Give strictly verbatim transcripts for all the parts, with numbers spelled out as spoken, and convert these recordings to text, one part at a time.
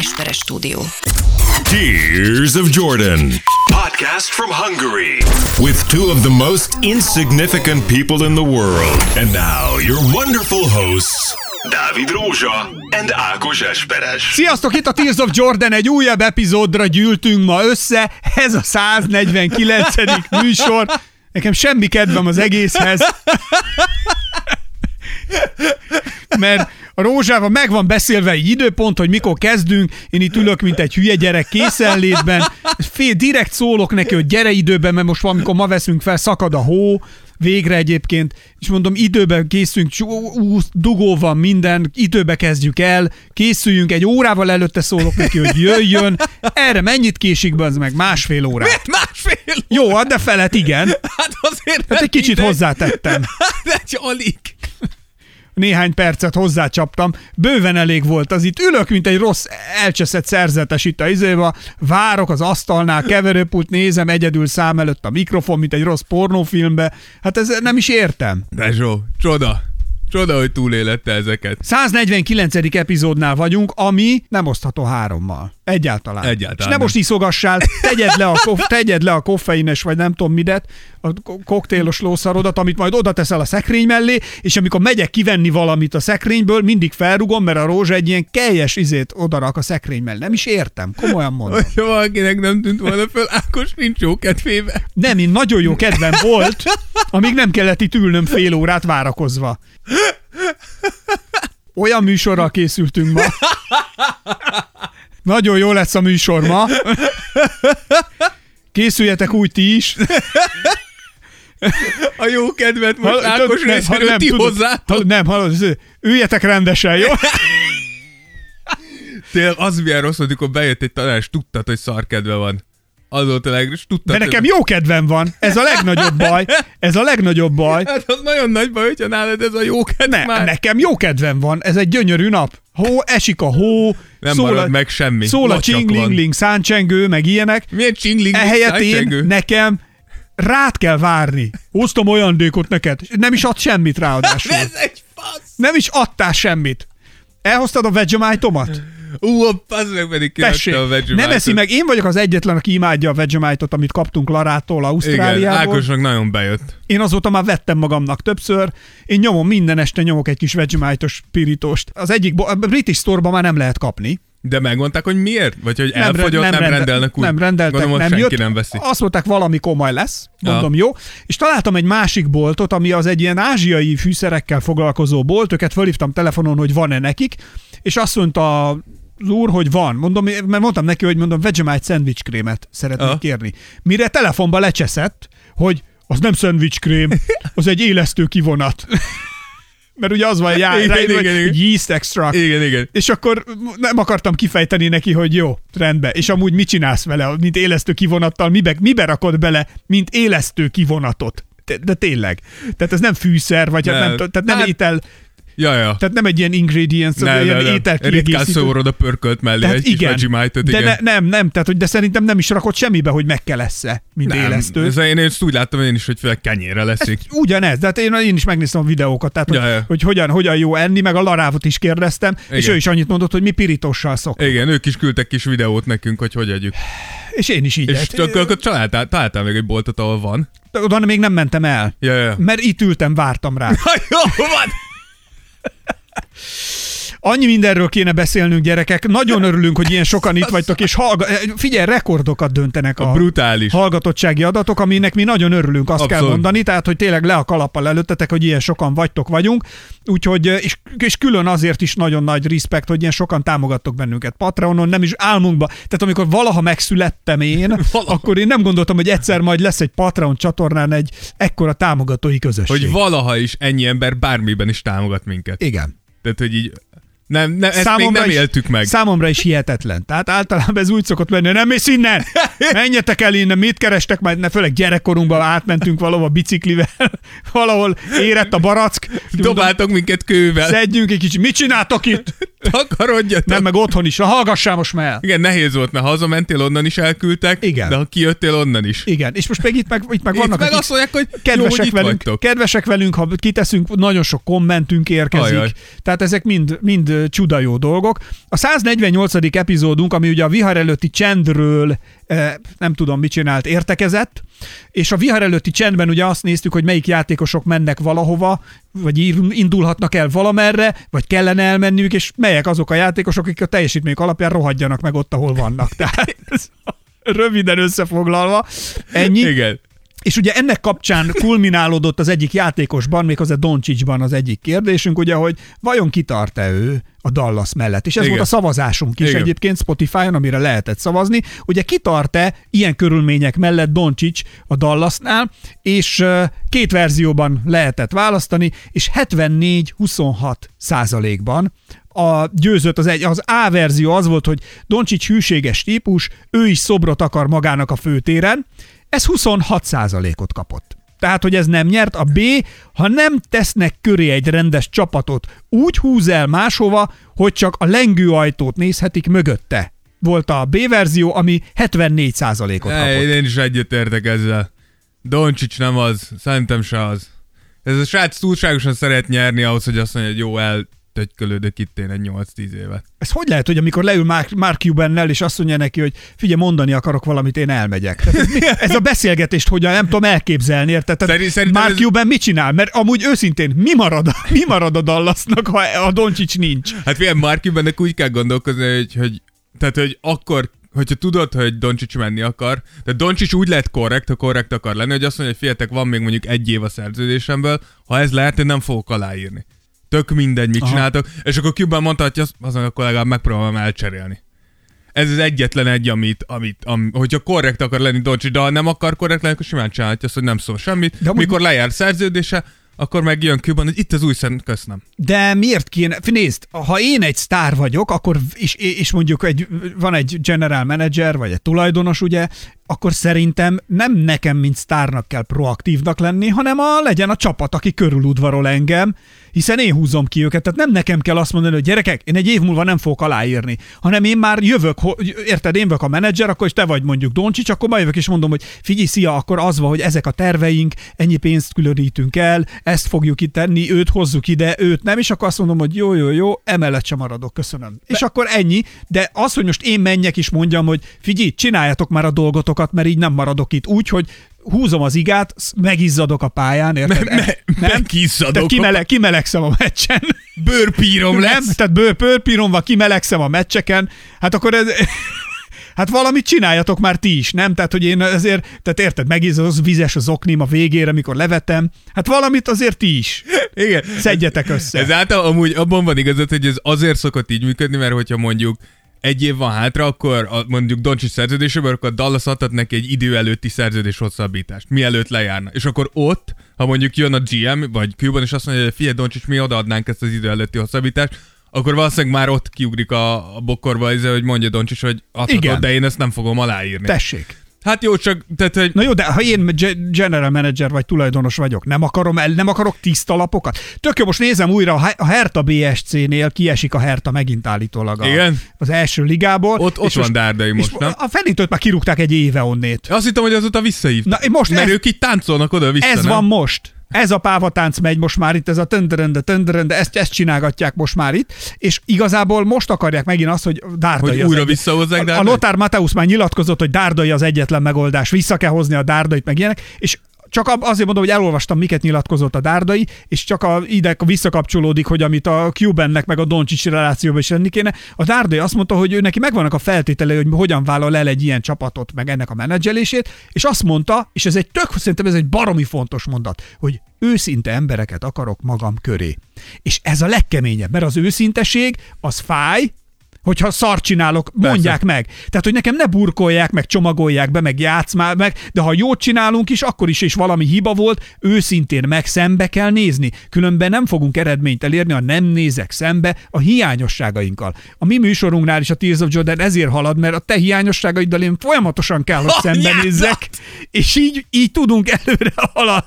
Esperes stúdió. Tears of Jordan podcast from Hungary with two of the most insignificant people in the world. And now your wonderful hosts, Dávid Rózsa and Ákos Esperes. Sziasztok, itt a Tears of Jordan, egy újabb epizódra gyűltünk ma össze. Ez a száznegyvenkilencedik műsor. Nekem semmi kedvem az egészhez. Mert a Rózsával meg van beszélve egy időpont, hogy mikor kezdünk, én itt ülök, mint egy hülye gyerek készenlétben, fél direkt szólok neki, hogy gyere időben, mert most valamikor ma veszünk fel, szakad a hó, végre egyébként, és mondom, időben készünk, dugó van minden, időbe kezdjük el, készüljünk, egy órával előtte szólok neki, hogy jöjjön, erre mennyit késik be, az meg másfél órát. Miért másfél órát? Jó, hát de felett, igen. Hát azért hát egy kicsit ide... hozzátettem. Hát egy alig. Néhány percet hozzácsaptam, bőven elég volt az itt. Ülök, mint egy rossz elcseszett szerzetes itt a izéba, várok az asztalnál, keverőpult, nézem egyedül szám előtt a mikrofon, mint egy rossz pornófilmbe. Hát ez nem is értem. Dezsó, csoda. Csoda, hogy túlélette ezeket. száznegyvenkilencedik epizódnál vagyunk, ami nem osztható hárommal. Egyáltalán. Egyáltalán. És nem, nem most iszogassál, tegyed le, a kof- tegyed le a koffeines, vagy nem tudom midet, a koktélos lószarodat, amit majd oda teszel a szekrény mellé, és amikor megyek kivenni valamit a szekrényből, mindig felrugom, mert a Rózsa egy ilyen kelyes izét odarak a szekrény mellé. Nem is értem, komolyan mondom. Hogyha valakinek nem tűnt volna föl, Ákos nincs jó kedvébe. Nem, én nagyon jó kedvem volt, amíg nem kellett itt ülnöm fél órát várakozva. Olyan műsorral készültünk ma. Nagyon jó lesz a műsor ma. Készüljetek úgy ti is. A jó kedvet most hall, Ákos részéről ti hozzátok. Nem, hallod, üljetek rendesen, jó? Tényleg az milyen rossz, amikor bejött egy tanár, és tudtad, hogy szarkedve van. Azóta leg... De nekem jó kedvem van. Ez a legnagyobb baj. Ez a legnagyobb baj. Hát az nagyon nagy baj, hogyha nálad ez a jó kedv ne, már. Nekem jó kedvem van. Ez egy gyönyörű nap. Hó, esik a hó. Nem marad a, meg semmi. Szól a csing-ling-ling, száncsengő, meg ilyenek. Milyen csing-ling-ling, ehelyett én nekem rád kell várni. Hoztam ajándékot neked. Nem is ad semmit ráadásul. Ez egy fasz. Nem is adtál semmit. Elhoztad a Vegemite-omat? Ú, uh, az meg pedig kirakta a Vegemite-ot. Nem eszi meg, én vagyok az egyetlen, aki imádja a Vegemite-ot, amit kaptunk Larától, Ausztráliából. Igen, Ákosnak nagyon bejött. Én azóta már vettem magamnak többször, én nyomom, minden este nyomok egy kis Vegemite-os pirítóst. Az egyik, a British Store-ban már nem lehet kapni. De megmondták, hogy miért? Vagy hogy nem elfogyott, nem, nem rendelnek úgy? Nem rendeltek, gondolom, nem senki jött. Nem veszi. Azt mondták, valami komoly lesz, mondom, ja. Jó. És találtam egy másik boltot, ami az egy ilyen ázsiai fűszerekkel foglalkozó bolt, őket fölhívtam telefonon, hogy van-e nekik, és azt mondta az úr, hogy van. Mondom, mert mondtam neki, hogy mondom, Vegemite szendvicskrémet szeretnék ja. kérni. Mire telefonba lecseszett, hogy az nem szendvicskrém, az egy élesztő kivonat. Mert ugye az van, jár, igen, rá, igen, igen, hogy yeast extract. Igen, igen. És akkor nem akartam kifejteni neki, hogy jó, rendben. És amúgy mit csinálsz vele, mint élesztő kivonattal? Mibe, mibe rakod bele, mint élesztő kivonatot? De, de tényleg. Tehát ez nem fűszer, vagy ne. hát nem, tehát nem hát... étel... Ja, ja. Tehát nem egy ilyen ingredients, nem, nem, ilyen ételkiegészítő. Ritkán szórod a pörkölt mellé tehát egy igen, kis Vegemite-ot, igen. De ne, nem, nem, tehát hogy de szerintem nem is rakott semmibe, hogy megkelessze, mint nem, élesztő. Ez én, én úgy láttam én is, hogy főleg kenyérre leszik. Ez ugyanez, de hát én, én is megnéztem a videókat, tehát ja, hogy, ja. hogy hogyan, hogyan jó enni, meg a Larávot is kérdeztem, igen. És ő is annyit mondott, hogy mi pirítóssal szoktunk. Igen, ők is küldtek kis videót nekünk, hogy hogy együk. És én is így. És akkor találtál, találtál még egy boltot, ahol van. De oda még nem mentem el, ja, ja. mert itt ültem, vártam rá. Jó van. Annyi mindenről kéne beszélnünk, gyerekek. Nagyon örülünk, hogy ilyen sokan itt vagytok, és hallga- figyelj, rekordokat döntenek a, a brutális hallgatottsági adatok, aminek mi nagyon örülünk, azt Abszolv. kell mondani, tehát, hogy tényleg le a kalappal előttetek, hogy ilyen sokan vagytok, vagyunk. Úgyhogy, és, és külön azért is nagyon nagy respekt, hogy ilyen sokan támogattok bennünket Patreonon, nem is álmunkba. Tehát amikor valaha megszülettem én, valaha. akkor én nem gondoltam, hogy egyszer majd lesz egy Patreon csatornán egy ekkora támogatói közösség. Hogy valaha is ennyi ember bármiben is támogat minket. Igen. Tehát, hogy így nem, nem, ezt még nem is, éltük meg. Számomra is hihetetlen. Tehát általában ez úgy szokott lenni, hogy nem mész innen! Menjetek el innen, mit kerestek már? Ne, főleg gyerekkorunkban átmentünk valahol biciklivel, valahol érett a barack. Dobáltok minket kővel. Szedjünk egy kicsit. Mit csináltok itt? takarodjatok. Nem, meg otthon is. Na, hallgassál most már el. Igen, nehéz volt, mert ha hazamentél, onnan is elküldtek, igen. De ha kijöttél, onnan is. Igen, és most meg itt meg, itt meg itt vannak, meg azt mondják, hogy kedvesek jó, velünk, kedvesek velünk, ha kiteszünk, nagyon sok kommentünk érkezik. Ajaj. Tehát ezek mind, mind csuda jó dolgok. A száznegyvennyolcadik epizódunk, ami ugye a vihar előtti csendről, nem tudom, mit csinált, értekezett, és a vihar előtti csendben ugye azt néztük, hogy melyik játékosok mennek valahova, vagy indulhatnak el valamerre, vagy kellene elmenniük, és melyek azok a játékosok, akik a teljesítményük alapján rohadjanak meg ott, ahol vannak. Tehát röviden összefoglalva, ennyi. Igen. És ugye ennek kapcsán kulminálódott az egyik játékosban, méghozzá Doncsicsban az egyik kérdésünk, ugye, hogy vajon kitart-e ő a Dallas mellett. És ez igen. volt a szavazásunk is igen. egyébként Spotify-on, amire lehetett szavazni. Ugye kitart-e ilyen körülmények mellett Doncic a Dallasnál, és két verzióban lehetett választani, és hetvennégy huszonhat százalékban a győzött az egy, az A verzió az volt, hogy Doncic hűséges típus, ő is szobrot akar magának a főtéren. Ez huszonhat százalékot kapott. Tehát, hogy ez nem nyert. A B, ha nem tesznek köré egy rendes csapatot, úgy húz el máshova, hogy csak a lengőajtót nézhetik mögötte. Volt a B verzió, ami hetvennégy százalékot kapott. É, én is egyetértek ezzel. Doncic nem az, szerintem se az. Ez a srác túlságosan szeret nyerni ahhoz, hogy azt mondja, hogy jó, el... tögykölődök itt én egy nyolc-tíz éve. Ez hogy lehet, hogy amikor leül Mark Cuban-nel és azt mondja neki, hogy figyelj, mondani akarok valamit, én elmegyek. Ez, ez a beszélgetést hogyan, nem tudom elképzelni, érted? Mark ez... Cuban mit csinál? Mert amúgy őszintén mi marad, mi marad a Dallasnak, ha a Doncic nincs? Hát figyelj, Mark Cubannek úgy kell gondolkozni, hogy, hogy, tehát, hogy akkor, hogyha tudod, hogy Doncic menni akar, de Doncic úgy lett korrekt, ha korrekt akar lenni, hogy azt mondja, hogy figyeljetek, van még mondjuk egy év a szerződésemből, ha ez lehet, én nem fogok aláírni. Tök mindegy, mit aha. csináltak, és akkor Cuban mondta, hogy azt a kollégám megpróbálom elcserélni. Ez az egyetlen egy, amit, amit am, hogyha korrekt akar lenni Doncic, de ha nem akar korrekt lenni, akkor simán csinálhatja azt, hogy nem szól semmit. De mikor lejár szerződése, akkor meg jön Cuban, hogy itt az új szent, köszönöm. De miért kéne, nézd, ha én egy sztár vagyok, akkor és, és mondjuk egy, van egy general manager, vagy egy tulajdonos, ugye, akkor szerintem nem nekem, mint sztárnak kell proaktívnak lenni, hanem a, legyen a csapat, aki körüludvarol engem, hiszen én húzom ki őket, tehát nem nekem kell azt mondani, hogy gyerekek, én egy év múlva nem fogok aláírni, hanem én már jövök, érted, én vagyok a menedzser, akkor is te vagy mondjuk Doncic, akkor majd jövök és mondom, hogy figyelj, szia, akkor az van, hogy ezek a terveink, ennyi pénzt különítünk el, ezt fogjuk itt tenni, őt hozzuk ide, őt nem, és akkor azt mondom, hogy jó, jó, jó, emellett sem maradok, köszönöm. De... És akkor ennyi, de az, hogy most én menjek és mondjam, hogy figyelj, csináljátok már a dolgotokat, mert így nem maradok itt úgy, hogy húzom az igát, megizzadok a pályán, érted? Me, me, nem? Megizzadok. Kimele, kimelegszem a meccsen. Bőrpírom lesz. Nem? Tehát bőr, bőrpíromva kimelegszem a meccseken. Hát akkor ez... Hát valamit csináljatok már ti is, nem? Tehát, hogy én azért... Tehát érted, megizzad az vizes az oknim a végére, amikor levetem. Hát valamit azért ti is. Igen. Szedjetek össze. Ez által amúgy abban van igazad, hogy ez azért szokott így működni, mert hogyha mondjuk egy év van hátra, akkor a, mondjuk Doncic szerződéséből, akkor a Dallas adhat neki egy idő előtti szerződés hosszabbítást, mielőtt lejárna. És akkor ott, ha mondjuk jön a gé em, vagy Cuban, és azt mondja, hogy figyelj Doncic, mi odaadnánk ezt az idő előtti hosszabbítást, akkor valószínűleg már ott kiugrik a, a bokorba, hogy mondja Doncic, hogy adhatod, de én ezt nem fogom aláírni. Tessék. Hát jó, csak... Tehát, hogy... Na jó, de ha én general manager vagy tulajdonos vagyok, nem akarom el, nem akarok tiszta lapokat. Tök jó, most nézem újra, a Hertha bé es cé-nél kiesik a Hertha megint állítólag a, az első ligából. Ott, ott van Dárdai most, nem? A Fenitőt már kirúgták egy éve onnét. Azt hittem, hogy azóta visszahívták. Most mert ez, ők így táncolnak oda-vissza, ez nem? Van most. Ez a pávatánc megy most már itt, ez a tönderende, tönderende, ezt, ezt csinálgatják most már itt, és igazából most akarják megint azt, hogy Dárdai hogy újra visszahozzák Dárdai? A Lothar Matthäus már nyilatkozott, hogy Dárdai az egyetlen megoldás, vissza kell hozni a Dárdait, meg ilyenek, és csak azért mondom, hogy elolvastam, miket nyilatkozott a Dárdai, és csak a, ide visszakapcsolódik, hogy amit a Cubannek meg a Doncic relációban is lenni kéne. A Dárdai azt mondta, hogy ő neki megvannak a feltételei, hogy hogyan vállal el egy ilyen csapatot, meg ennek a menedzselését, és azt mondta, és ez egy tök, szerintem ez egy baromi fontos mondat, hogy őszinte embereket akarok magam köré. És ez a legkeményebb, mert az őszinteség, az fáj, hogyha szar csinálok, mondják persze meg. Tehát, hogy nekem ne burkolják, meg csomagolják be, meg játszmál meg, de ha jót csinálunk is, akkor is és valami hiba volt, őszintén meg szembe kell nézni. Különben nem fogunk eredményt elérni, ha nem nézek szembe a hiányosságainkkal. A mi műsorunknál is a Tears of Jordan ezért halad, mert a te hiányosságaiddal én folyamatosan kell, hogy szembenézzek, és így, így tudunk előre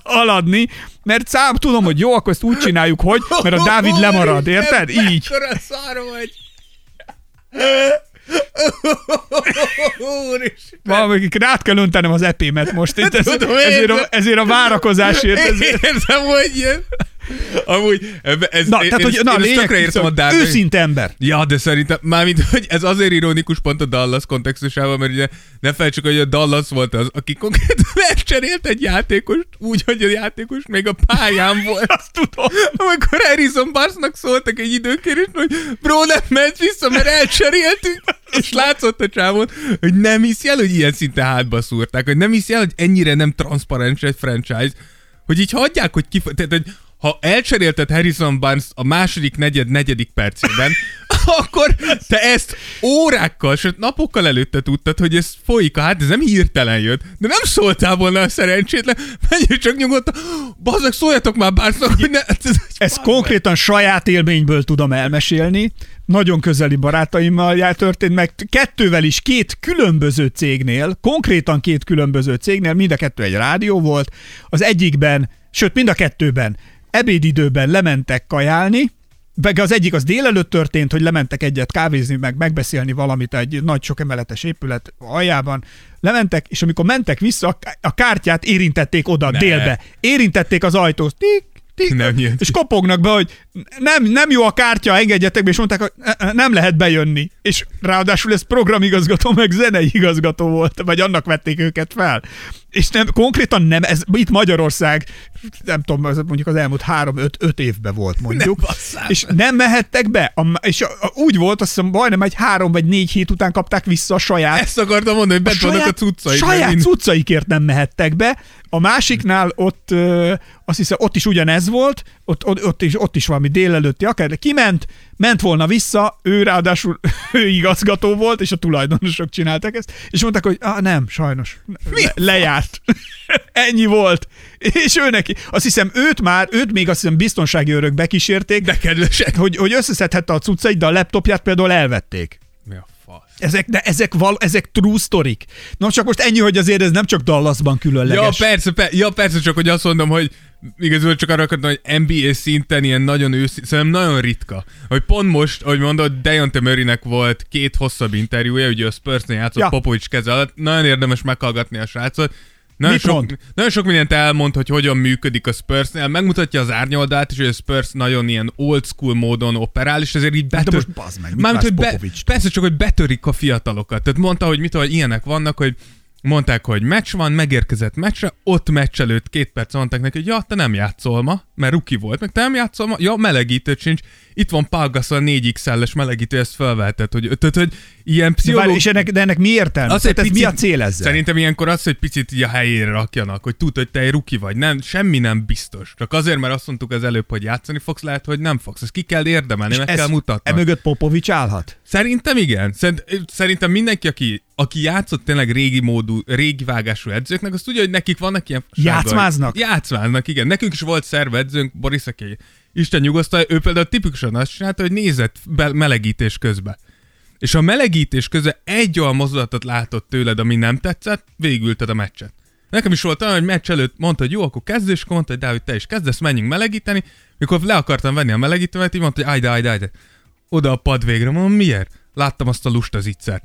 haladni, mert szám, tudom, hogy jó, akkor ezt úgy csináljuk, hogy, mert a Dávid lemarad, érted? Így. Valamikor át kell öntenem az epémet most itt. Ez, tudom, ezért, a, ezért a várakozásért. Ezért. Érzem, hogy ilyen. Amúgy, ez, na, én, tehát, hogy, én, na, én ezt tökre értem a Dárdai. Őszinte ember. Ja, de szerintem, mármint, hogy ez azért ironikus pont a Dallas kontextusában, mert ugye ne felejtsük, hogy a Dallas volt az, aki konkrétan megcserélt egy játékost, úgy, hogy a játékos még a pályán volt. Azt tudom. Amikor Harrison Barnesnak szóltak egy időkérést, hogy bro, nem ment vissza, mert elcseréltünk. És látszott a csávon, hogy nem hiszi el, hogy ilyen szinte hátba szúrták, hogy nem hiszi el, hogy ennyire nem transzparens egy franchise, hogy így hagyják, hogy kif... Tehát, hogy ha elcserélted Harrison Barnes a második negyed, negyedik percében, akkor te ezt órákkal, sőt napokkal előtte tudtad, hogy ez folyik, hát ez nem hirtelen jött, de nem szóltál volna a szerencsétlen, menjél csak nyugodtan, bazdmeg szóljatok már Barnesnak, hogy ne... Ez, ez konkrétan saját élményből tudom elmesélni, nagyon közeli barátaimmal jár történt, meg kettővel is, két különböző cégnél, konkrétan két különböző cégnél, mind a kettő egy rádió volt, az egyikben, sőt mind a kettőben, ebédidőben lementek kajálni, meg az egyik az délelőtt történt, hogy lementek egyet kávézni, meg megbeszélni valamit egy nagy sok emeletes épület aljában. Lementek, és amikor mentek vissza, a kártyát érintették oda ne. délbe. Érintették az ajtót, tik, tik, nem, és kopognak be, hogy nem, nem jó a kártya, engedjetek be, és mondták, hogy nem lehet bejönni. És ráadásul ez programigazgató, meg zenei igazgató volt, vagy annak vették őket fel. És nem, konkrétan nem, ez itt Magyarország, nem tudom, mondjuk az elmúlt három-öt évben volt mondjuk, nem és nem mehettek be, a, és a, a, úgy volt, azt hiszem, majdnem egy három vagy négy hét után kapták vissza a saját... Ezt akartam mondani, hogy bent vannak a cuccaik. Saját én... cuccaikért nem mehettek be, a másiknál ott, ö, azt hiszem, ott is ugyanez volt, ott, ott, ott, is, ott is valami délelőtti, akár kiment, ment volna vissza, ő ráadásul ő igazgató volt, és a tulajdonosok csinálták ezt, és mondták, hogy ah, nem, sajnos, le, lejárt. Ennyi volt. És ő neki, azt hiszem őt már, őt még azt hiszem biztonsági örök bekísérték, de kedvesek, hogy, hogy összeszedhette a cuccait, de a laptopját például elvették. Mi a fasz? Ezek, de ezek, val, ezek true sztorik. Na csak most ennyi, hogy azért ez nem csak Dallasban különleges. Ja, persze, per, ja, persze csak, hogy azt mondom, hogy igazából csak arra akartam, hogy en bé á szinten ilyen nagyon őszintén, szerintem nagyon ritka. Hogy pont most, ahogy mondod, Dejounte Murraynek volt két hosszabb interjúja, ugye a Spursnél játszott ja. Popovich keze alatt, nagyon érdemes meghallgatni a srácot. Nagyon sok, nagyon sok mindent elmond, hogy hogyan működik a Spursnél, megmutatja az árnyoldát is, hogy a Spurs nagyon ilyen old school módon operál, és ezért így betör... De most bazd meg, mit hogy be... Persze csak, hogy betörik a fiatalokat. Tehát mondta, hogy mit, hogy ilyenek vannak, hogy mondták, hogy meccs van, megérkezett meccsre, ott meccs előtt két perc mondták neki, hogy ja, te nem játszol ma, mert ruki volt, meg te nem játszol ma, ja, melegítőt sincs, itt van Pál Gasol négy iksz-es melegítő, ezt felvehetett, hogy, tehát, hogy ilyen pszichológus... De, de ennek mi értelme? Az, tehát picit, mi a cél ezzel? Szerintem ilyenkor az, hogy picit így a helyére rakjanak, hogy tud, hogy te egy ruki vagy, nem, semmi nem biztos. Csak azért, mert azt mondtuk az előbb, hogy játszani fogsz, lehet, hogy nem fogsz. Ezt ki kell érdemelni, meg kell mutatni. Emögött Popovich állhat? Szerintem igen. Szerintem mindenki, aki, aki játszott tényleg régi módú, régi vágású edzőknek, az tudja, hogy nekik vannak ilyen... Játszmáznak? Játszmáznak, igen. Nekünk is volt szervedzőnk, Boris, aki Isten nyugosztalja, ő például tipikusan azt csinálta, hogy nézett be melegítés közben. És a melegítés közben egy olyan mozdulatot látott tőled, ami nem tetszett, végülted a meccset. Nekem is volt olyan, hogy meccs előtt mondta, hogy jó, akkor kezd, és mondta, hogy Dávid, te is kezdesz, menjünk melegíteni. Mikor le akartam venni a melegítőmet, így mondta, hogy ájde, ájde, ájde. Oda a pad végre, mondom, miért? Láttam azt a lust az ígyszer.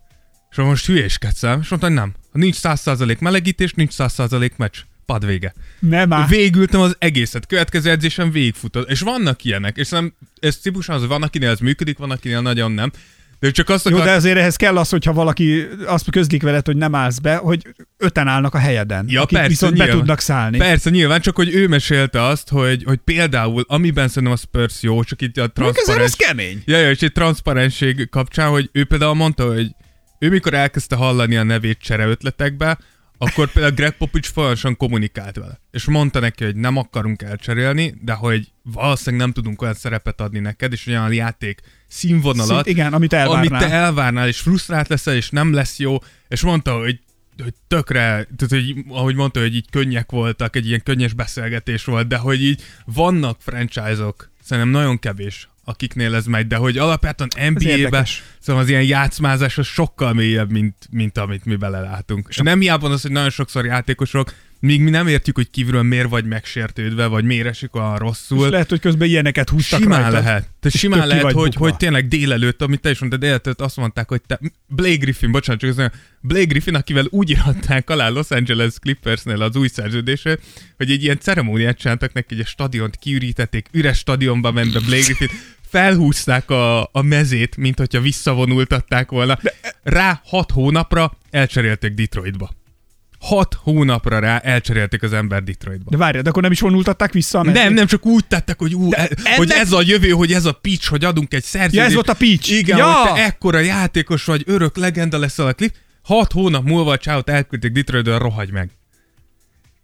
És most hülyéskedszem, és mondta, hogy nem. Ha nincs száz százalék melegítés, nincs száz százalék meccs. Pad vége. Nem áll. Végültem az egészet. Következő edzésen végigfutott. És vannak ilyenek. És nem, ez típusan az, hogy van, akinél ez működik, van, akinél nagyon nem. De csak azt akar... Jó, de azért ehhez kell az, hogyha valaki azt közlik veled, hogy nem állsz be, hogy öten állnak a helyeden, ja, akik persze, viszont nyilván. Be tudnak szállni. Persze, nyilván, csak hogy ő mesélte azt, hogy, hogy például, amiben szerintem a Spurs jó, csak itt a transzparens... kemény. Ja, ja, és egy transzparenség kapcsán, hogy ő például mondta, hogy ő mikor elkezdte hallani a nevét csere ötletekbe, akkor például Greg Popovich folyamatosan kommunikált vele. És mondta neki, hogy nem akarunk elcserélni, de hogy valószínűleg nem tudunk olyan szerepet adni neked, és olyan játék színvonalat, Szín, igen, amit, amit te elvárnál, és frusztrált leszel, és nem lesz jó. És mondta, hogy, hogy tökre, tehát, hogy, ahogy mondta, hogy így könnyek voltak, egy ilyen könnyes beszélgetés volt, de hogy így vannak franchise-ok, szerintem nagyon kevés, akiknél ez megy, de hogy alapjártan en bé á-ben szóval az ilyen játszmázás az sokkal mélyebb, mint, mint amit mi belelátunk. És nem hiába az, hogy nagyon sokszor játékosok Míg mi nem értjük, hogy kívülről miért vagy megsértődve, vagy miért esik olyan rosszul. És lehet, hogy közben ilyeneket húztak simán rajta. Lehet. És simán lehet, hogy, hogy tényleg délelőtt, amit te is mondtad, délelőtt azt mondták, hogy te... Blake Griffin, bocsánat, csak azt Blake Griffin, akivel úgy iratták alá Los Angeles Clippersnél az új szerződésre, hogy egy ilyen ceremóniát csináltak neki, hogy a stadiont kiürítették, üres stadionba ment be Blake Griffin, felhúzták a, a mezét, mint hogyha visszavonultatták volna. Rá hat hónapra elcserélték Detroitba. Hat hónapra rá elcserélték az ember Detroitba. De várjad, akkor nem is vonultatták vissza a mezőt? Nem, nem, csak úgy tettek, hogy, ú, e, ennek... hogy ez a jövő, hogy ez a pitch, hogy adunk egy szerződést. Ja, ez volt a pitch. Igen, ja. Hogy te ekkora játékos vagy, örök legenda leszel a klip. Hat hónap múlva a csávot elküldték Detroitből, rohagy meg.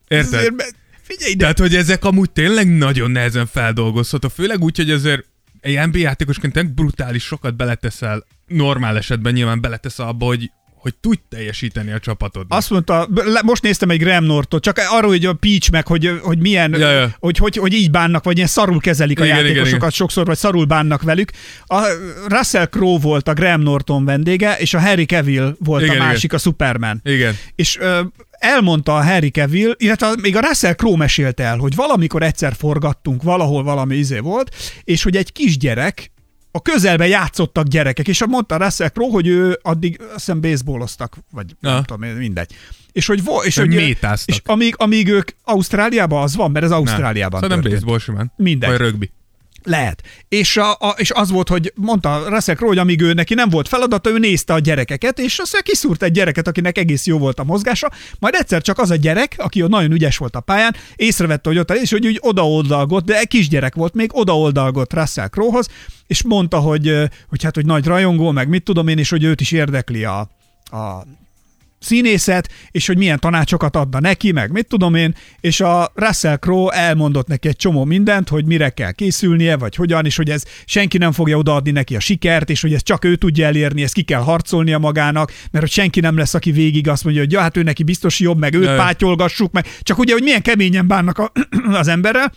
Érted? Ezért, figyelj ide. Tehát, hogy ezek amúgy tényleg nagyon nehezen feldolgozható. Főleg úgy, hogy azért egy en bé á játékosként brutális sokat beleteszel, normál esetben nyilván beleteszel abba, hogy hogy tudj teljesíteni a csapatodnak. Azt mondta, most néztem egy Graham Nortot, csak arról, hogy a Peach meg, hogy, hogy milyen, ja, ja. Hogy, hogy, hogy így bánnak, vagy ilyen szarul kezelik igen, a játékosokat igen, igen. sokszor, vagy szarul bánnak velük. A Russell Crowe volt a Graham Norton vendége, és a Henry Cavill volt igen, a másik, igen. a Superman. Igen. És ö, elmondta a Henry Cavill, illetve még a Russell Crowe mesélte el, hogy valamikor egyszer forgattunk, valahol valami izé volt, és hogy egy kisgyerek, a közelben játszottak gyerekek, és mondta Russell Crowe, hogy ő addig azt hiszem baseballoztak, vagy nem tudom, mindegy. És hogy, vo- és hogy métáztak. És amíg, amíg ők Ausztráliában, az van, mert ez Ausztráliában nem. történt. Szerintem baseball simán. Mindegy. Vagy rögbi. Lehet. És, a, a, és az volt, hogy mondta Russell Crowe, hogy amíg ő neki nem volt feladata, ő nézte a gyerekeket, és aztán kiszúrt egy gyereket, akinek egész jó volt a mozgása, majd egyszer csak az a gyerek, aki nagyon ügyes volt a pályán, észrevette, hogy ott és hogy úgy odaoldalgott, de egy kisgyerek volt még, odaoldalgott Russell Crowehoz, és mondta, hogy, hogy hát, hogy nagy rajongó, meg mit tudom én, és hogy őt is érdekli a... a színészet, és hogy milyen tanácsokat adna neki, meg mit tudom én, és a Russell Crowe elmondott neki egy csomó mindent, hogy mire kell készülnie, vagy hogyan, és hogy ez senki nem fogja odaadni neki a sikert, és hogy ez csak ő tudja elérni, ezt ki kell harcolnia magának, mert hogy senki nem lesz, aki végig azt mondja, hogy ja, hát ő neki biztos jobb, meg őt pátyolgassuk, meg csak ugye, hogy milyen keményen bánnak a, az emberrel,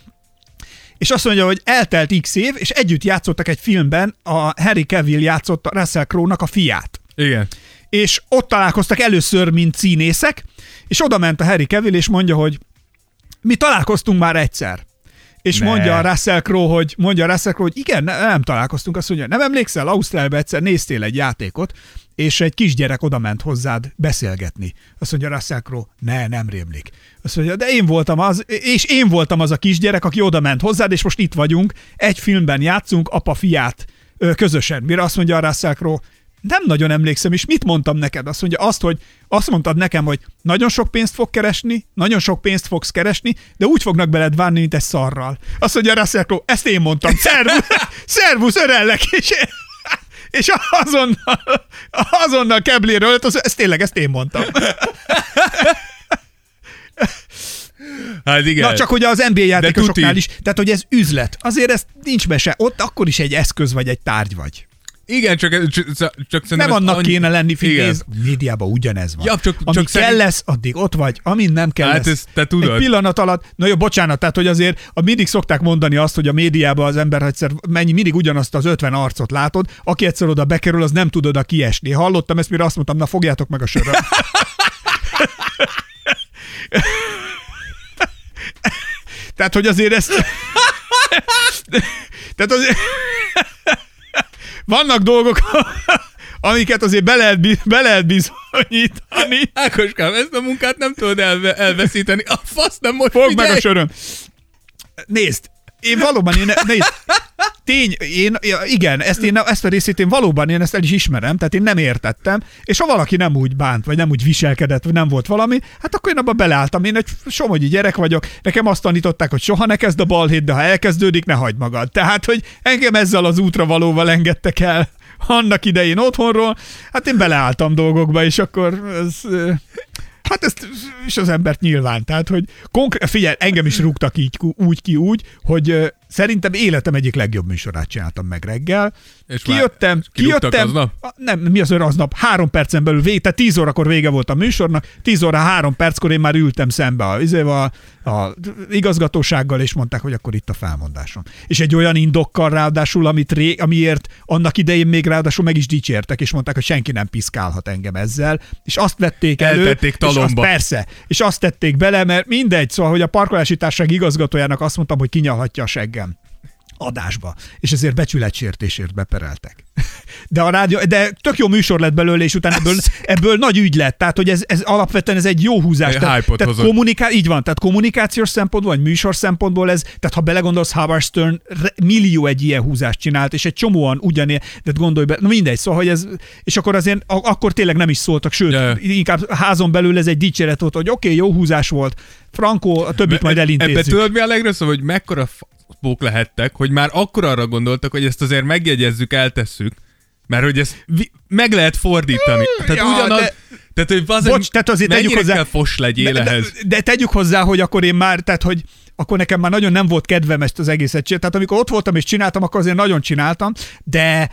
és azt mondja, hogy eltelt x év, és együtt játszottak egy filmben, a Henry Cavill játszott a Russell Crowe-nak a fiát. Igen. És ott találkoztak először, mint színészek, és oda ment a Henry Cavill, és mondja, hogy mi találkoztunk már egyszer. És ne. mondja a Russell Crowe, hogy mondja a Russell Crowe, hogy igen, ne, nem találkoztunk, azt mondja, nem emlékszel, Ausztrálba egyszer néztél egy játékot, és egy kisgyerek oda ment hozzád beszélgetni. Azt mondja a Russell Crowe, ne, nem rémlik. Azt mondja, de én voltam az, és én voltam az a kisgyerek, aki oda ment hozzád, és most itt vagyunk, egy filmben játszunk, apa fiát közösen. Mire azt mondja a Russell Crowe, nem nagyon emlékszem, és mit mondtam neked? Azt mondja azt, hogy azt mondtad nekem, hogy nagyon sok pénzt fog keresni, nagyon sok pénzt fogsz keresni, de úgy fognak beled várni, mint egy szarral. Azt mondja Russell Crowe, ezt én mondtam, szervusz, szervusz örellek, és, és azonnal, azonnal kebléről, ezt tényleg, ezt én mondtam. Hát igen. Na csak hogy az en bé á játékosoknál is, tehát hogy ez üzlet, azért ez nincs mese, ott akkor is egy eszköz vagy, egy tárgy vagy. Igen, csak, csak, csak nem annak annyi... kéne lenni, figyelj, médiában ugyanez van. Ja, csak, Ami csak kell szerint... lesz, addig ott vagy. Amin nem kell hát lesz. Te tudod. Egy pillanat alatt, na jó, bocsánat, tehát hogy azért a mindig szokták mondani azt, hogy a médiában az ember egyszer mennyi, mindig ugyanazt az ötven arcot látod, aki egyszer oda bekerül, az nem tud oda kiesni. Hallottam ezt, mire azt mondtam, na fogjátok meg a söröm. Tehát, hogy azért ezt... tehát azért... Vannak dolgok, amiket azért be lehet, be lehet bizonyítani. Ákoskám, ezt a munkát nem tudod elve, elveszíteni. A fasz nem most Fogd figyelj. meg a söröm. Nézd, én valóban, én, nézd, tény, én, igen, ezt, én, ezt a részét én valóban, én ezt el is ismerem, tehát én nem értettem, és ha valaki nem úgy bánt, vagy nem úgy viselkedett, vagy nem volt valami, hát akkor én abban beleálltam, én egy somogyi gyerek vagyok, nekem azt tanították, hogy soha ne kezd a balhét, de ha elkezdődik, ne hagyd magad. Tehát, hogy engem ezzel az útra valóval engedtek el annak idején otthonról, hát én beleálltam dolgokba, és akkor... Ez, Hát ezt és az embert nyilván, tehát, hogy konkrét, figyelj, engem is rúgtak így, úgy ki úgy, hogy Szerintem életem egyik legjobb műsorát csináltam meg reggel. És kijöttem, már, kijöttem. Aznap? Nem, mi az ön aznap? Három percen belül vége, tehát tíz órakor vége volt a műsornak, tíz óra három perckor én már ültem szembe a, a, a, a igazgatósággal, és mondták, hogy akkor itt a felmondáson. És egy olyan indokkal ráadásul, amit ré, amiért annak idején még ráadásul meg is dicsértek, és mondták, hogy senki nem piszkálhat engem ezzel, és azt vették elő. Eltették talomba. És azt, persze, és azt tették bele, mert mindegy, szóval, hogy a parkolási társaság igazgatójának azt mondtam, hogy kinyalhatja a seggem adásba, és ezért becsületsértésért bepereltek. De a rádió, de tök jó műsor lett belőle, és utána ebből, ebből nagy ügy lett, tehát hogy ez, ez alapvetően ez egy jó húzás. Tehát, tehát kommuniká- így van, tehát kommunikációs szempontból, vagy műsor szempontból ez, tehát ha belegondolsz, Howard Stern millió egy ilyen húzást csinált, és egy csomóan ugyanilyen, de gondolj be, na mindegy, szóval, hogy ez, és akkor azért, akkor tényleg nem is szóltak, sőt, yeah. inkább házon belül ez egy dicséret volt, hogy oké, okay, jó húzás volt, Franco, a többit majd elintézzük. Ebben tudod mi a legrosszabb, hogy mekkora bók lehettek, hogy már akkor arra gondoltak, hogy ezt azért megjegyezzük, eltesszük, mert hogy ezt vi- meg lehet fordítani. Tehát ja, ugyanaz... De... Tehát, hogy azért Bocs, tehát azért mennyire hozzá... kell fos legyél de, ehhez. De, de tegyük hozzá, hogy akkor én már, tehát hogy akkor nekem már nagyon nem volt kedvem ezt az egészet. Tehát amikor ott voltam és csináltam, akkor azért nagyon csináltam, de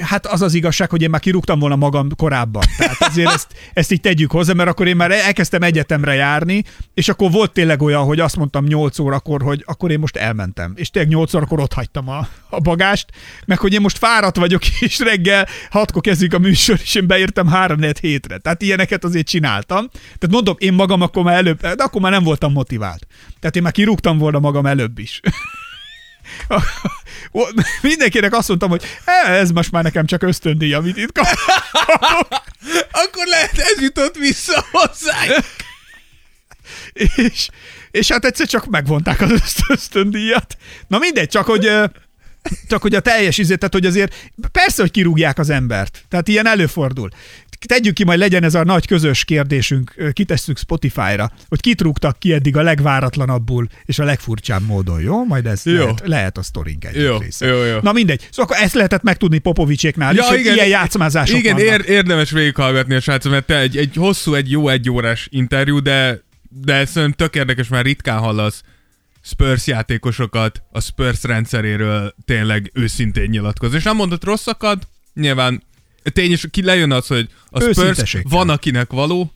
hát az az igazság, hogy én már kirúgtam volna magam korábban. Tehát azért ezt, ezt így tegyük hozzá, mert akkor én már elkezdtem egyetemre járni, és akkor volt tényleg olyan, hogy azt mondtam nyolc órakor, hogy akkor én most elmentem. És tényleg nyolc órakor ott hagytam a, a bagást, meg hogy én most fáradt vagyok, és reggel hatkor kezdjük a műsor, és én beírtam három-négy hétre. Tehát ilyeneket azért csináltam. Tehát mondom, én magam akkor már előbb, de akkor már nem voltam motivált. Tehát én már kirúgtam volna magam előbb is. Mindenkinek azt mondtam, hogy ez most már nekem csak ösztöndíj, amit itt kapok. Akkor lehet ez jutott vissza hozzánk. és, és hát egyszer csak megvonták az ösztöndíjat. Na mindegy, csak hogy... Csak hogy a teljes izét, tehát hogy azért persze, hogy kirúgják az embert. Tehát ilyen előfordul. Tegyük ki, majd legyen ez a nagy közös kérdésünk, kitesszük Spotify-ra, hogy kit rúgtak ki eddig a legváratlanabbul és a legfurcsább módon, jó? Majd ez jó. Lehet, lehet a sztorink egyik része. Jó, jó. Na mindegy. Szóval akkor ezt lehetett megtudni Popovicséknál ja, is, igen, ilyen játszmázások igen, vannak. Igen, érdemes végighallgatni a srácom, mert te egy, egy hosszú, egy jó egyórás interjú, de, de szerintem tök érdekes, már ritkán hallasz Spurs játékosokat a Spurs rendszeréről tényleg őszintén nyilatkozni. És nem mondott rosszakat, nyilván tény is, ki lejön az, hogy a Spurs van akinek való,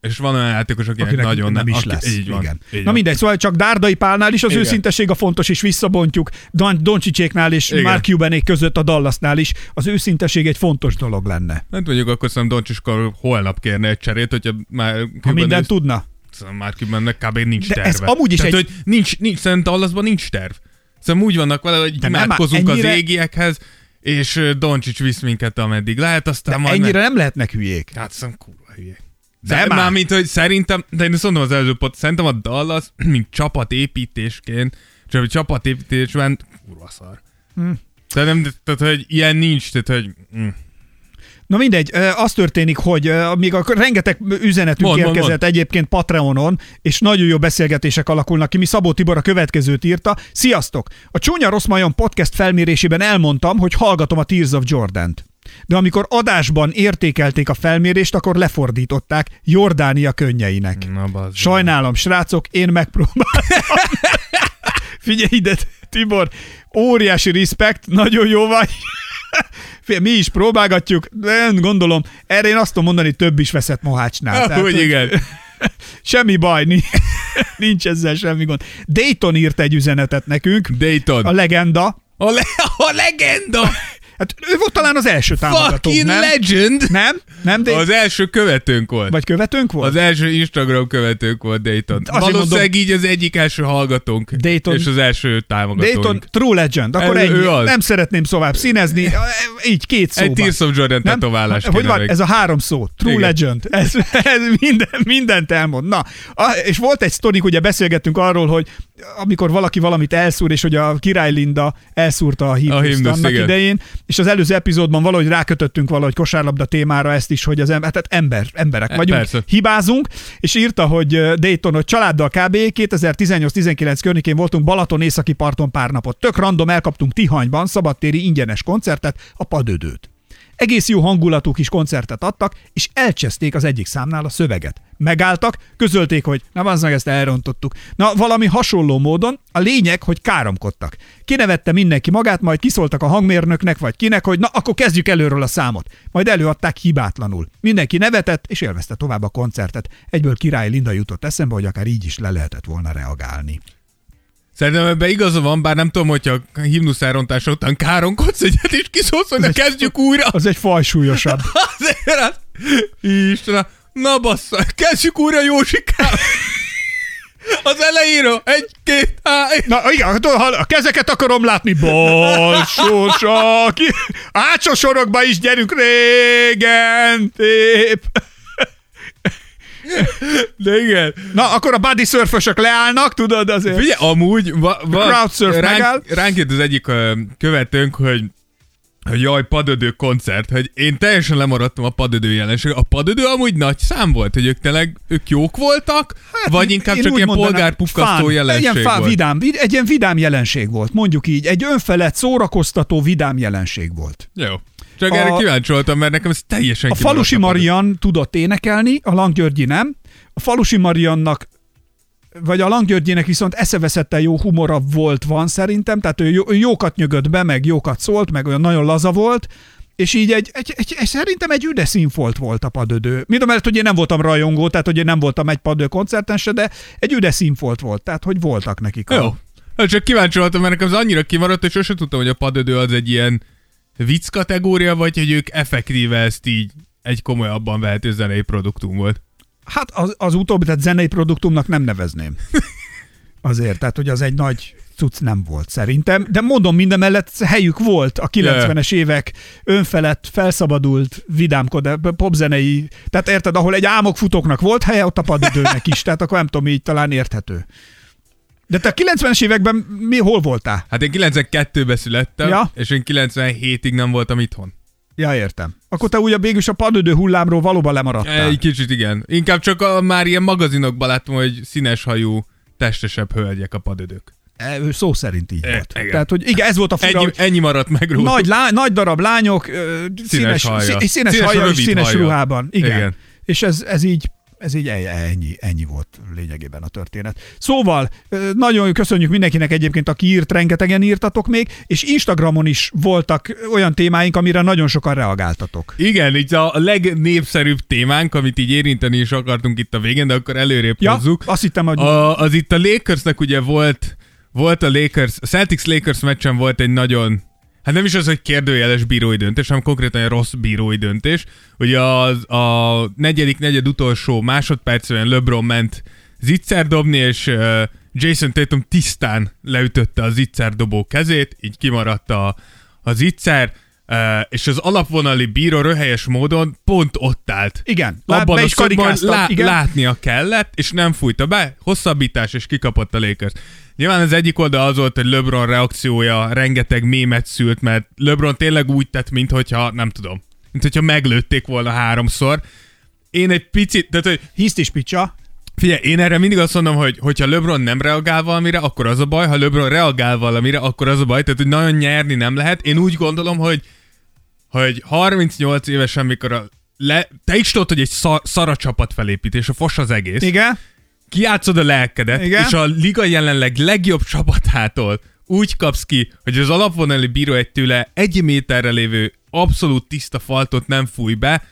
és van olyan játékos, akinek, akinek nagyon nem, nem is lesz. Aki, így van, igen. Így van. Na mindegy, szóval csak Dárdai Pálnál is az igen. őszintesség a fontos, és visszabontjuk Don- Doncsicsnál és igen. Mark Cubanék között a Dallasnál is az őszintesség egy fontos dolog lenne. Nem tudjuk, akkor szerintem Doncsics holnap kérne egy cserét, hogyha már Cuban minden is... tudna. Már Cubannek kb. Nincs de terve. Ez amúgy is tehát, egy... hogy nincs, nincs, szerintem Dallasban nincs terv. Szerintem úgy vannak vele, hogy imádkozunk ennyire... az égiekhez, és Doncic visz minket, ameddig lehet, aztán de majd... ennyire meg... nem lehetnek hülyék. Hát szerintem kurva hülyék. De már... már mint, hogy szerintem, de én azt mondom az előző pot, szerintem a Dallas, mint csapatépítésként, csak a csapatépítésben kurva szar. Hmm. Tehát, nem, tehát, hogy ilyen nincs, tehát, hogy... Mm. Na mindegy, az történik, hogy még a rengeteg üzenetünk mond, érkezett mond, mond. Egyébként Patreonon, és nagyon jó beszélgetések alakulnak ki. Mi Szabó Tibor a következőt írta. Sziasztok! A Csúnya Rossz Majom podcast felmérésében elmondtam, hogy hallgatom a Tears of Jordant. De amikor adásban értékelték a felmérést, akkor lefordították Jordánia könnyeinek. Sajnálom, srácok, én megpróbáltam. Figyelj ide, Tibor, óriási respekt, nagyon jó vagy. Mi is próbálgatjuk, de gondolom, erre én azt tudom mondani, több is veszett Mohácsnál. Tehát, hogy igen. Semmi baj, nincs, nincs ezzel semmi gond. Dayton írt egy üzenetet nekünk. Dayton. A legenda. A, le- a legenda! Hát ő volt talán az első támogató, nem? Fucking legend! Nem? Nem Dayton? Az első követőnk volt. Vagy követőnk volt? Az első Instagram követőnk volt Dayton. Valószínűleg így az egyik első hallgatónk Dayton, és az első támogatónk. Dayton true legend. Akkor ez, ennyi. Nem szeretném tovább színezni. Így két szóban. Egy Tears of Jordan tetoválás. Hogy van? Ez a három szó. True igen. legend. Ez, ez minden, mindent elmond. Na, és volt egy sztorik, ugye beszélgettünk arról, hogy amikor valaki valamit elszúr, és hogy a Király Linda elszúrta a himnuszt annak igen. idején, és az előző epizódban valahogy rákötöttünk valahogy kosárlabda témára ezt is, hogy az ember, hát ember, emberek e, vagyunk, persze. hibázunk, és írta, hogy Dayton, hogy családdal kb. kétezer-tizennyolc tizenkilenc környékén voltunk Balaton északi parton pár napot. Tök random elkaptunk Tihanyban szabadtéri ingyenes koncertet, a Padödőt. egész jó hangulatú kis koncertet adtak, és elcseszték az egyik számnál a szöveget. Megálltak, közölték, hogy na bazd meg, ezt elrontottuk. Na, valami hasonló módon, a lényeg, hogy káromkodtak. Kinevette mindenki magát, majd kiszóltak a hangmérnöknek, vagy kinek, hogy na, akkor kezdjük előről a számot. Majd előadták hibátlanul. Mindenki nevetett, és élvezte tovább a koncertet. Egyből Király Linda jutott eszembe, hogy akár így is le lehetett volna reagálni. Szerintem ebben igaza van, bár nem tudom, hogyha a himnusz elrontása után káronkodsz egyet, és kiszólsz, hogy egy, kezdjük újra. Az egy fajsúlyosabb. Azért az... Istenem. Na bassza, kezdjük újra Józsikával. Az elejéről. Egy, két, á. Na igen, a kezeket akarom látni. Balsósak. Ácsos sorokba is gyerünk. Régen tép. De igen. Na, akkor a body surfösök leállnak, tudod azért. Figyelj, amúgy va, va, crowdsurf ránk, megáll. Ránk jött az egyik követőnk, hogy hogy jaj, padödő koncert, hogy én teljesen lemaradtam a padödő jelenségre. A padödő amúgy nagy szám volt, hogy ők tényleg ők jók voltak, hát, vagy inkább csak ilyen polgárpukkasztó jelenség ilyen fán, volt. Vidám, egy ilyen vidám jelenség volt, mondjuk így. Egy önfelett, szórakoztató vidám jelenség volt. Jó. Csak a, erre kíváncsi voltam, mert nekem ez teljesen a Falusi Marian tudott énekelni, a Langgyörgyi nem. A Falusi Mariannak vagy a Langgyörgyének viszont eszeveszetten jó humora volt van szerintem, tehát ő jókat nyögött be, meg jókat szólt, meg olyan nagyon laza volt, és így egy, egy, egy, egy szerintem egy üde színfolt volt a padödő. Mindamellett, hogy én nem voltam rajongó, tehát hogy én nem voltam egy padödő koncerten se, de egy üde színfolt volt, tehát hogy voltak nekik. A... Jó, hát csak kíváncsi voltam, mert nekem az annyira kimaradt, és sosem tudtam, hogy a padödő az egy ilyen vicc kategória, vagy hogy ők effektíve ezt így egy komolyabban vehető zenei produktum volt. Hát az, az utóbbi, tehát zenei produktumnak nem nevezném. Azért, tehát hogy az egy nagy cucc nem volt szerintem, de mondom, mindemellett helyük volt a kilencvenes évek önfelett, felszabadult, vidámkodás, popzenei, tehát érted, ahol egy álmokfutóknak volt helye, ott a padödőnek is, tehát akkor nem tudom, így talán érthető. De te kilencvenes években mi, hol voltál? Hát én kilencvenkettőben születtem, ja? És én kilencvenhétig nem voltam itthon. Ja, értem. Akkor te ugye végülis a padödő hullámról valóban lemaradtál. Egy kicsit igen. Inkább csak a, már ilyen magazinokban láttam, hogy színes hajú, testesebb hölgyek a padödők. E, ő szó szerint így e, volt. Igen. Tehát, hogy igen, ez volt a fura. Ennyi, ennyi maradt meg róla. Nagy, lá, nagy darab lányok, színes, színes, színes haja és színes haja. Ruhában. Igen. igen. És ez, ez így... Ez így ennyi, ennyi volt lényegében a történet. Szóval, nagyon köszönjük mindenkinek egyébként, aki írt, rengetegen írtatok még, és Instagramon is voltak olyan témáink, amire nagyon sokan reagáltatok. Igen, így a legnépszerűbb témánk, amit így érinteni is akartunk itt a végén, de akkor előrébb ja, hozzuk. Azt hittem, hogy... a, az itt a Lakersnek ugye volt, volt a Lakers, a Celtics-Lakers meccsen volt egy nagyon... Hát nem is az, hogy kérdőjeles bírói döntés, hanem konkrétan egy rossz bírói döntés. Ugye az, a negyedik negyed utolsó másodpercben LeBron ment zicserdobni, és uh, Jason Tatum tisztán leütötte a zicserdobó kezét, így kimaradt a, a zicser, uh, és az alapvonali bíró röhelyes módon pont ott állt. Igen. Abban a szakban lá, látnia kellett, és nem fújta be, hosszabbítás, és kikapott a Lakers. Nyilván az egyik oldal az volt, hogy LeBron reakciója rengeteg mémet szült, mert LeBron tényleg úgy tett, minthogyha, nem tudom, minthogyha meglőtték volna háromszor. Én egy picit... Tehát, hogy... Hiszt is picsa. Figyelj, én erre mindig azt mondom, hogy hogyha LeBron nem reagál valamire, akkor az a baj, ha LeBron reagál valamire, akkor az a baj, tehát, hogy nagyon nyerni nem lehet. Én úgy gondolom, hogy, hogy harmincnyolc évesen, mikor a le... te is tudod, hogy egy szar, szara csapat felépítés, a fos az egész. Igen. Kijátszod a lelkedet, igen? És a liga jelenleg legjobb csapatától úgy kapsz ki, hogy az alapvonali bíró egy tőle egy méterre lévő abszolút tiszta faltot nem fúj be,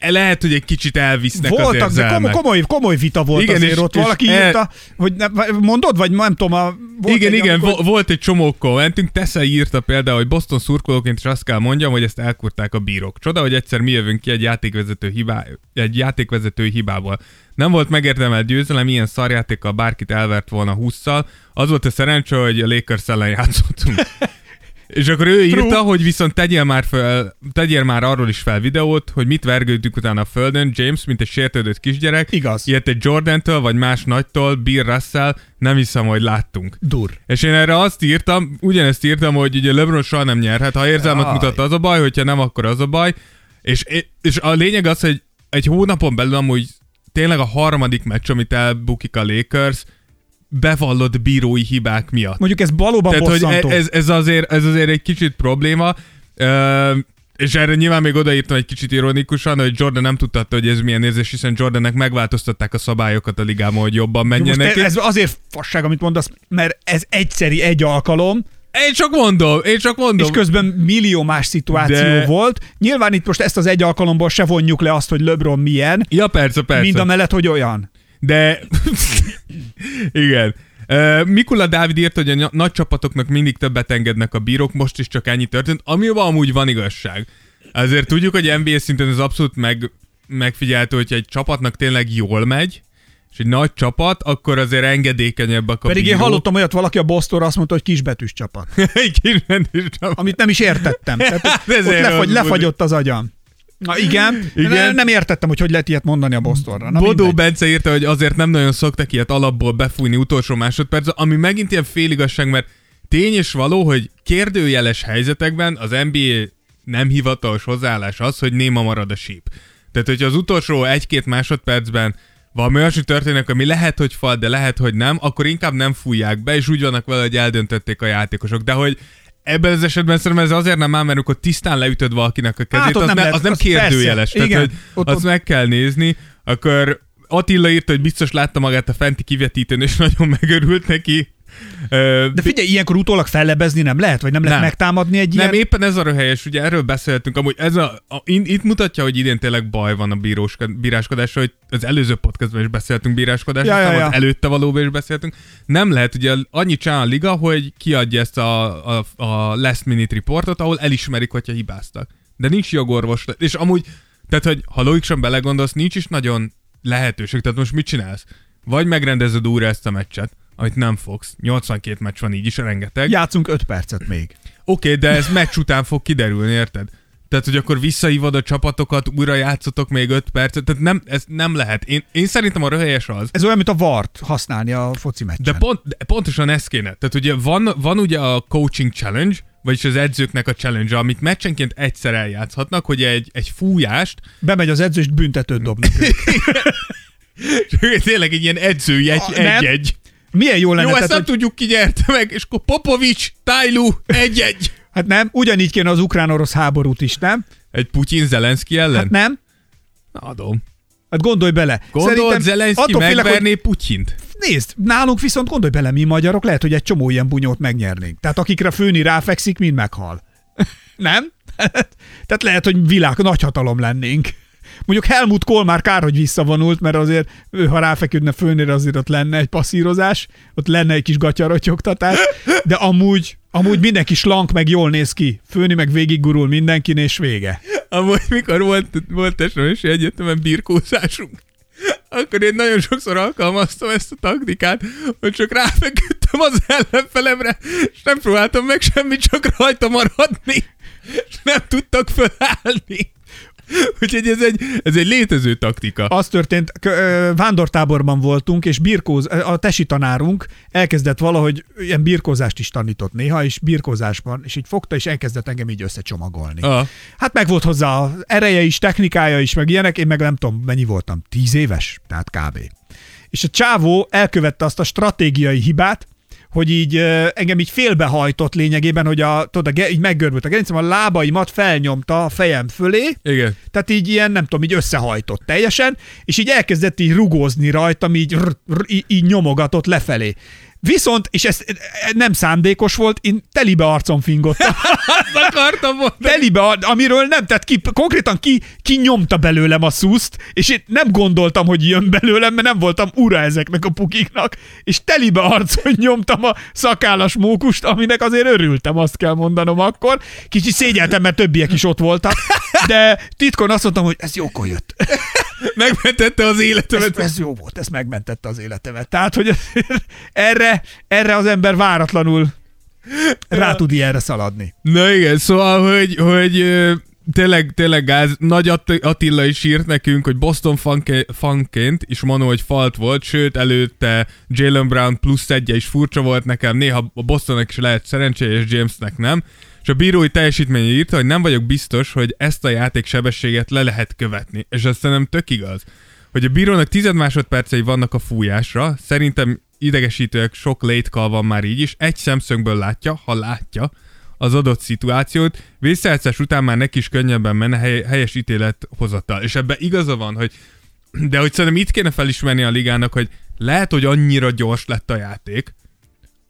Le- lehet, hogy egy kicsit elvisznek voltak, az érzelmek. Voltak, de komoly, komoly vita volt igen, azért és, ott. És valaki el... írta, hogy ne, mondod, vagy nem tudom. A, volt igen, egy, igen, amikor... volt egy csomó kommentünk. Tessa írta például, hogy Boston szurkolóként is azt kell mondjam, hogy ezt elkurták a bírók. Csoda, hogy egyszer mi jövünk ki egy játékvezető, hibá... egy játékvezető hibával. Nem volt megérdemelt győzelem, ilyen szarjátékkal bárkit elvert volna hússzal. Az volt a szerencse, hogy a Lakers ellen játszottunk. És akkor ő írta, True. Hogy viszont tegyél már, fel, tegyél már arról is fel videót, hogy mit vergődtünk utána a földön, James, mint egy sértődött kisgyerek. Igaz. Ilyet egy Jordantól, vagy más nagytól, Bill Russell, nem hiszem, hogy láttunk. Dur. És én erre azt írtam, ugyanezt írtam, hogy ugye LeBron soha nem nyerhet, ha érzelmet Aj. Mutat, az a baj, hogyha nem, akkor az a baj. És, és a lényeg az, hogy egy hónapon belül amúgy tényleg a harmadik meccs, amit elbukik a Lakers, bevallott bírói hibák miatt. Mondjuk ez valóban bosszantó. Tehát, hogy ez, ez, azért, ez azért egy kicsit probléma. És erre nyilván még odaírtam egy kicsit ironikusan, hogy Jordan nem tudhatta, hogy ez milyen érzés, hiszen Jordannek megváltoztatták a szabályokat a ligában, hogy jobban menjenek. Ez azért fasság, amit mondasz, mert ez egyszeri egy alkalom. Én csak mondom, én csak mondom. És közben millió más szituáció de... volt. Nyilván itt most ezt az egy alkalomból se vonjuk le azt, hogy LeBron milyen. Ja, persze, persze. Mind a mellett, hogy olyan. De... Igen. Mikula Dávid írt, hogy a nagy csapatoknak mindig többet engednek a bírók, most is csak ennyi történt, amiben amúgy van igazság. Azért tudjuk, hogy en bé á szinten ez abszolút meg, megfigyelhető, hogyha egy csapatnak tényleg jól megy, és egy nagy csapat, akkor azért engedékenyebbek a bírók. Pedig én hallottam olyat, valaki a Bostonra azt mondta, hogy kisbetűs csapat. Kisbetűs csapat. Amit nem is értettem. Tehát, ott lefagy, lefagyott az agyam. Na igen, igen. Nem értettem, hogy hogy lehet ilyet mondani a Bostonra. Na, Bodó mindegy. Bence írta, hogy azért nem nagyon szoktak ilyet alapból befújni utolsó másodperc, ami megint ilyen féligasság, mert tény és való, hogy kérdőjeles helyzetekben az en bé á nem hivatalos hozzáállás az, hogy néma marad a síp. Tehát, hogyha az utolsó egy-két másodpercben valami olyasmi történik, ami lehet, hogy fal, de lehet, hogy nem, akkor inkább nem fújják be, és úgy vannak vele, hogy eldöntötték a játékosok. De hogy ebben az esetben szerintem ez azért nem áll, mert amikor tisztán leütöd valakinek a kezét, hát, az nem, lehet, az nem az kérdőjeles. Persze, tehát, igen, hogy ott, azt ott... meg kell nézni. Akkor Attila írta, hogy biztos látta magát a fenti kivetítőn, és nagyon megörült neki. De figyelj, ilyenkor utólag fellebezni nem lehet? Vagy nem lehet nem. megtámadni egy ilyen? Nem, éppen ez a röhelyes, ugye erről beszéltünk. Amúgy ez a, a, in, itt mutatja, hogy idén tényleg baj van a bíróskod, bíráskodásra, hogy az előző podcastban is beszéltünk bíráskodásra, ja, ja, ja. Az előtte valóban is beszéltünk. Nem lehet, ugye annyit csinál a liga, hogy kiadja ezt a, a, a last minute reportot, ahol elismerik, hogyha hibáztak. De nincs jogorvos. És amúgy, tehát, hogy ha logikusan belegondolsz, nincs is nagyon lehetőség. Tehát most mit csinálsz? Vagy megrendezed újra ezt a meccset, amit nem fogsz. nyolcvankét meccs van így is, rengeteg. Játszunk öt percet még. Oké, okay, de ez meccs után fog kiderülni, érted? Tehát, hogy akkor visszahívod a csapatokat, újra játszotok még öt percet, tehát nem, ez nem lehet. Én, én szerintem a röhelyes az. Ez olyan, mint a vart használni a foci meccsen. De, pont, de pontosan ez kéne. Tehát ugye van, van ugye a coaching challenge, vagyis az edzőknek a challenge, amit meccsenként egyszer eljátszhatnak, hogy egy, egy fújást... Bemegy az edző, és büntetőt dobnak. Tényleg egy ilyen edzői egy, a, egy-egy. Milyen jó lenne? Jó, ezt nem hogy... tudjuk, ki gyerte meg, és akkor Popovics, Tájlú, egy-egy. Hát nem, ugyanígy kéne az ukrán-orosz háborút is, nem? Egy Putyin-Zelenszky ellen? Hát nem. Adom. Hát gondolj bele. Gondolj, Zelenszky megverné hogy... Putyint. Nézd, nálunk viszont gondolj bele, mi magyarok, lehet, hogy egy csomó ilyen bunyót megnyernénk. Tehát akikre főni ráfekszik, mind meghal. Nem? Tehát lehet, hogy világ, nagyhatalom lennénk. Mondjuk Helmut Kohl már kár, hogy visszavonult, mert azért ő, ha ráfeküdne főnére, azért ott lenne egy passzírozás, ott lenne egy kis gatyarotyogtatás, de amúgy, amúgy mindenki slank, meg jól néz ki. Főni meg végiggurul mindenkin, és vége. Amúgy mikor volt, volt eseményi egyetemen birkózásunk, akkor én nagyon sokszor alkalmaztam ezt a taktikát, hogy csak ráfeküdtem az ellenfelemre, és nem próbáltam meg semmit, csak rajta maradni, és nem tudtak fölállni. Úgyhogy ez egy, ez egy létező taktika. Az történt, vándortáborban voltunk, és birkóz, a tesi tanárunk elkezdett valahogy, ilyen birkózást is tanított néha, és birkózásban, és így fogta, és elkezdett engem így összecsomagolni. Aha. Hát meg volt hozzá az ereje is, technikája is, meg ilyenek, én meg nem tudom, mennyi voltam, tíz éves, tehát kb. És a csávó elkövette azt a stratégiai hibát, hogy így engem így félbehajtott lényegében, hogy a, tudod, így meggörbült a gerincem, a lábaimat felnyomta a fejem fölé. Igen. Tehát így ilyen, nem tudom, így összehajtott teljesen, és így elkezdett így rugózni rajtam, így, rr, rr, így, így nyomogatott lefelé. Viszont, és ez nem szándékos volt, én telibe arcon fingottam. Azt akartam mondani. Telibe, amiről nem, tehát ki, konkrétan ki, ki nyomta belőlem a szuszt, és én nem gondoltam, hogy jön belőlem, mert nem voltam ura ezeknek a pukiknak, és telibe arcon nyomtam a szakállas mókust, aminek azért örültem, azt kell mondanom akkor. Kicsit szégyeltem, mert többiek is ott voltak, de titkon azt mondtam, hogy ez jókor jött. Megmentette az életemet. Ez, ez jó volt, ez megmentette az életemet. Tehát, hogy erre, erre az ember váratlanul rá tud ilyenre szaladni. Na igen, szóval, hogy, hogy tényleg, tényleg gáz. Nagy Attila is írt nekünk, hogy Boston fanként is mondom, hogy falt volt, sőt, előtte Jaylen Brown plusz egye is furcsa volt nekem. Néha a Bostonnak is lehet szerencséje, és Jamesnek nem. És a bírói teljesítmény írta, hogy nem vagyok biztos, hogy ezt a játéksebességet le lehet követni. És azt szerintem tök igaz, hogy a bírónak tized másodpercei vannak a fújásra, szerintem idegesítőek sok létkal van már így is, egy szemszögből látja, ha látja, az adott szituációt, vészjátszás után már neki is könnyebben menne hely, helyes ítélet hozatal. És ebben igaza van, hogy de hogy szerintem itt kéne felismerni a ligának, hogy lehet, hogy annyira gyors lett a játék,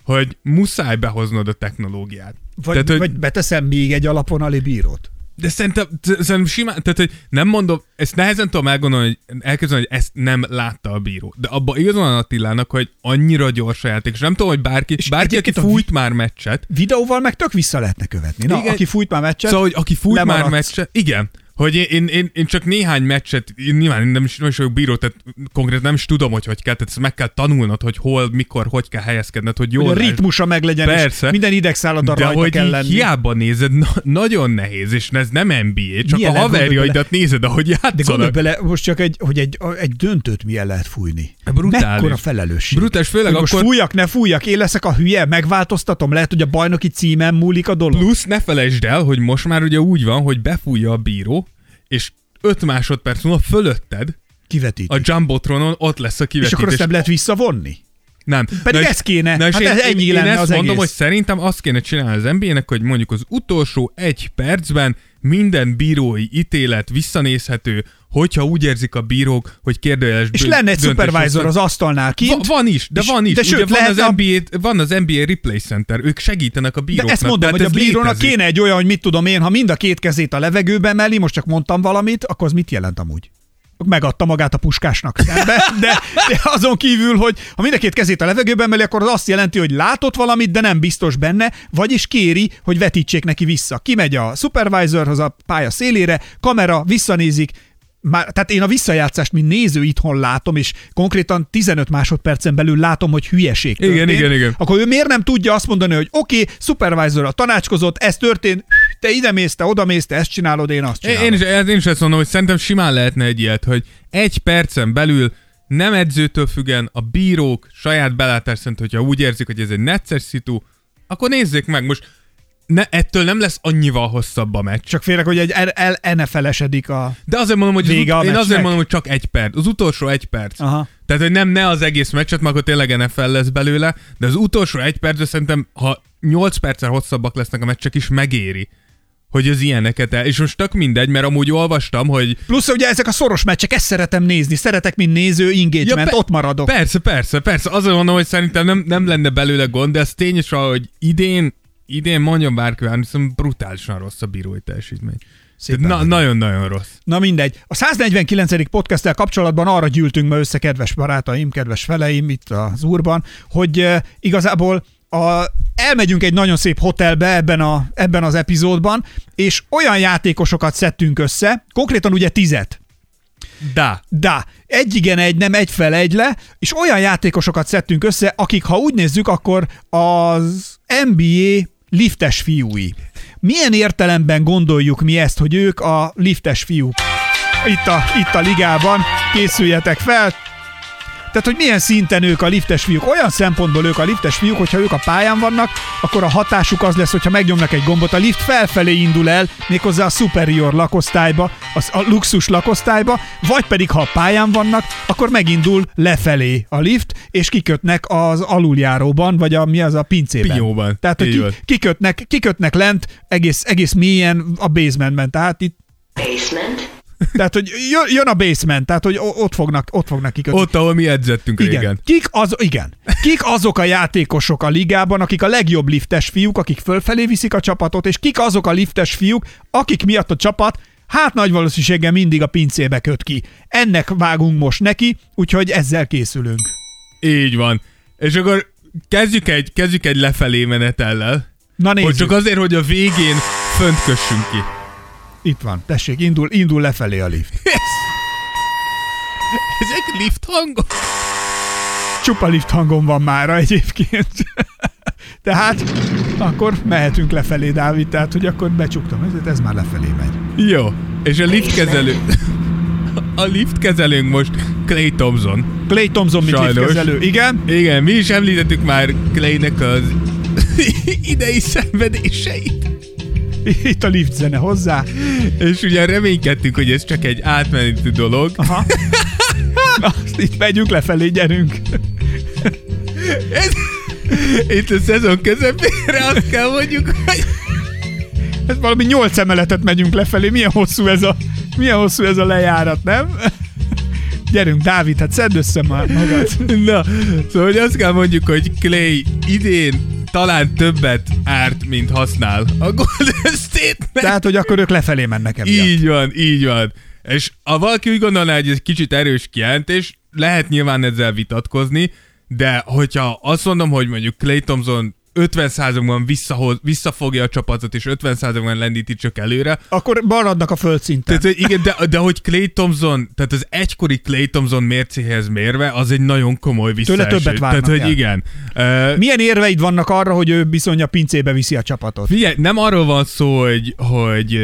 hogy muszáj behoznod a technológiát. Vagy, tehát, hogy... vagy beteszem még egy alaponali bírót. De szerintem, szerintem simán, tehát hogy nem mondom, ezt nehezen tudom elgondolni, hogy elképzelni, hogy ezt nem látta a bíró. De abban igazán Attilának, hogy annyira gyors a játék, és nem tudom, hogy bárki, és bárki aki fújt vi- már meccset. Videóval meg tök vissza lehetne követni. Na, igen, aki fújt már meccset, szóval, hogy aki fújt már meccset, igen. Hogy én, én, én, én csak néhány meccset, én nyilván nem is, nem is vagyok bíró, tehát konkrétan nem is tudom, hogy hogy kell, tehát ezt meg kell tanulnod, hogy hol, mikor, hogy kell helyezkedned, hogy jól... Hogy a ritmusa meglegyen, persze, és minden idegszállat arra rajta kell lenni. Hiába nézed, na, nagyon nehéz, és ez nem en bé á, csak milyen a haverjaidat nézed, ahogy játszanak. De gondolj bele, most csak egy, hogy egy, egy döntőt milyen lehet fújni. Brutális. Mekkora felelősség. Brutális, főleg akkor... Most fújjak, ne fújjak, én leszek a hülye, megváltoztatom, lehet, hogy a bajnoki címen múlik a dolog. Plusz ne felejtsd el, hogy most már ugye úgy van, hogy befújja a bíró, és öt másodperc múlva fölötted kivetítik. A Jumbotronon ott lesz a kivetítés. És akkor azt nem lehet visszavonni? Nem. Pedig na, ez kéne. Na, hát én, ez ennyi én lenne én ezt az mondom, egész. Hogy szerintem azt kéne csinálni az en bé á-nek, hogy mondjuk az utolsó egy percben minden bírói ítélet visszanézhető, hogyha úgy érzik a bírók, hogy kérdőjeles döntés. És lenne egy szupervisor az asztalnál kint. Va, van is, de van is. De sőt, van, az a... en bé á, van az en bé á Replay Center, ők segítenek a bíróknak. De ezt mondom, tehát hogy a bírónak létezik. Kéne egy olyan, hogy mit tudom én, ha mind a két kezét a levegőbe emeli, most csak mondtam valamit, akkor az mit jelent amúgy? Megadta magát a Puskásnak. De, de, de azon kívül, hogy ha mind a két kezét a levegőbe emeli, akkor az azt jelenti, hogy látott valamit, de nem biztos benne, vagyis kéri, hogy vetítsék neki vissza. Kimegy a szupervisorhoz a pálya szélére, kamera, visszanézik. Már, tehát én a visszajátszást, mint néző itthon látom, és konkrétan tizenöt másodpercen belül látom, hogy hülyeség történt. Igen, igen, igen. Akkor ő miért nem tudja azt mondani, hogy oké, okay, szupervisorral tanácskozott, ez történt, te ide mész, te oda mész, te ezt csinálod, én azt csinálom. Én is, én is ezt mondom, hogy szerintem simán lehetne egy ilyet, hogy egy percen belül nem edzőtől függen a bírók saját belátás szerint, hogyha úgy érzik, hogy ez egy necces szitu, akkor nézzék meg most. Ne, ettől nem lesz annyival hosszabb a meccs. Csak félek, hogy egy elnefelesedik a De azért mondom, hogy az ut- én azért mondom, hogy csak egy perc. Az utolsó egy perc. Aha. Tehát, hogy nem ne az egész meccset, mert akkor tényleg en ef el lesz belőle, de az utolsó egy perc, szerintem, ha nyolc perccel hosszabbak lesznek a meccsek is, megéri, hogy az ilyeneket el... És most tök mindegy, mert amúgy olvastam, hogy... Plusz, ugye ezek a szoros meccsek, ezt szeretem nézni, szeretek, mint néző, engagement, ja, per- ott maradok. Persze, persze, persze. Azért mondom, hogy szerintem nem, nem lenne belőle gond, de ez tény is, hogy idén Idén mondjam bárkivel, hiszen brutálisan rossz a bírói teljesítmény. Na, nagyon-nagyon rossz. Na mindegy. A száznegyvenkilencedik podcasttel kapcsolatban arra gyűltünk ma össze, kedves barátaim, kedves feleim itt az úrban, hogy uh, igazából a, elmegyünk egy nagyon szép hotelbe ebben, a, ebben az epizódban, és olyan játékosokat szedtünk össze, konkrétan ugye tízet. Da. Da. Egy igen, egy nem, egy fel, egy le, és olyan játékosokat szedtünk össze, akik, ha úgy nézzük, akkor az en bé á liftes fiúi. Milyen értelemben gondoljuk mi ezt, hogy ők a liftes fiúk? Itt a, itt a ligában, készüljetek fel! Tehát, hogy milyen szinten ők a liftes fiúk? Olyan szempontból ők a liftes fiúk, hogyha ők a pályán vannak, akkor a hatásuk az lesz, hogyha megnyomnak egy gombot, a lift felfelé indul el, méghozzá a superior lakosztályba, a luxus lakosztályba, vagy pedig, ha a pályán vannak, akkor megindul lefelé a lift, és kikötnek az aluljáróban, vagy a, mi az a pincében. Pinyóban. Tehát, hogy ki, kikötnek, kikötnek lent egész, egész mélyen a basementben. Tehát itt... Basement? Tehát, hogy jön a basement, tehát, hogy ott fognak, ott fognak kikötni. Ott, ahol mi edzettünk igen. régen. Kik, az, igen. Kik azok a játékosok a ligában, akik a legjobb liftes fiúk, akik fölfelé viszik a csapatot, és kik azok a liftes fiúk, akik miatt a csapat, hát nagy valószínűséggel mindig a pincébe köt ki. Ennek vágunk most neki, úgyhogy ezzel készülünk. Így van. És akkor kezdjük egy, kezdjük egy lefelé menetellel. Na nézzük. Hogy csak azért, hogy a végén fönt kössünk ki. Itt van, tessék, indul, indul lefelé a lift. Yes. Ezek lift hangok? Csupa lift hangon van mára egyébként. Tehát akkor mehetünk lefelé, Dávid, tehát hogy akkor becsuktam, ezért ez már lefelé megy. Jó, és a lift kezelő... A lift kezelőnk most Klay Thompson. Klay Thompson, mint lift kezelő, igen? Igen, mi is említettük már Klaynek az idei szenvedéseit. Itt a lift zene hozzá. És ugye reménykedtünk, hogy ez csak egy átmeneti dolog. Aha. Na, itt megyünk lefelé, gyerünk. Itt a szezon közepére azt kell mondjuk, hogy Ez valami nyolc emeletet megyünk lefelé. Milyen hosszú ez a, milyen hosszú ez a lejárat, nem? Gyerünk, Dávid, hát szedd össze már magad. Na, szóval azt kell mondjuk, hogy Klay idén talán többet árt, mint használ a Golden State-nek. Tehát, hogy akkor ők lefelé mennek emiatt. Így van, így van. És ha valaki úgy gondolná, hogy ez kicsit erős kijelentés, lehet nyilván ezzel vitatkozni, de hogyha azt mondom, hogy mondjuk Klay Thompson ötven százalékban visszahoz, visszafogja a csapatot, és ötven százalékban lendíti csak előre. Akkor maradnak a földszinten. Tehát, igen, de, de hogy Klay Thompson, tehát az egykori Klay Thompson mércéhez mérve, az egy nagyon komoly visszaesés. Tőle többet várnak. Tehát, hogy igen. Milyen érveid vannak arra, hogy ő bizony a pincébe viszi a csapatot? Figyelj, nem arról van szó, hogy, hogy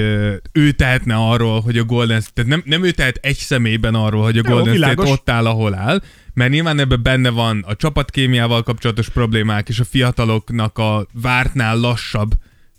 ő tehetne arról, hogy a Golden State, tehát nem, nem ő tehet egy személyben arról, hogy a Jó, Golden világos. State ott áll, ahol áll, mert nyilván ebben benne van a csapatkémiával kapcsolatos problémák és a fiataloknak a vártnál lassabb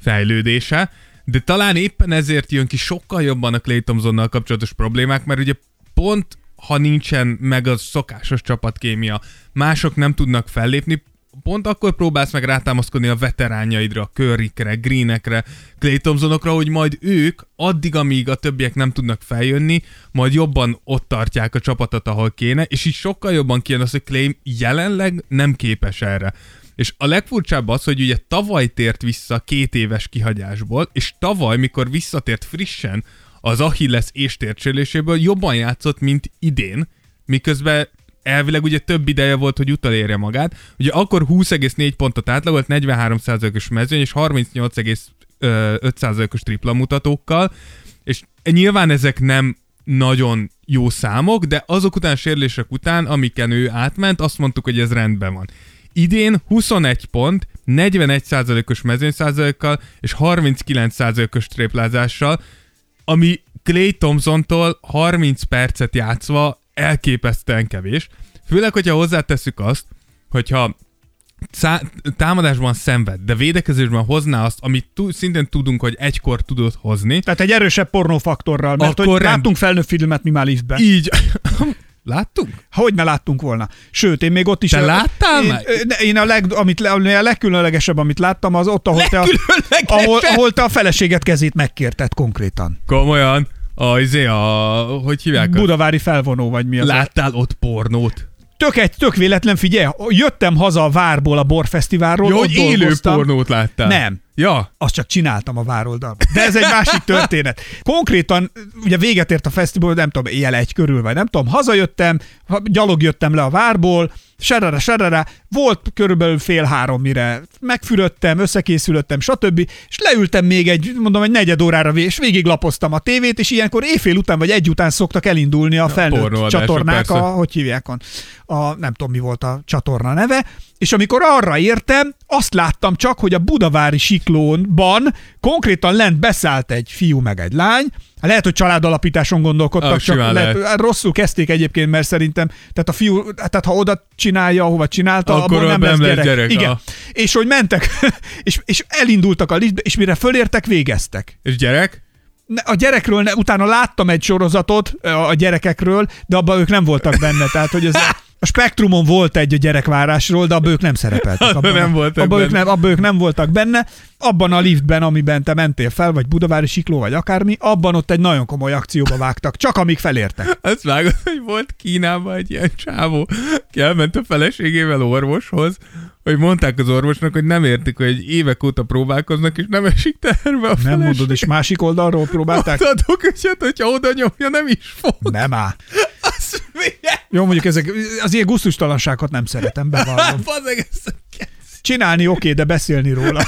fejlődése, de talán éppen ezért jön ki sokkal jobban a Klay Thompsonnal kapcsolatos problémák, mert ugye pont, ha nincsen meg a szokásos csapatkémia, mások nem tudnak fellépni, pont akkor próbálsz meg rátámaszkodni a veteránjaidra, a Currykre, Greenekre, Klay Thompsonokra, hogy majd ők addig, amíg a többiek nem tudnak feljönni, majd jobban ott tartják a csapatot, ahol kéne, és így sokkal jobban kijön az, hogy Klay jelenleg nem képes erre. És a legfurcsább az, hogy ugye tavaly tért vissza két éves kihagyásból, és tavaly, mikor visszatért frissen az Achilles éstértsérüléséből, jobban játszott, mint idén, miközben elvileg ugye több ideje volt, hogy utolérje magát. Ugye akkor húsz egész négy pontot átlagolt, negyvenhárom százalékos mezőny és harmincnyolc egész öt százalékos tripla mutatókkal, és nyilván ezek nem nagyon jó számok, de azok után, sérülések után, amiken ő átment, azt mondtuk, hogy ez rendben van. Idén huszonegy pont, negyvenegy százalékos mezőny százalékkal és harminckilenc százalékos triplázással, ami Klay Thompsontól harminc percet játszva elképesztően kevés, főleg, hogyha hozzátesszük azt, hogyha szá- támadásban szenved, de védekezésben hozná azt, amit t- szintén tudunk, hogy egykor tudod hozni. Tehát egy erősebb pornófaktorral, mert hogy rend... láttunk felnőtt filmet mi már liftben. Így. Láttunk? Hogy ne láttunk volna. Sőt, én még ott is... Te el... láttál én, meg? Én a, leg, amit, a legkülönlegesebb, amit láttam, az ott, ahol te a, ahol, ahol te a feleséget kezét megkérted konkrétan. Komolyan? A, izé, a, hogy hívják? Budavári felvonó, vagy mi az? Láttál ott pornót? Tök egy, tök véletlen, figyelj, jöttem haza a várból, a borfesztiválról. Jó, hogy élő dolgoztam. Pornót láttál? Nem. Ja. Azt csak csináltam a vároldalban. De ez egy másik történet. Konkrétan, ugye véget ért a fesztivál, nem tudom, éjjel egy körül, vagy nem tudom, hazajöttem, gyalog jöttem le a várból, serere, serere, volt körülbelül fél három, mire megfürödtem, összekészülöttem, stb. És leültem még egy, mondom, egy negyed órára, és végiglapoztam a tévét, és ilyenkor éjfél után, vagy egy után szoktak elindulni a felnőtt a csatornák, a, hogy hívják, a, nem tudom, mi volt a csatorna neve, és amikor arra értem, azt láttam csak, hogy a budavári siklónban konkrétan lent beszállt egy fiú meg egy lány, lehet, hogy családalapításon gondolkodtak, ah, csak lehet, rosszul kezdték egyébként, mert szerintem, tehát a fiú, tehát ha oda csinálja, ahova csinálta, akkor abban nem lesz gyerek. gyerek. Igen. Ah. És hogy mentek, és, és elindultak a liftbe, és mire fölértek, végeztek. És gyerek? A gyerekről, ne, utána láttam egy sorozatot a gyerekekről, de abban ők nem voltak benne, tehát hogy ez... A Spektrumon volt egy a gyerekvárásról, de abban ők nem szerepeltek. Abban nem, abba ők, nem, abba ők nem voltak benne. Abban a liftben, amiben te mentél fel, vagy budavári sikló, vagy akármi, abban ott egy nagyon komoly akcióba vágtak, csak amíg felértek. Azt vágod, hogy volt Kínában egy ilyen csávó, ki elment a feleségével orvoshoz, hogy mondták az orvosnak, hogy nem értik, hogy évek óta próbálkoznak, és nem esik terve a feleség. Nem mondod, és másik oldalról próbálták? Mondhatok őket, hogyha oda nyomja, nem is fog. Nem áll. Az milyen? Jó, mondjuk ezek, az ilyen gusztustalanságot nem szeretem, bevallom. Csinálni oké, okay, de beszélni róla.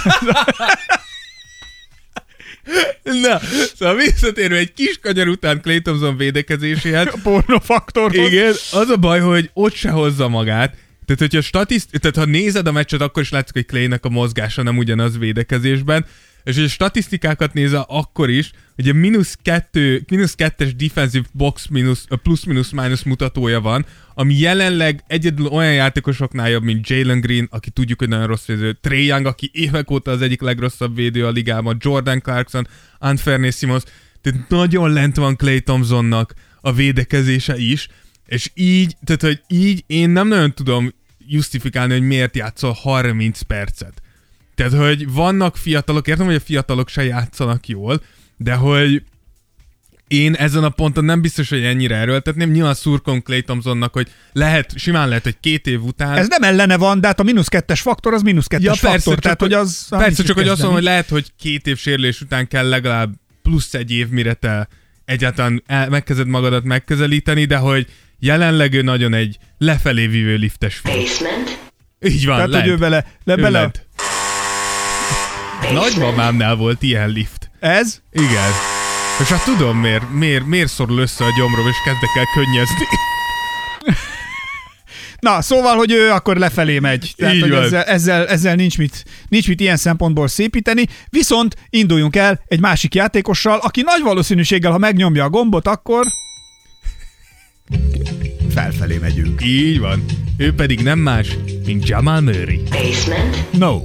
Na, szóval visszatérve egy kis kanyar után Klay Thompson védekezéséhez. A pornofaktorhoz. Igen, az a baj, hogy ott se hozza magát. Tehát, hogyha statiszt- tehát, ha nézed a meccset, akkor is látszik, hogy Klay-nek a mozgása nem ugyanaz védekezésben. És hogy a statisztikákat nézel akkor is, ugye mínusz kettő, mínusz kettes defensive box mínusz, plusz-minusz-minusz mutatója van, ami jelenleg egyedül olyan játékosoknál jobb, mint Jalen Green, aki tudjuk, hogy nagyon rossz védő, Trae Young, aki évek óta az egyik legrosszabb védő a ligában, Jordan Clarkson, Anfernee Simons, tehát nagyon lent van Klay Thompsonnak a védekezése is, és így, tehát hogy így én nem nagyon tudom justifikálni, hogy miért játszol harminc percet. Tehát, hogy vannak fiatalok, értem, hogy a fiatalok se játszanak jól, de hogy én ezen a ponton nem biztos, hogy ennyire erőltetném. Nyilván szurkom Klay Thompsonnak, hogy lehet, simán lehet, hogy két év után... Ez nem ellene van, de hát a mínusz kettes faktor az mínusz kettes ja, faktor. Persze, tehát, hogy az, persze csak, hogy azt mondom, hogy lehet, hogy két év sérülés után kell legalább plusz egy év, mire te egyáltalán el, megkezded magadat megközelíteni, de hogy jelenleg ő nagyon egy lefelé vívő liftes film. Basement? Így van, tehát, lent. Hogy ő bele, le, ő bele. Lent. Nagymamámnál volt ilyen lift. Ez? Igen. És hát tudom miért, miért, miért szorul össze a gyomrom, és kezdek el könnyezni. Na, szóval, hogy ő akkor lefelé megy. Tehát, hogy ezzel, ezzel, ezzel nincs mit, nincs mit ilyen szempontból szépíteni. Viszont induljunk el egy másik játékossal, aki nagy valószínűséggel, ha megnyomja a gombot, akkor... felfelé megyünk. Így van. Ő pedig nem más, mint Jamal Murray. Basement? No.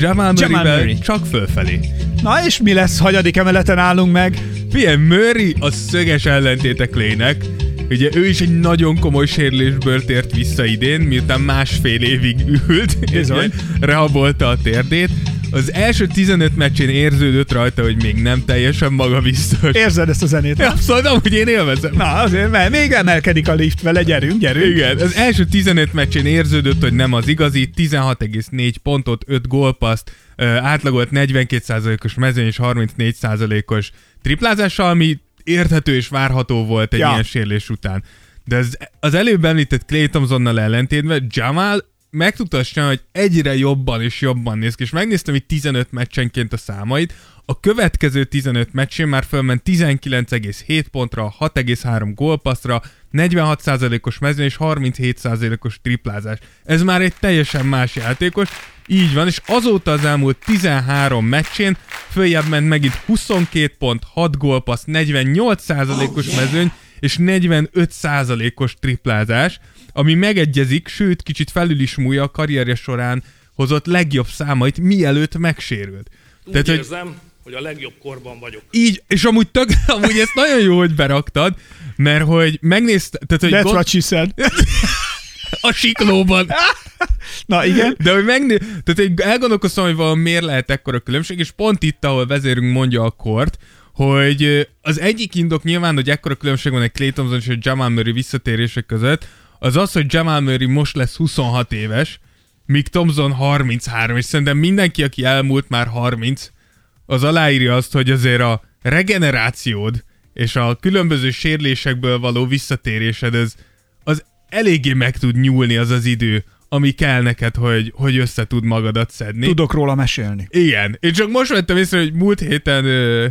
Jamal Murray csak fölfelé. Na és mi lesz, hagyadik emeleten állunk meg? Figyelj, Murray a szöges ellentéte Klay-nek. Ugye ő is egy nagyon komoly sérülésből tért vissza idén, miután másfél évig ült, és rehabolta a térdét. Az első tizenöt meccsén érződött rajta, hogy még nem teljesen magabiztos. Érzed ezt a zenét? Ja, szóval, hogy én élvezem. Na azért, mert még emelkedik a lift vele, gyerünk, gyerünk. Igen, az első tizenöt meccsén érződött, hogy nem az igazi, tizenhat egész négy pontot, öt gólpaszt, átlagolt negyvenkét százalékos mezőny és harmincnégy százalékos triplázással, ami érthető és várható volt egy ja. ilyen sérülés után. De az, az előbb említett Klay Thompsonnal ellentétben Jamal megtudta azt csinálni, hogy egyre jobban és jobban néz ki, és megnéztem itt tizenöt meccsenként a számait, a következő tizenöt meccsén már fölment tizenkilenc egész hét pontra, hat egész három gólpasszra, negyvenhat százalékos mezőny és harminchét százalékos triplázás. Ez már egy teljesen más játékos, így van, és azóta az elmúlt tizenhárom meccsén följebb ment megint huszonkét pont, hat gólpassz, negyvennyolc százalékos mezőny és negyvenöt százalékos triplázás, ami megegyezik, sőt, kicsit felül is múlja a karrierje során hozott legjobb számait, mielőtt megsérült. Úgy tehát, érzem, hogy... hogy a legjobb korban vagyok. Így, és amúgy, tök, amúgy ezt nagyon jó, hogy beraktad, mert hogy megnézted... That's gond... what she said. A siklóban. Na igen. De hogy megnéz... Tehát elgondolkoztam, hogy valami miért lehet ekkora különbség, és pont itt, ahol vezérünk mondja a kort, hogy az egyik indok nyilván, hogy ekkora különbség van egy Klay Thompson és egy Jamal Murray visszatérések között, az az, hogy Jamal Murray most lesz huszonhat éves, míg Thompson harminchárom, és szerintem mindenki, aki elmúlt már harminc, az aláírja azt, hogy azért a regenerációd és a különböző sérülésekből való visszatérésed, ez, az eléggé meg tud nyúlni az az idő, ami kell neked, hogy, hogy össze tud magadat szedni. Tudok róla mesélni. Igen. Én csak most vettem észre, hogy múlt héten ö,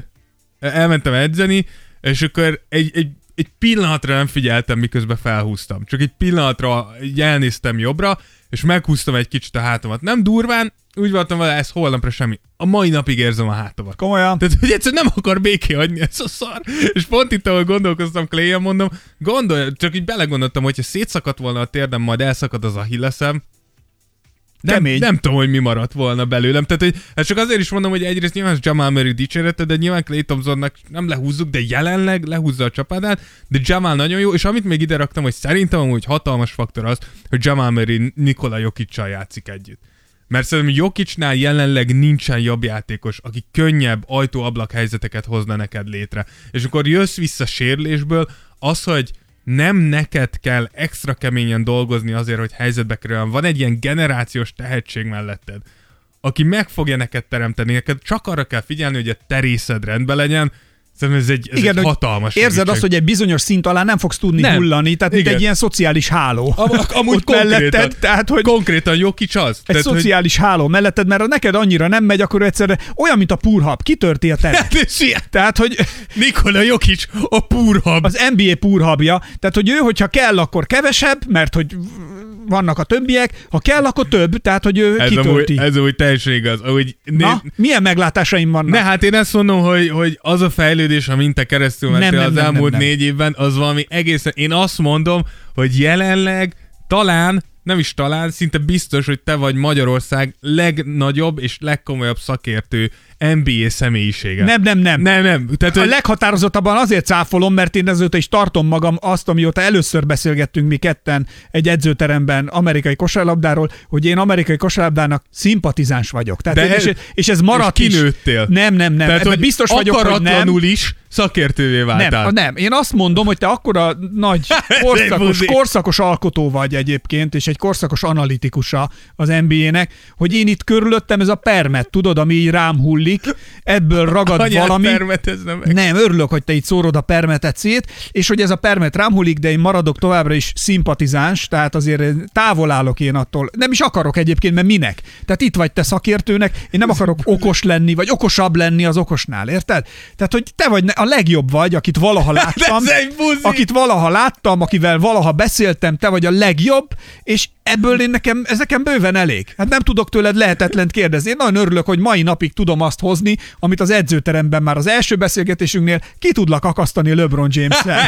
elmentem edzeni, és akkor egy... egy Egy pillanatra nem figyeltem, miközben felhúztam. Csak egy pillanatra elnéztem jobbra, és meghúztam egy kicsit a hátamat. Nem durván, úgy voltam vele, ez holnapra semmi. A mai napig érzem a hátamat. Komolyan. Tehát, hogy egyszerűen nem akar béké hagyni ez a szar. És pont itt, ahol gondolkoztam Klay-en, mondom, gondolj, csak így belegondoltam, hogyha szétszakadt volna a térdem, majd elszakad az Achilleszem. Nem, nem tudom, hogy mi maradt volna belőlem. Tehát, hogy, hát csak azért is mondom, hogy egyrészt nyilván Jamal Murray dicsérete, de nyilván Klay Thompsonnak nem lehúzzuk, de jelenleg lehúzza a csapatát, de Jamal nagyon jó, és amit még ide raktam, hogy szerintem amúgy hatalmas faktor az, hogy Jamal Murray Nikola Jokic-sal játszik együtt. Mert szerintem Jokicnál jelenleg nincsen jobb játékos, aki könnyebb ajtó-ablak helyzeteket hozna neked létre. És akkor jössz vissza sérülésből, az, hogy nem neked kell extra keményen dolgozni azért, hogy helyzetbe kerüljön. Van egy ilyen generációs tehetség melletted, aki meg fogja neked teremteni. Neked csak arra kell figyelni, hogy a terészed rendben legyen. Szerintem ez egy, ez igen, egy hatalmas érzed segítség. Azt, hogy egy bizonyos szint alá nem fogsz tudni nem. hullani, tehát igen. Mint egy ilyen szociális háló. Am- amúgy konkrétan, tehát, hogy konkrétan Jokic az. Egy tehát, szociális hogy... háló melletted, mert ha neked annyira nem megy, akkor egyszerre olyan, mint a púrhab, kitörti a teret. Tehát, hogy... Nikola Jokic a púrhab. Az en bé á púrhabja, tehát, hogy ő, hogyha kell, akkor kevesebb, mert hogy... vannak a többiek, ha kell, akkor több, tehát, hogy ő ez kitölti. Amúgy, ez úgy teljesen igaz. Ahogy né... Na, milyen meglátásaim vannak? Ne, hát én ezt mondom, hogy, hogy az a fejlődés, amint te keresztül mentél az nem, elmúlt nem, nem. négy évben, az valami egészen... Én azt mondom, hogy jelenleg talán, nem is talán, szinte biztos, hogy te vagy Magyarország legnagyobb és legkomolyabb szakértő en bé á személyisége. Nem, nem, nem. Nem, nem. Tehát, a leghatározottabban azért cáfolom, mert én ezóta is tartom magam azt, amióta először beszélgettünk mi ketten egy edzőteremben amerikai kosárlabdáról, hogy én amerikai kosárlabdának szimpatizáns vagyok. Tehát én, és, és ez maradt is. Kinőttél. Nem, nem, nem. Tehát, hogy biztos vagyok, hogy nem. Is szakértővé váltál. Nem, nem, én azt mondom, hogy te akkora nagy korszakos, korszakos alkotó vagy egyébként, és egy korszakos analitikusa az en bé á-nek, hogy én itt körülöttem ez a permet, tudod, ami így rám hullik, ebből ragad anyát valami. Nem, örülök, hogy te így szórod a permetet szét, és hogy ez a permet rám hullik, de én maradok továbbra is szimpatizáns, tehát azért távol állok én attól. Nem is akarok egyébként, mert minek? Tehát itt vagy te szakértőnek, én nem akarok okos lenni, vagy okosabb lenni az okosnál, érted? Tehát, hogy te vagy a legjobb vagy, akit valaha láttam, akit valaha láttam, akivel valaha beszéltem, te vagy a legjobb, és ebből én nekem, ez nekem bőven elég. Hát nem tudok tőled lehetetlent kérdezni. Én nagyon örülök, hogy mai napig tudom azt hozni, amit az edzőteremben már az első beszélgetésünknél ki tudlak akasztani LeBron James-szel.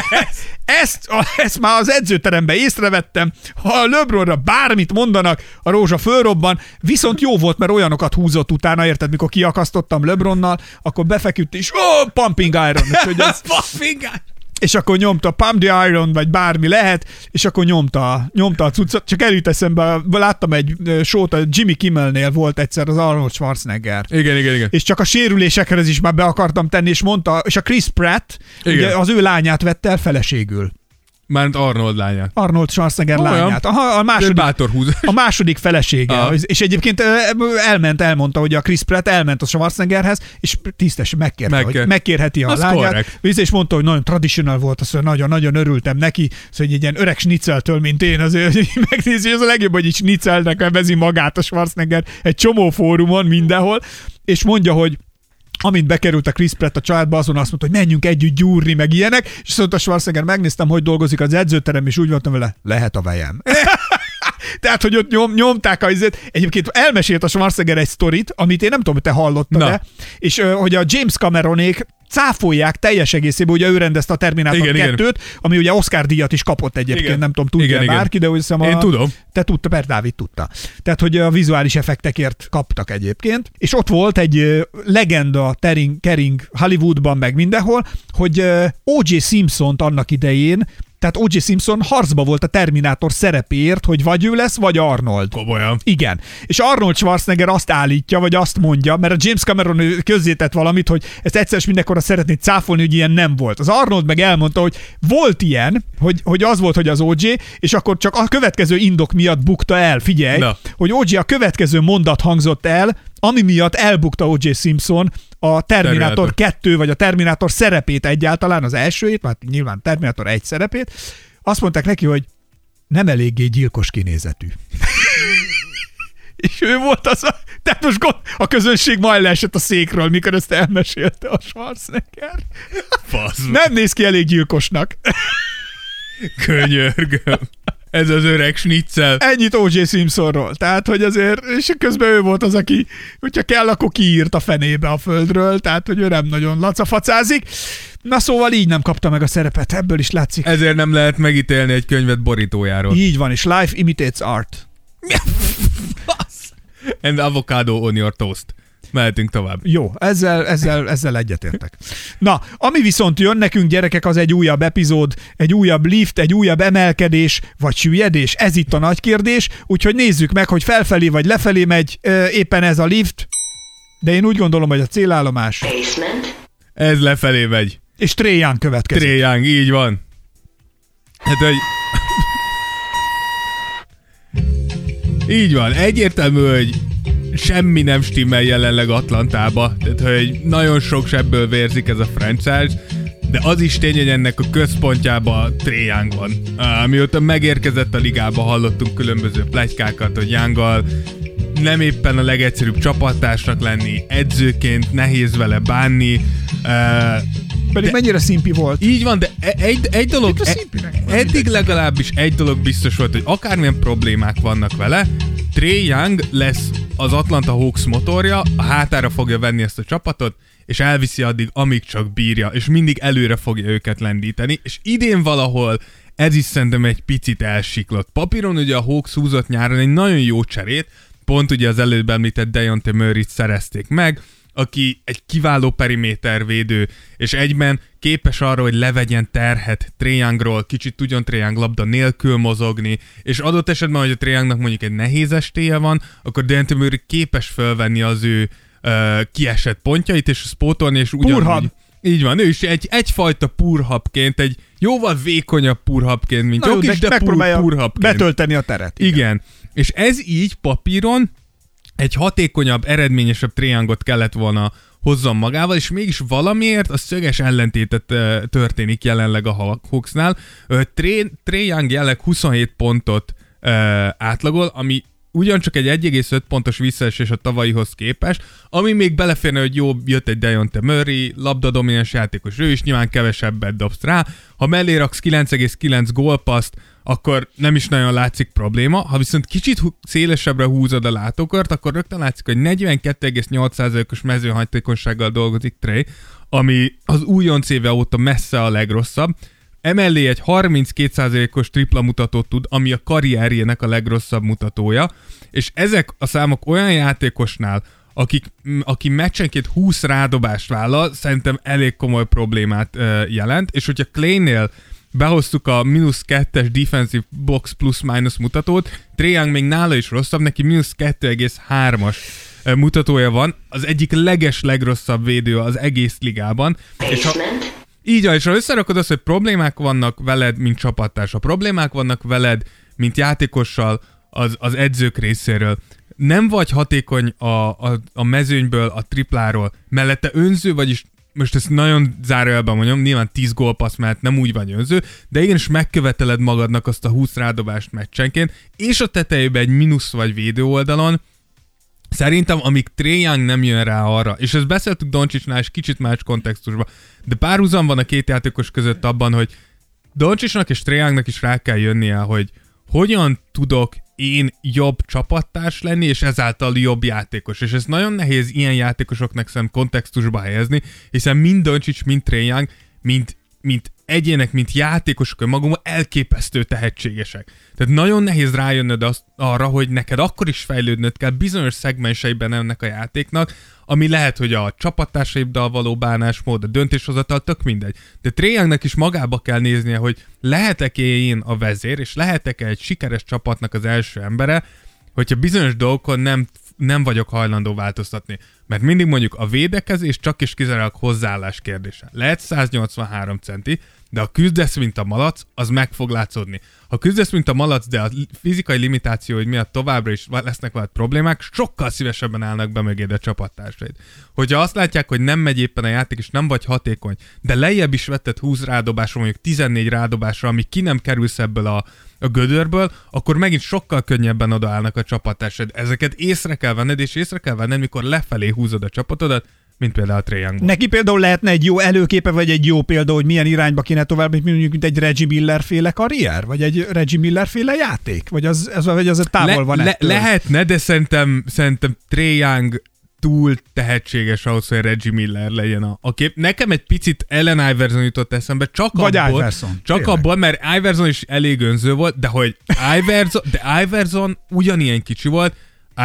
Ezt, ezt már az edzőteremben észrevettem. Ha a LeBronra bármit mondanak, a rózsa fölrobban, viszont jó volt, mert olyanokat húzott utána, érted, mikor kiakasztottam LeBronnal, akkor befeküdt és oh, pumping iron. Ez... pumping iron. És akkor nyomta Pump the Iron, vagy bármi lehet, és akkor nyomta, nyomta a cuccot. Csak eljut eszembe, láttam egy showt, a Jimmy Kimmelnél volt egyszer az Arnold Schwarzenegger. Igen, igen, igen. És csak a sérülésekhez is már be akartam tenni, és mondta, és a Chris Pratt, ugye, az ő lányát vette el feleségül. Mármint Arnold lányát. Arnold Schwarzenegger olyan lányát. Aha, a, második, a második felesége. Ah. És egyébként elment, elmondta, hogy a Chris Pratt elment a Schwarzeneggerhez, és tisztes, megkérte, Megkér. hogy megkérheti a az lányát. Korrekt. És mondta, hogy nagyon traditional volt, azt nagyon-nagyon örültem neki, szóval egy ilyen öreg schnitzeltől, mint én, azért megnézi, az a legjobb, hogy így schnitzelnek nevezi magát a Schwarzenegger egy csomó fórumon, mindenhol, és mondja, hogy amint bekerült a Chris Pratt a családba, azon azt mondta, hogy menjünk együtt gyúrni, meg ilyenek, és azt mondta Schwarzenegger, megnéztem, hogy dolgozik az edzőterem, és úgy voltam vele, lehet a vejem. Tehát, hogy ott nyom, nyomták a izét. Egyébként elmesélt a Schwarzenegger egy sztorit, amit én nem tudom, hogy te hallottad-e, és hogy a James Cameronék cáfolják teljes egészében, ugye ő rendezte a Terminátor kettőt, ami ugye Oscar díjat is kapott egyébként, igen. Nem tudom, tudja bárki, de úgy hiszem a... Én tudom. Te tudta, per Dávid tudta. Tehát, hogy a vizuális effektekért kaptak egyébként, és ott volt egy legenda tering, kering Hollywoodban, meg mindenhol, hogy ó dzsé Simpsont annak idején, tehát ó dzsé Simpson harcba volt a Terminátor szerepéért, hogy vagy ő lesz, vagy Arnold. Komolyan. Igen. És Arnold Schwarzenegger azt állítja, vagy azt mondja, mert a James Cameron közzétett valamit, hogy ezt egyszer is mindenkorra szeretné cáfolni, hogy ilyen nem volt. Az Arnold meg elmondta, hogy volt ilyen, hogy, hogy az volt, hogy az ó dzsé, és akkor csak a következő indok miatt bukta el. Figyelj, na, hogy ó dzsé a következő mondat hangzott el, ami miatt elbukta ó dzsé Simpson a Terminátor, Terminátor kettő, vagy a Terminátor szerepét egyáltalán, az elsőjét, hát nyilván Terminátor egy szerepét, azt mondták neki, hogy nem eléggé gyilkos kinézetű. És ő volt az a... Tehát most gond... a közönség majd leesett a székről, mikor ezt elmesélte a Schwarzenegger. Nem néz ki elég gyilkosnak. Könyörgöm. Ez az öreg schnitzel. Ennyit ó dzsé Simpsonról. Tehát, hogy azért, és közben ő volt az, aki, hogyha kell, akkor kiírt a fenébe a földről, tehát, hogy ő nem nagyon lacafacázik. Na szóval így nem kapta meg a szerepet, ebből is látszik. Ezért nem lehet megítélni egy könyvet borítójáról. Így van, és life imitates art. And avocado on your toast. Mehetünk tovább. Jó, ezzel, ezzel, ezzel egyetértek. Na, ami viszont jön nekünk, gyerekek, az egy újabb epizód, egy újabb lift, egy újabb emelkedés, vagy süllyedés. Ez itt a nagy kérdés, úgyhogy nézzük meg, hogy felfelé vagy lefelé megy euh, éppen ez a lift, de én úgy gondolom, hogy a célállomás. Basement. Ez lefelé megy. És Trae Young következik. Trae Young, így van. Hát, hogy... így van, egyértelmű, hogy semmi nem stimmel jelenleg Atlantába, tehát hogy nagyon sok sebből vérzik ez a franchise, de az is tény, hogy ennek a központjában Trae Young van. Mióta megérkezett a ligába, hallottunk különböző pletykákat, hogy Younggal nem éppen a legegyszerűbb csapattársnak lenni, edzőként nehéz vele bánni. Pedig de, mennyire szimpi volt. Így van, de egy, egy dolog, eddig legalábbis egy dolog biztos volt, hogy akármilyen problémák vannak vele, Trae Young lesz az Atlanta Hawks motorja, a hátára fogja venni ezt a csapatot, és elviszi addig, amíg csak bírja, és mindig előre fogja őket lendíteni, és idén valahol ez is szerintem egy picit elsiklott. Papíron ugye a Hawks húzott nyáron egy nagyon jó cserét, pont ugye az előbb említett Dejounte Murrayt szerezték meg, aki egy kiváló perimétervédő, és egyben képes arra, hogy levegyen terhet Trae Youngról, kicsit tudjon Trae Young labda nélkül mozogni, és adott esetben, hogy a Trae Youngnak mondjuk egy nehéz estéje van, akkor Dejounte Murray képes felvenni az ő uh, kiesett pontjait, és spótolni, és ugyanúgy... Purhab! Így van, ő is egy, egyfajta purhabként, egy jóval vékonyabb purhabként, mint jó kis, de purhabként. Betölteni a teret. Igen. igen. És ez így papíron egy hatékonyabb, eredményesebb Trae Youngot kellett volna hozzon magával, és mégis valamiért a szöges ellentétet uh, történik jelenleg a Hawksnál. Uh, Trae Young jelenleg huszonhét pontot uh, átlagol, ami ugyancsak egy egy egész öt pontos visszaesés a tavalyihoz képest, ami még beleférne, hogy jó, jött egy Dejounte Murray, labdadomináns játékos, ő is nyilván kevesebbet dobsz rá. Ha mellé raksz kilenc egész kilenc gólpaszt, akkor nem is nagyon látszik probléma. Ha viszont kicsit szélesebbre húzod a látókört, akkor rögtön látszik, hogy negyvenkettő egész nyolc százalékos mezőhatékonysággal dolgozik Trae, ami az újonc éve óta messze a legrosszabb. Emellé egy harminckét százalékos tripla mutatót tud, ami a karrierjének a legrosszabb mutatója, és ezek a számok olyan játékosnál, akik, aki meccsenként húsz rádobást vállal, szerintem elég komoly problémát ö, jelent, és hogyha Klay-nél behoztuk a mínusz kettes defensive box plus-minus mutatót, Trae Young még nála is rosszabb, neki mínusz kettő egész három ö, mutatója van, az egyik leges legrosszabb védő az egész ligában, és ha... Így, és ha összerakod azt, hogy problémák vannak veled, mint csapattárs, a problémák vannak veled, mint játékossal, az, az edzők részéről. Nem vagy hatékony a, a, a mezőnyből, a tripláról, mellette önző, vagyis most ezt nagyon zárójelben mondom, nyilván tíz gólpassz mellett nem úgy vagy önző, de igenis megköveteled magadnak azt a húsz rádobást meccsenként, és a tetejében egy mínusz vagy védő oldalon. Szerintem, amíg Trae Young nem jön rá arra, és ezt beszéltük Doncsicsnál, és kicsit más kontextusban, de párhuzam van a két játékos között abban, hogy Doncsicsnak és Trae Youngnak is rá kell jönnie, hogy hogyan tudok én jobb csapattárs lenni, és ezáltal jobb játékos. És ez nagyon nehéz ilyen játékosoknak szem kontextusba helyezni, hiszen mind Doncic, mind Trae Young, mind, mind egyének, mint játékosok önmagukban elképesztő tehetségesek. Tehát nagyon nehéz rájönnöd azt, arra, hogy neked akkor is fejlődnöd kell bizonyos szegmenseiben ennek a játéknak, ami lehet, hogy a csapattársaibdal való bánásmód, a döntéshozatal, tök mindegy. De Trae Youngnak is magába kell néznie, hogy lehetek-e én a vezér, és lehetek-e egy sikeres csapatnak az első embere, hogyha bizonyos dolgokon nem, nem vagyok hajlandó változtatni. Mert mindig mondjuk a védekezés csak is kizárólag hozzáállás kérdése. Lehet száznyolcvanhárom centi, de ha küzdesz, mint a malac, az meg fog látszódni. Ha küzdesz, mint a malac, de a fizikai limitációid miatt továbbra is lesznek veled problémák, sokkal szívesebben állnak be mögéd a csapattársaid. Hogyha azt látják, hogy nem megy éppen a játék, és nem vagy hatékony, de lejjebb is vetted húsz rádobásra, mondjuk tizennégy rádobásra, ami ki nem kerülsz ebből a, a gödörből, akkor megint sokkal könnyebben odaállnak a csapattársaid. Ezeket észre kell venned, és észre kell venned, mikor lefelé húzod a csapatodat, mint például a Trae Youngból. Neki például lehetne egy jó előképe, vagy egy jó példa, hogy milyen irányba kéne tovább, mint mondjuk mint egy Reggie Miller-féle karrier, vagy egy Reggie Miller-féle játék, vagy az, ez, vagy az távol le, van le, ettől. Lehetne, de szerintem, szerintem Trae Young túl tehetséges ahhoz, hogy Reggie Miller legyen a, a kép. Nekem egy picit Allen Iverson jutott eszembe, csak vagy abból, Iverson, csak abból, mert Iverson is elég önző volt, de hogy Iverson, de Iverson ugyanilyen kicsi volt,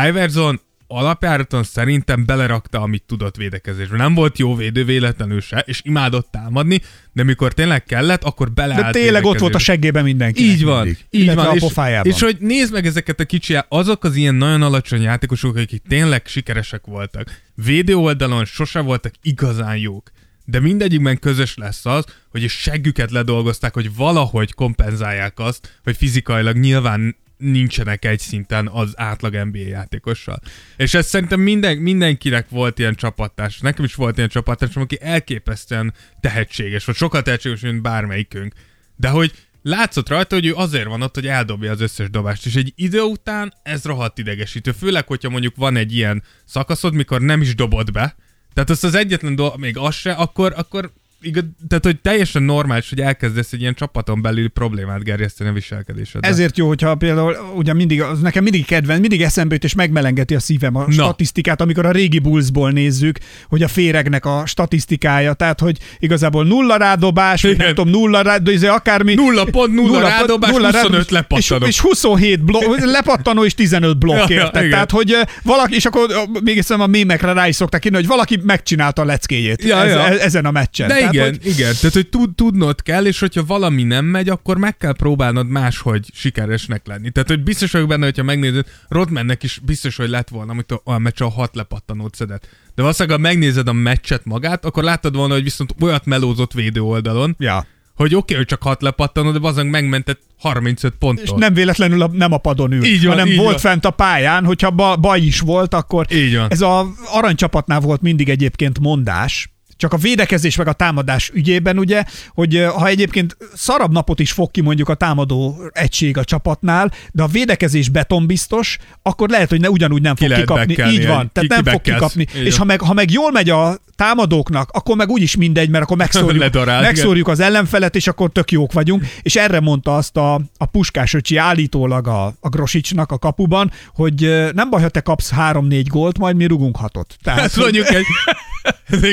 Iverson alapjáraton szerintem belerakta, amit tudott védekezésben. Nem volt jó védő véletlenül se, és imádott támadni, de mikor tényleg kellett, akkor beleállt. De tényleg ott volt a seggében mindenki. Így van. Mindig. Így van. És, és hogy nézd meg ezeket a kicsi, azok az ilyen nagyon alacsony játékosok, akik tényleg sikeresek voltak. Védő oldalon sose voltak igazán jók. De mindegyikben közös lesz az, hogy a seggüket ledolgozták, hogy valahogy kompenzálják azt, hogy fizikailag nyilván nincsenek egy szinten az átlag en bé á játékossal. És ez szerintem minden, mindenkinek volt ilyen csapattárs. Nekem is volt ilyen csapattárs, aki elképesztően tehetséges, vagy sokkal tehetséges, mint bármelyikünk. De hogy látszott rajta, hogy ő azért van ott, hogy eldobja az összes dobást, és egy idő után ez rohadt idegesítő. Főleg, hogyha mondjuk van egy ilyen szakaszod, mikor nem is dobod be, tehát azt az egyetlen dolog, még az se, akkor, akkor igaz, tehát, hogy teljesen normális, hogy elkezdesz egy ilyen csapaton belül problémát gerjeszteni a viselkedésedre. Ezért jó, hogyha például, ugye mindig, az nekem mindig kedvenc, mindig eszembe jut és megmelengeti a szívem a Na. statisztikát, amikor a régi Bullsból nézzük, hogy a féregnek a statisztikája, tehát, hogy igazából nulla rádobás, Igen. nem tudom, nulla rádobás, de akármi. Nulla pont, nulla, nulla rádobás, nulla huszonöt lepattanó. És, és huszonhét blokk, lepattanó és tizenöt blokk értek. Tehát, hogy valaki, és akkor még egyszer a mémekre rá is szokták írni, hogy valaki megcsinálta a leckéjét ja, ez, ja. ezen a meccsen. De tehát, igen, hogy... igen, tehát hogy tud, tudnod kell, és hogyha valami nem megy, akkor meg kell próbálnod máshogy sikeresnek lenni. Tehát, hogy biztos vagyok benne, hogyha megnézed, Rodmannek is biztos, hogy lett volna, amit a meccs a hat lepattanót szedett. De valószínűleg, ha megnézed a meccset magát, akkor láttad volna, hogy viszont olyat melózott védő oldalon, ja. hogy oké, okay, hogy csak hat lepattanod, de bazdmeg megmentett harmincöt ponttól. És nem véletlenül a, nem a padon ült, így van, hanem így volt van. Fent a pályán, hogyha ba, baj is volt, akkor így van. Ez az aranycsapatnál volt mindig egyébként mondás, csak a védekezés meg a támadás ügyében, ugye, hogy ha egyébként szarabb napot is fog ki mondjuk a támadó egység a csapatnál, de a védekezés betonbiztos, akkor lehet, hogy ne, ugyanúgy nem fog ki kikapni. Kell, így ilyen. Van, tehát ki, nem ki fog kikapni. Így és ha meg, ha meg jól megy a támadóknak, akkor meg úgyis mindegy, mert akkor megszórjuk, darálj, megszórjuk az ellenfelet, és akkor tök jók vagyunk. És erre mondta azt a, a Puskás öcsi állítólag a, a Grosicsnak a kapuban, hogy nem baj, ha te kapsz három-négy gólt, majd mi rugunk hatot. Tehát, ez mondjuk egy,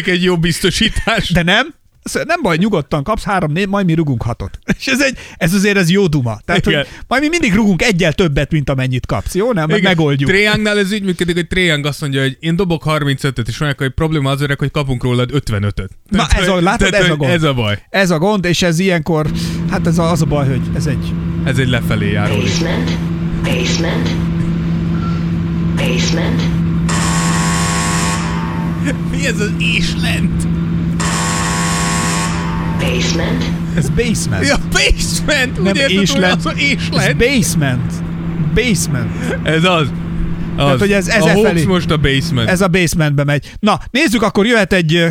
egy jó biztosítás. De nem? Nem baj, nyugodtan kapsz három-négy, majd mi rugunk hatot. És ez, egy, ez azért ez jó duma. Tehát, hogy majd mi mindig rugunk egyel többet, mint amennyit kapsz, jó? Nem? Meg megoldjuk. Trae Youngnál ez így működik, hogy Trae Young azt mondja, hogy én dobok harmincötöt, és mondják, hogy probléma az öreg, hogy kapunk rólad ötvenötöt. Na ez a, látod, ez a gond. Ez a baj. Ez a gond, és ez ilyenkor, hát ez a, az a baj, hogy ez egy... Ez egy lefelé járó. Basement, basement, basement. Mi ez az is lent? Basement. Ez basement. Ja, basement! Úgy nem érted, hogy ez basement. Basement. Ez az. Az. Tehát, hogy ez, ez a Hawks most a basement. Ez a basementbe megy. Na, nézzük, akkor jöhet egy...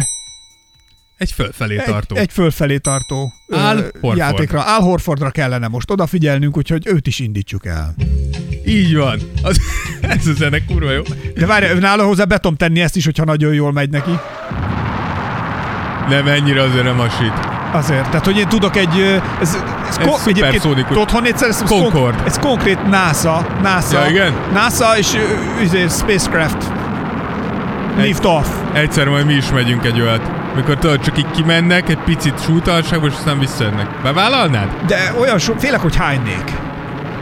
Egy fölfelé egy, tartó. Egy fölfelé tartó Al Horford. Játékra. Al Horfordra kellene most odafigyelnünk, úgyhogy őt is indítsuk el. Így van. Az, ez az ennek kurva jó. De várj, nála hozzá betom tenni ezt is, hogyha nagyon jól megy neki. Nem, ennyire azért nem a shit. Azért, tehát hogy én tudok egy... Ez, ez, ez kon- szuperszónikus. Concorde. Ez konkrét NASA. NASA, ja, igen? NASA és uh, Spacecraft. Lift off. Egyszer majd mi is megyünk egy olyat. Mikor tudod, csak így kimennek, egy picit súlytalanságba, és aztán visszajönnek. Bevállalnád? De olyan so... Félek, hogy hánynék.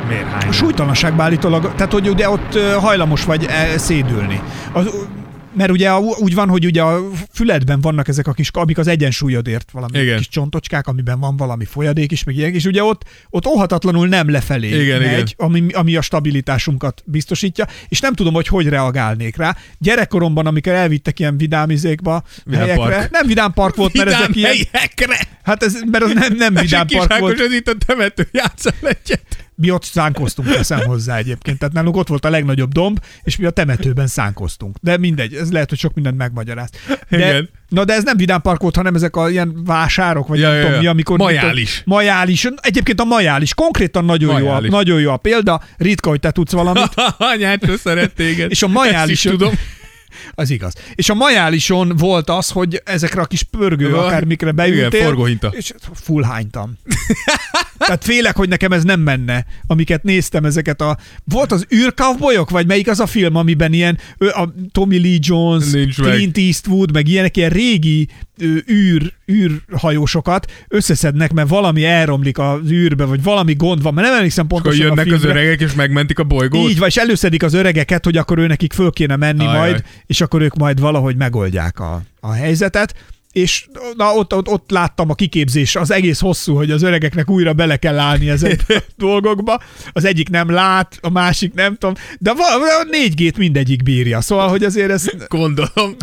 Miért hánynék? A súlytalanságba állítólag... Tehát, hogy ugye ott hajlamos vagy szédülni. Az... Mert ugye úgy van, hogy ugye a füledben vannak ezek a kis, amik az egyensúlyodért valami igen. kis csontocskák, amiben van valami folyadék is, meg ilyen, és ugye ott, ott óhatatlanul nem lefelé igen, megy, igen. Ami, ami a stabilitásunkat biztosítja, és nem tudom, hogy hogy reagálnék rá. Gyerekkoromban, amikor elvittek ilyen vidám izékba, vidám helyekre, park. Nem vidám park volt, mert vidám ezek ilyen... helyekre! Hát ez, mert az nem, nem vidám park Ákos, volt. Ez itt a temető, játsszál egyet! Mi ott szánkoztunk, teszem hozzá egyébként. Tehát nálunk ott volt a legnagyobb domb, és mi a temetőben szánkoztunk. De mindegy, ez lehet, hogy sok mindent megmagyaráz. De, igen. Na de ez nem vidám park volt, hanem ezek a ilyen vásárok, vagy ja, nem ja, tudom ja. mi, amikor... Majális. Tudom, majális. Egyébként a majális. Konkrétan nagyon, majális. Jó a, nagyon jó a példa. Ritka, hogy te tudsz valamit. Anyától szeret téged. És a majális... tudom. Az igaz. És a majálison volt az, hogy ezekre a kis pörgő akármikre beültél, és fullhánytam. Tehát félek, hogy nekem ez nem menne, amiket néztem ezeket a... Volt az űrkavbolyok, vagy melyik az a film, amiben ilyen a Tommy Lee Jones, nincs Clint meg. Eastwood, meg ilyenek ilyen régi űr, űrhajósokat összeszednek, mert valami elromlik az űrbe, vagy valami gond van, mert nem emlékszem pontosan a filmre. Jönnek az öregek, és megmentik a bolygót. Így van, és előszedik az öregeket, hogy akkor ő nekik föl kéne menni ajaj. Majd, és akkor ők majd valahogy megoldják a, a helyzetet. És na, ott, ott, ott láttam a kiképzés, az egész hosszú, hogy az öregeknek újra bele kell állni ezekbe a dolgokba. Az egyik nem lát, a másik nem tudom, de a négy gét mindegyik bírja. Szóval, hogy azért ezt... Gondolom.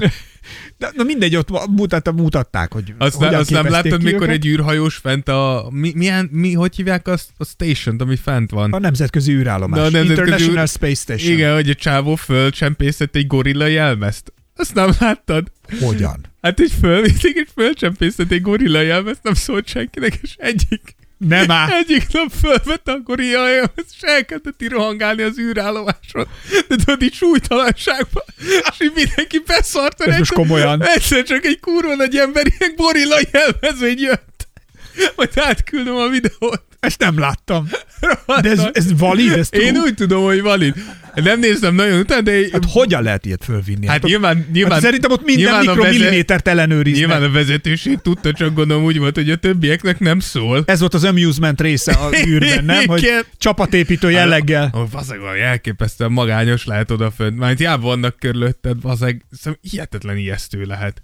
De, na mindegy, ott mutatták, mutatták hogy azt hogyan azt nem láttad, mikor őket? Egy űrhajós fent a... Mi, milyen, mi, hogy hívják azt? A station ami fent van? A nemzetközi űrállomás. A nemzetközi International űr... Space Station. Igen, hogy a csávó fölcsempészett egy gorilla jelmezt. Azt nem láttad? Hogyan? Hát így fölviszik, és fölcsempészett egy gorilla jelmezt, nem szólt senkinek, és egyik Nem áll. Egyik nap fölvette, akkor jaj, és elkezdett irohangálni az űrállomáson. De tudod, így súlytalanságban, és így mindenki beszart. Ez most komolyan. Egyszer csak egy kurva nagy ember, ilyen gorilla jelmezvény jött. Majd átküldöm a videót. Ezt nem láttam. De ez, ez valid? Ez én úgy tudom, hogy valid. Nem néztem nagyon utána, de... Hát hogyan lehet ilyet fölvinni? Hát, hát nyilván... nyilván hát szerintem ott minden mikromillimétert ellenőriznek. Nyilván a vezetőség tudta, csak gondolom úgy volt, hogy a többieknek nem szól. Ez volt az amusement része az űrben, nem? Hogy csapatépítő jelleggel. A, a, a baszeg valami elképesztően magányos lehet odafönt. Már hiába vannak körülötted, baszeg. Szóval hihetetlen ijesztő lehet.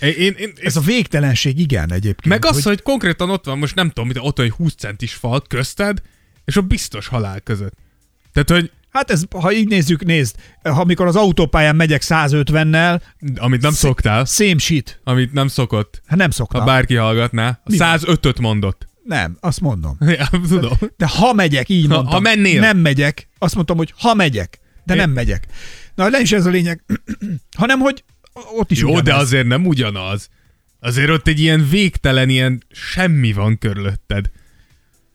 Én, én, én, ez a végtelenség, igen, egyébként. Meg az, hogy... hogy konkrétan ott van, most nem tudom, ott van egy húsz centis fal közted, és a biztos halál között. Tehát, hogy... Hát ez, ha így nézzük, nézd, ha mikor az autópályán megyek száz ötvennel... Amit nem szé- szoktál. Same shit. Amit nem szokott. Hát nem szoktam. Ha bárki hallgatná. száz ötöt mondott. Nem, azt mondom. Ja, tudom. De, de ha megyek, így mondtam. Ha, ha mennél. Nem megyek. Azt mondtam, hogy ha megyek, de én... nem megyek. Na, nem is ez a lényeg. Hanem, hogy ott is jó, ugyanaz. De azért nem ugyanaz. Azért ott egy ilyen végtelen, ilyen semmi van körülötted.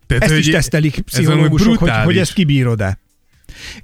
Tehát, ezt is tesztelik pszichológusok, hogy, hogy ezt kibírod-e.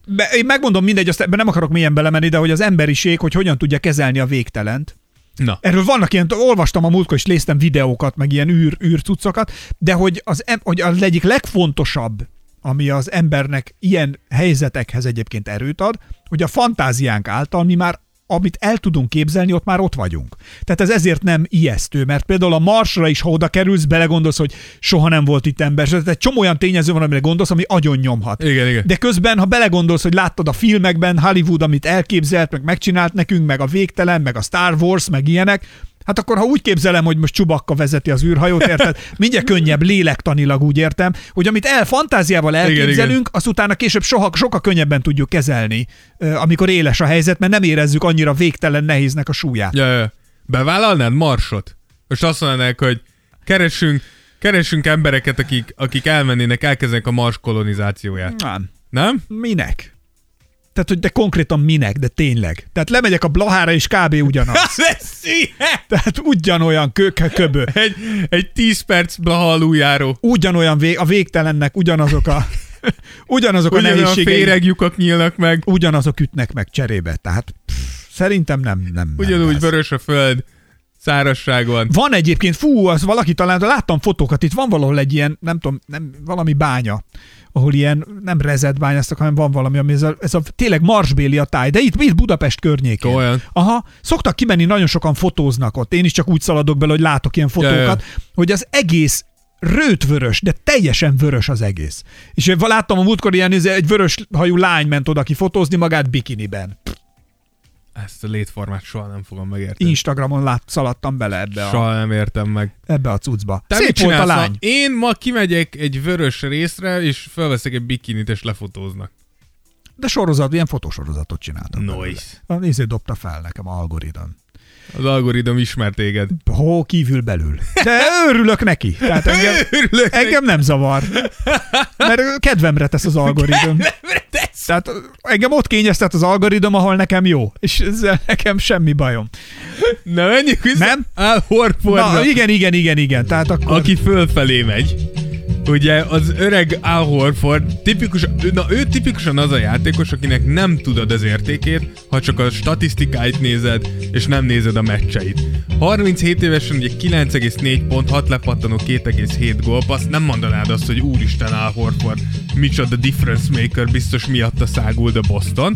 Be, én megmondom mindegy, azt nem akarok mélyen belemenni, de hogy az emberiség, hogy hogyan tudja kezelni a végtelent. Na. Erről vannak ilyen, olvastam a múltkor, és néztem videókat, meg ilyen űr, űrcuccokat, de hogy az, hogy az egyik legfontosabb, ami az embernek ilyen helyzetekhez egyébként erőt ad, hogy a fantáziánk által mi már amit el tudunk képzelni, ott már ott vagyunk. Tehát ez ezért nem ijesztő, mert például a Marsra is, ha oda kerülsz, belegondolsz, hogy soha nem volt itt ember. Tehát egy csomó olyan tényező van, amire gondolsz, ami agyon nyomhat. Igen, igen. De közben, ha belegondolsz, hogy láttad a filmekben, Hollywood, amit elképzelt, meg megcsinált nekünk, meg a végtelen, meg a Star Wars, meg ilyenek, hát akkor, ha úgy képzelem, hogy most Chewbacca vezeti az űrhajót, érted? Mindjárt könnyebb lélektanilag, úgy értem, hogy amit el fantáziával elképzelünk, azt utána később soha, sokkal könnyebben tudjuk kezelni, amikor éles a helyzet, mert nem érezzük annyira végtelen nehéznek a súlyát. Ja, ja. Bevállalnád Marsot? Most azt mondanák, hogy keresünk, keresünk embereket, akik, akik elmennének, elkezdenek a Mars kolonizációját. Nem. Nem? Minek? Tehát, hogy de konkrétan minek, de tényleg. Tehát lemegyek a Blahára, és kb. Ugyanaz. Ez tehát ugyanolyan kö- köbő. Egy, egy tíz perc Blaha aluljáró. Ugyanolyan vé- a végtelennek ugyanazok a ugyanazok ugyanolyan a nehézségei. Féregjukak nyílnak meg. Ugyanazok ütnek meg cserébe. Tehát pff, szerintem nem. nem Ugyanúgy nem vörös a föld. Szárazság van. Van egyébként, fú, az valaki talán, láttam fotókat, itt van valahol egy ilyen, nem tudom, nem, valami bánya, ahol ilyen, nem rezetbányáztak, hanem van valami, ami ez a, ez a tényleg marsbéli a táj, de itt, itt Budapest környékén. Olyan. Aha, szoktak kimenni, nagyon sokan fotóznak ott, én is csak úgy szaladok bele, hogy látok ilyen fotókat, ja, ja. Hogy az egész rötvörös, de teljesen vörös az egész. És én láttam a múltkor ilyen, egy vörös hajú lány ment oda ki fotózni magát bikiniben. Ezt a létformát soha nem fogom megérteni. Instagramon lát, szaladtam bele ebbe a... Soha nem értem meg. Ebbe a cuccba. Te szép volt a lány. Én ma kimegyek egy vörös részre, és felveszek egy bikinit, és lefotóznak. De sorozat, ilyen fotosorozatot csináltam. Noice. Nézzé, dobta fel nekem a algoritm. Az algoritm ismert téged. Hó, kívül belül. De örülök neki. Tehát engem, örülök engem nem zavar. Mert kedvemre tesz az algoritm. Tehát engem ott kényeztet az algoritm, ahol nekem jó. És ezzel nekem semmi bajom. Na, menjünk vissza. Nem? Al Horfordra. Na, igen, igen, igen, igen. Tehát akkor... Aki fölfelé megy. Ugye az öreg Al Horford, tipikus, na ő tipikusan az a játékos, akinek nem tudod az értékét, ha csak a statisztikáit nézed, és nem nézed a meccseit. harminchét évesen ugye kilenc egész négy pont, hat lepattanó, két egész hét gól, azt nem mondanád azt, hogy úristen Al Horford, micsoda difference maker, biztos miatta száguld a Boston.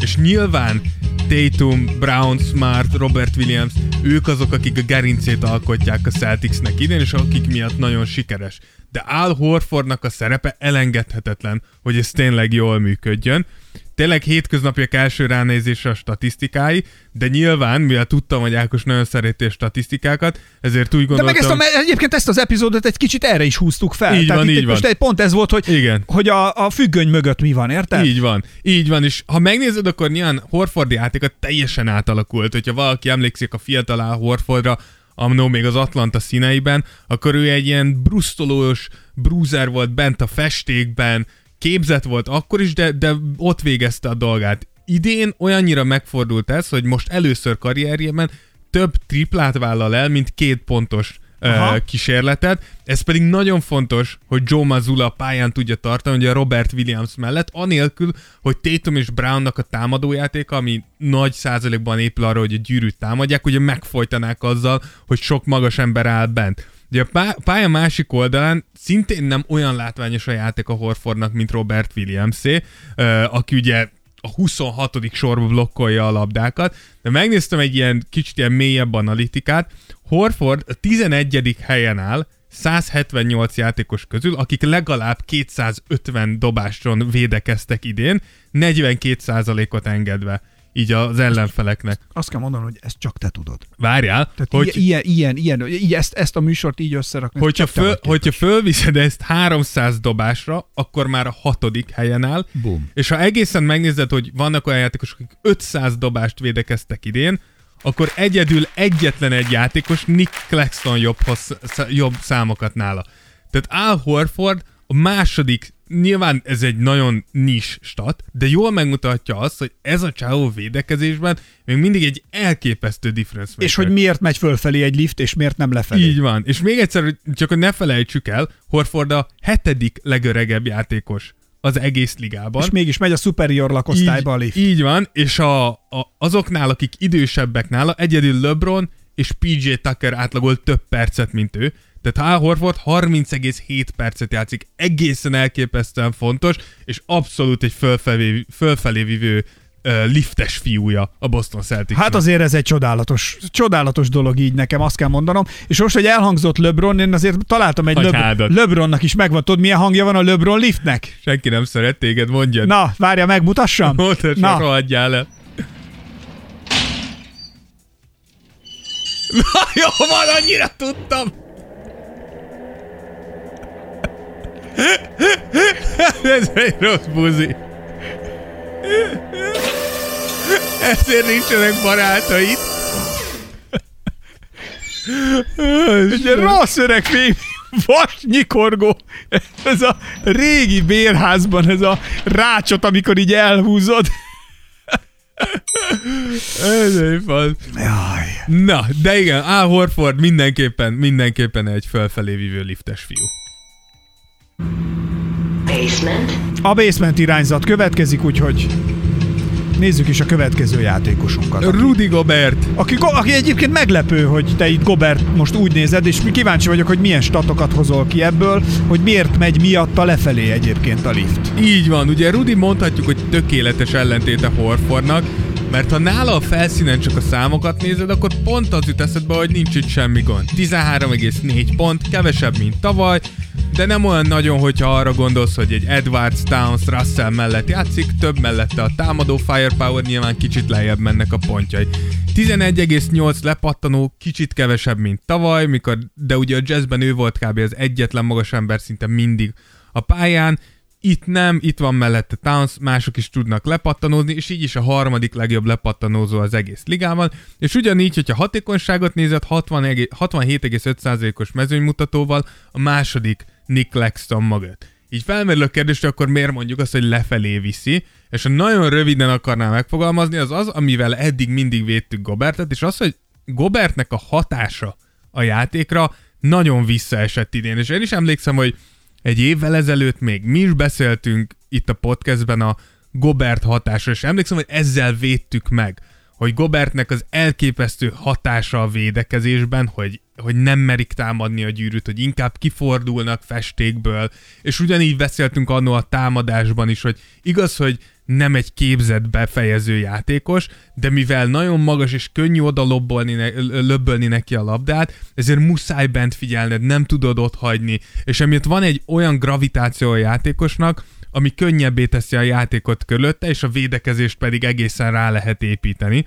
És nyilván Tatum, Brown, Smart, Robert Williams, ők azok, akik a gerincét alkotják a Celticsnek idén, és akik miatt nagyon sikeres. De Al Horfordnak a szerepe elengedhetetlen, hogy ez tényleg jól működjön. Tényleg hétköznapiak első ránézése a statisztikái, de nyilván, mivel tudtam, hogy Ákos nagyon szereti a statisztikákat, ezért úgy gondoltam... De meg ezt a, egyébként ezt az epizódot egy kicsit erre is húztuk fel. Így Tehát van, itt így itt van. Most pont ez volt, hogy, igen. hogy a, a függöny mögött mi van, érted? Így van, így van, és ha megnézed, akkor nyilván Horford játéka teljesen átalakult. Hogyha valaki emlékszik a fiatal Al Horfordra, amnó még az Atlanta színeiben, akkor ő egy ilyen brusztolós brúzer volt bent a festékben, képzett volt akkor is, de, de ott végezte a dolgát. Idén olyannyira megfordult ez, hogy most először karrierjében több triplát vállal el, mint két pontos Aha. kísérletet. Ez pedig nagyon fontos, hogy Joe Mazzulla pályán tudja tartani, ugye Robert Williams mellett, anélkül, hogy Tatum és Brownnak a támadójátéka, ami nagy százalékban épül arra, hogy a gyűrűt támadják, ugye megfojtanák azzal, hogy sok magas ember áll bent. Ugye a pálya másik oldalán szintén nem olyan látványos a játék a Horfordnak, mint Robert Williamsé, aki ugye a huszonhatodik sorba blokkolja a labdákat, de megnéztem egy ilyen kicsit ilyen mélyebb analitikát. Horford a tizenegyedik helyen áll száz hetvennyolc játékos közül, akik legalább kétszázötven dobáson védekeztek idén, negyvenkét százalékot engedve így az ellenfeleknek. Azt kell mondanom, hogy ezt csak te tudod. Várjál. Tehát hogy ilyen, ilyen, ilyen, ilyen ezt, ezt a műsort így összerakni. Hogyha, föl, hogyha fölviszed ezt háromszáz dobásra, akkor már a hatodik helyen áll. Boom. És ha egészen megnézed, hogy vannak olyan játékosok, akik ötszáz dobást védekeztek idén, akkor egyedül egyetlen egy játékos, Nic Claxton jobb, hossz, jobb számokat nála. Tehát Al Horford a második. Nyilván ez egy nagyon nis stat, de jól megmutatja azt, hogy ez a csávó védekezésben még mindig egy elképesztő difference maker. És hogy miért megy fölfelé egy lift, és miért nem lefelé. Így van. És még egyszer, csak hogy ne felejtsük el, Horford a hetedik legöregebb játékos az egész ligában. És mégis megy a superior lakosztályba a lift. Így van, és a, a, azoknál, akik idősebbek nála, egyedül LeBron és pé jé Tucker átlagol több percet, mint ő. Tehát Al Horford harminc egész hét percet játszik, egészen elképesztően fontos, és abszolút egy fölfelé, fölfelé vívő uh, liftes fiúja a Boston Celticsnek. Hát azért ez egy csodálatos, csodálatos dolog így nekem, azt kell mondanom. És most, hogy elhangzott LeBron, én azért találtam egy Lebr- LeBronnak is megvan. Tudod, milyen hangja van a LeBron liftnek? Senki nem szeret téged, mondjad. Na, várja, megmutassam? Mondtad, csak rohadjál le. Na jó, van, annyira tudtam! Ez egy rossz buzi. Ezért nincsenek barátaid. Egy rossz öreg fény vasnyikorgó. Ez a régi bérházban, ez a rácsot, amikor így elhúzod. Ez egy fasz. Na, de igen, Al Horford mindenképpen, mindenképpen egy felfelé vívő liftes fiú. Basement. A basement irányzat következik, úgyhogy nézzük is a következő játékosunkat. Aki, Rudy Gobert. Aki, aki egyébként meglepő, hogy te itt Gobert most úgy nézed, és kíváncsi vagyok, hogy milyen statokat hozol ki ebből, hogy miért megy miatta lefelé egyébként a lift. Így van, ugye Rudy mondhatjuk, hogy tökéletes ellentéte Horfordnak, mert ha nála a felszínen csak a számokat nézed, akkor pont az jut eszedbe, hogy nincs itt semmi gond. tizenhárom egész négy pont, kevesebb, mint tavaly, de nem olyan nagyon, hogyha arra gondolsz, hogy egy Edwards, Towns, Russell mellett játszik, több mellette a támadó firepower, nyilván kicsit lejjebb mennek a pontjai. tizenegy egész nyolc lepattanó, kicsit kevesebb, mint tavaly, mikor, de ugye a Jazzben ő volt kb. Az egyetlen magas ember szinte mindig a pályán. Itt nem, itt van mellette Towns, mások is tudnak lepattanózni, és így is a harmadik legjobb lepattanózó az egész ligában. És ugyanígy, hogyha hatékonyságot nézed, hatvanhét egész öt százalékos mezőnymutatóval a második Nic Claxton mögött. Így felmerül a kérdést, akkor miért mondjuk azt, hogy lefelé viszi, és ha nagyon röviden akarnám megfogalmazni, az az, amivel eddig mindig védtük Gobertet, és az, hogy Gobertnek a hatása a játékra nagyon visszaesett idén. És én is emlékszem, hogy egy évvel ezelőtt még mi is beszéltünk itt a podcastben a Gobert hatásra, és emlékszem, hogy ezzel védtük meg, hogy Gobertnek az elképesztő hatása a védekezésben, hogy, hogy nem merik támadni a gyűrűt, hogy inkább kifordulnak festékből, és ugyanígy beszéltünk annó a támadásban is, hogy igaz, hogy nem egy képzett befejező játékos, de mivel nagyon magas és könnyű oda löbbölni neki a labdát, ezért muszáj bent figyelned, nem tudod ott hagyni, és emiatt van egy olyan gravitáció a játékosnak, ami könnyebbé teszi a játékot körülötte, és a védekezést pedig egészen rá lehet építeni.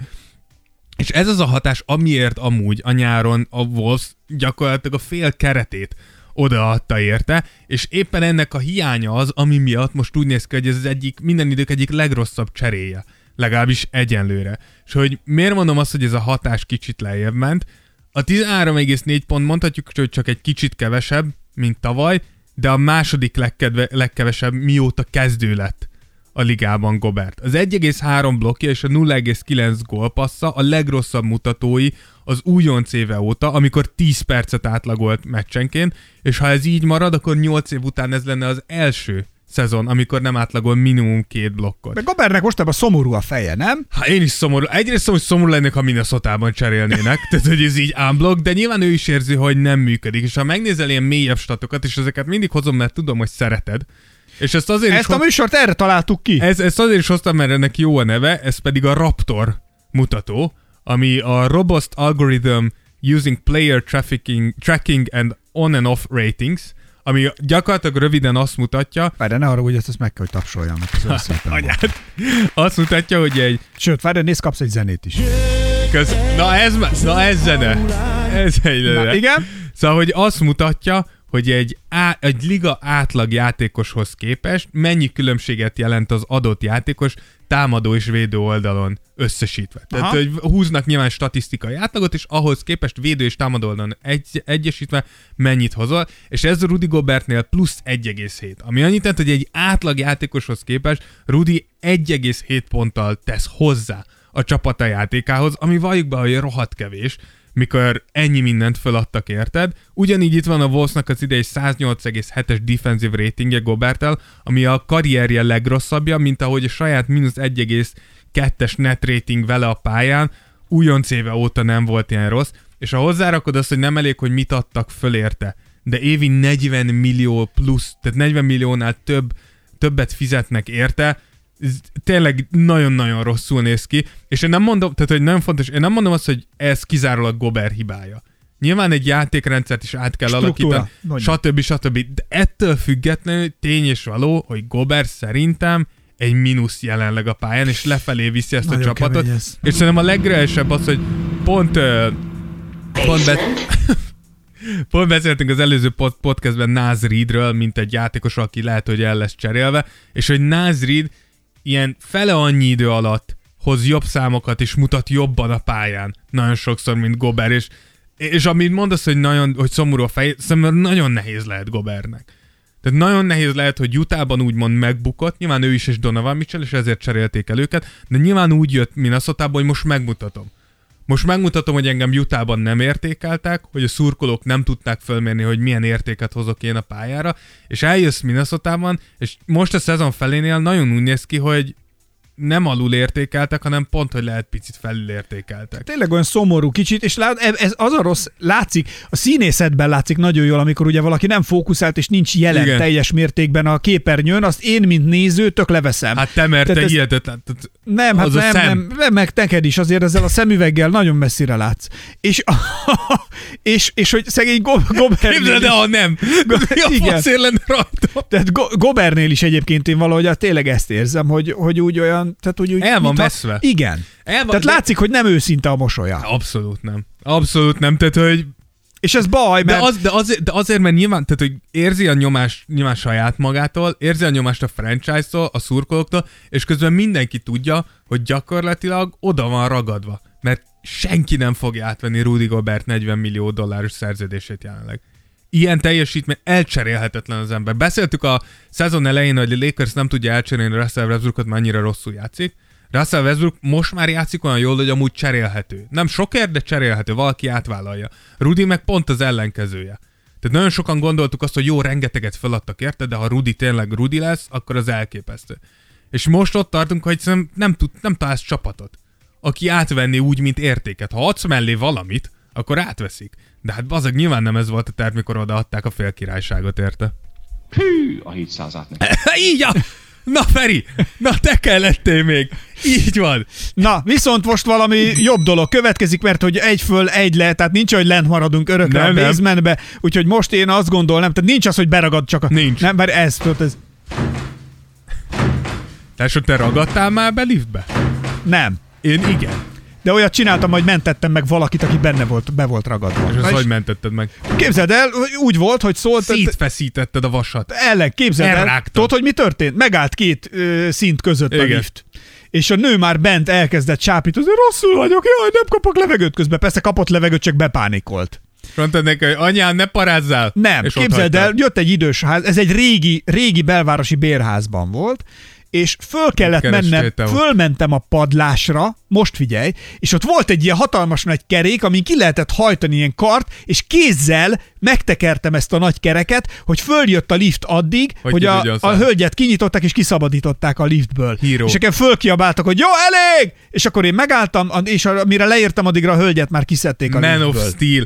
És ez az a hatás, amiért amúgy a nyáron a Wolves gyakorlatilag a fél keretét odaadta érte, és éppen ennek a hiánya az, ami miatt most úgy néz ki, hogy ez az egyik, minden idők egyik legrosszabb cseréje, legalábbis egyenlőre. És hogy miért mondom azt, hogy ez a hatás kicsit lejjebb ment? A tizenhárom egész négy pont mondhatjuk, hogy csak egy kicsit kevesebb, mint tavaly, de a második legkedve, legkevesebb mióta kezdő lett a ligában Gobert. Az egy egész három blokkja és a nulla egész kilenc gólpassza a legrosszabb mutatói az újonc éve óta, amikor tíz percet átlagolt meccsenként, és ha ez így marad, akkor nyolc év után ez lenne az első szezon, amikor nem átlagol minimum két blokkot. De Gobertnek mostában szomorú a feje, nem? Hát én is szomorú. Egyrészt szomorú, szomorú lennék, ha Minnesotában cserélnének, tehát hogy ez így unblock, de nyilván ő is érzi, hogy nem működik. És ha megnézel ilyen mélyebb statokat, és ezeket mindig hozom, mert tudom, hogy szereted. És ezt azért ezt is a műsort ho- erre találtuk ki. Ez, ezt azért is hoztam, mert ennek jó a neve, ez pedig a Raptor mutató, ami a Robust Algorithm Using Player Trafficking, Tracking and On and Off Ratings, ami gyakorlatilag röviden azt mutatja... Várj, ne arra úgy, ezt, ezt meg kell, hogy tapsoljam. Anyád! Azt mutatja, hogy egy... Sőt, várj, nézd, kapsz egy zenét is. Köz... Na, ez, na ez zene. Ez egy zene. Na, igen. Szóval, hogy azt mutatja, hogy egy, á... egy liga átlag játékoshoz képest mennyi különbséget jelent az adott játékos támadó és védő oldalon összesítve. Aha. Tehát, hogy húznak nyilván statisztikai átlagot, és ahhoz képest védő és támadó oldalon egy, egyesítve mennyit hozol, és ez Rudy Gobertnél plusz egy egész hét. Ami annyit jelent, hogy egy átlag játékoshoz képest Rudy egy egész hét ponttal tesz hozzá a csapata játékához, ami valljuk be, hogy rohadt kevés, mikor ennyi mindent feladtak, érted? Ugyanígy itt van a Wolvesnak az idei száznyolc egész hetes defensive ratingje Goberttel, ami a karrierje legrosszabbja, mint ahogy a saját mínusz egy egész kettes net rating vele a pályán, újonc éve óta nem volt ilyen rossz, és ha hozzárakod azt, hogy nem elég, hogy mit adtak föl érte, de évi negyven millió plusz, tehát negyven milliónál több, többet fizetnek érte, tényleg nagyon-nagyon rosszul néz ki, és én nem mondom, tehát hogy nagyon fontos, én nem mondom azt, hogy ez kizárólag Gobert hibája. Nyilván egy játékrendszert is át kell struktúra, alakítani, stb. stb. De ettől függetlenül tény és való, hogy Gobert szerintem egy mínusz jelenleg a pályán, és lefelé viszi ezt nagyon a csapatot. Ez. És szerintem a legrelesebb az, hogy pont pont, bet- pont beszéltünk az előző podcastben Naz Reedről, mint egy játékos, aki lehet, hogy el lesz cserélve, és hogy Naz Reed ilyen fele annyi idő alatt hoz jobb számokat, és mutat jobban a pályán. Nagyon sokszor, mint Gobert, és, és amit mondasz, hogy, nagyon, hogy szomorú a fej, szerintem nagyon nehéz lehet Gobertnek. Tehát nagyon nehéz lehet, hogy Utahban úgymond megbukott, nyilván ő is és Donovan Mitchell, és ezért cserélték el őket, de nyilván úgy jött Minnesotába, hogy most megmutatom. Most megmutatom, hogy engem Utahban nem értékelták, hogy a szurkolók nem tudták fölmérni, hogy milyen értéket hozok én a pályára, és eljössz Minnesotában, és most a szezon felénél nagyon úgy néz ki, hogy nem alul értékeltek, hanem pont, hogy lehet picit felül értékeltek. Tényleg olyan szomorú kicsit, és lá- ez az a rossz, látszik, a színészetben látszik nagyon jól, amikor ugye valaki nem fókuszált, és nincs jelen igen. teljes mértékben a képernyőn, azt én, mint néző, tök leveszem. Hát te, mert te hihetetlen. Nem, hát nem, nem, nem, meg neked is azért ezzel a szemüveggel nagyon messzire látsz. És, és, és hogy szegény Gobertnél... Képzeld el, ha nem! A faszér lenne rajta! Tehát Gobertnél is egyébként én valahogy tényleg ezt érzem, hogy, hogy úgy olyan Tehát, hogy, el van veszve. A... Igen. Van, tehát de... látszik, hogy nem őszinte a mosolya. Abszolút nem. Abszolút nem. Tehát, hogy... És ez baj, mert... De, az, de, azért, de azért, mert nyilván, tehát, hogy érzi a nyomás, nyilván saját magától, érzi a nyomást a franchise-tól, a szurkolóktól, és közben mindenki tudja, hogy gyakorlatilag oda van ragadva. Mert senki nem fogja átvenni Rudy Gobert negyven millió dolláros szerződését jelenleg. Ilyen teljesítmény elcserélhetetlen az ember. Beszéltük a szezon elején, hogy a Lakers nem tudja elcserélni Russell Westbrookot, mert annyira rosszul játszik. Russell Westbrook most már játszik olyan jól, hogy amúgy cserélhető. Nem sokért, de cserélhető, valaki átvállalja. Rudy meg pont az ellenkezője. Tehát nagyon sokan gondoltuk azt, hogy jó, rengeteget feladtak érte, de ha Rudy tényleg Rudy lesz, akkor az elképesztő. És most ott tartunk, hogy nem, tud, nem találsz csapatot, aki átvenni úgy, mint értéket. Ha adsz mellé valamit, akkor átveszik. De hát bazeg, nyilván nem ez volt a terv, mikor odaadták a fél királyságot érte. Hű, a hétszázat neki. Így a... Na Feri, na te kellettél még. Így van. Na, viszont most valami jobb dolog következik, mert hogy egy föl, egy le, tehát nincs, hogy lent maradunk örökre nem, a basementbe, úgyhogy most én azt gondolom, tehát nincs az, hogy beragad csak a... Nincs. Nem, mert ez, tudod, ez... Társadj, te ragadtál már be liftbe? Nem. Én igen. De olyat csináltam, hogy mentettem meg valakit, aki benne volt, be volt ragadva. És ezt hogy mentetted meg? Képzeld el, úgy volt, hogy szólt... Szétfeszítetted a vasat. Ellen, képzeld el, tudod, hogy mi történt? Megállt két ö, szint között igen. a lift. És a nő már bent elkezdett sápítozni, rosszul vagyok, jaj, nem kapok levegőt közben. Persze kapott levegőt, csak bepánikolt. Mondtad neki, hogy anyám, ne parázzál! Nem, és képzeld el, jött egy idős ház, ez egy régi, régi belvárosi bérházban volt, és föl kellett Kerestél mennem, te fölmentem a padlásra, most figyelj, és ott volt egy ilyen hatalmas nagy kerék, amin ki lehetett hajtani ilyen kart, és kézzel megtekertem ezt a nagy kereket, hogy följött a lift addig, hogy, hogy a, a hölgyet kinyitották, és kiszabadították a liftből. Hero. És nekem fölkiabáltak, hogy jó, elég! És akkor én megálltam, és mire leértem, addigra a hölgyet már kiszedték a Man liftből. Man of Steel.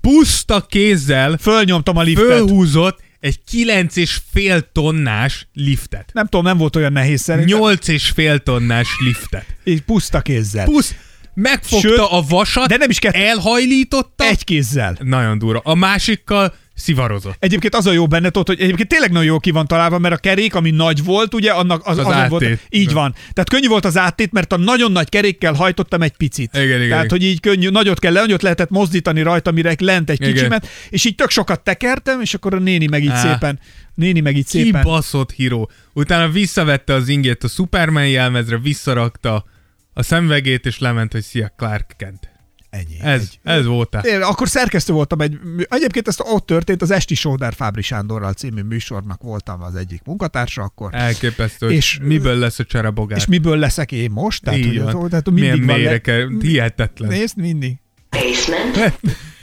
Puszta kézzel fölnyomtam a liftet. Fölhúzott egy kilenc és fél tonnás liftet. Nem tudom, nem volt olyan nehéz szerintem. nyolc és fél tonnás liftet. És puszta kézzel. Pusz... Megfogta Sőt, a vasat, de nem is kett... elhajlította. Egy kézzel. Nagyon durva. A másikkal szivarozott. Egyébként az a jó benne, tudod, hogy egyébként tényleg nagyon jól ki van találva, mert a kerék, ami nagy volt, ugye, annak az, az, az volt. Így van. Tehát könnyű volt az áttét, mert a nagyon nagy kerékkel hajtottam egy picit. Igen, Tehát, igen. hogy így könnyű, nagyot kell, nagyot lehetett mozdítani rajta, mire lent egy kicsimet, és így tök sokat tekertem, és akkor a néni meg így Á. szépen Néni meg így szépen. Kibaszott híró. Utána visszavette az ingét a Superman jelmezre, visszarakta a szemvegét, és lement, hogy szia, Clark Kent. Ennyi. Ez, egy, ez voltál. Én akkor szerkesztő voltam. Egy, egyébként ezt ott történt, az Esti Sóder Fábri Sándorral című műsornak voltam az egyik munkatársa akkor. Elképesztő, és miből lesz a cserabogár. És miből leszek én most? Tehát, így van. Hogy, tehát, mindig milyen mélyre le... kell, hihetetlen. Nézd, mindig. Basement.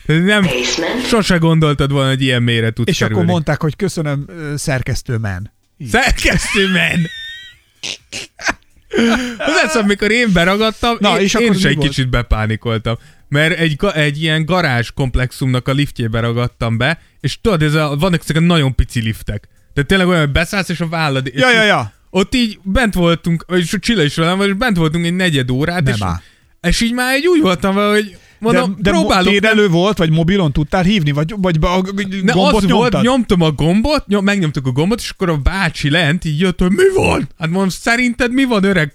Nem, Basement. Sose gondoltad volna, hogy ilyen mélyre tudsz és kerülni. És akkor mondták, hogy köszönöm, szerkesztő men. Szerkesztő men. Az lesz, amikor én beragadtam, Na, én, és én is egy volt? kicsit bepánikoltam. Mert egy, egy ilyen garázs komplexumnak a liftjébe ragadtam be, és tudod, ez a, vannak ezek a nagyon pici liftek. Tehát tényleg olyan, hogy beszállsz, és a vállad... Ja, ja, ja. Ott így bent voltunk, és a Csilla is velem, és bent voltunk egy negyed órát, és, és így már egy úgy voltam vele, hogy... Mondom, de de térelő nem... volt, vagy mobilon tudtál hívni, vagy, vagy a ne, gombot az nyomtad? Volt, nyomtam a gombot, nyom, megnyomtuk a gombot, és akkor a bácsi lent így jött, hogy mi van? Hát mondom, szerinted mi van, öreg?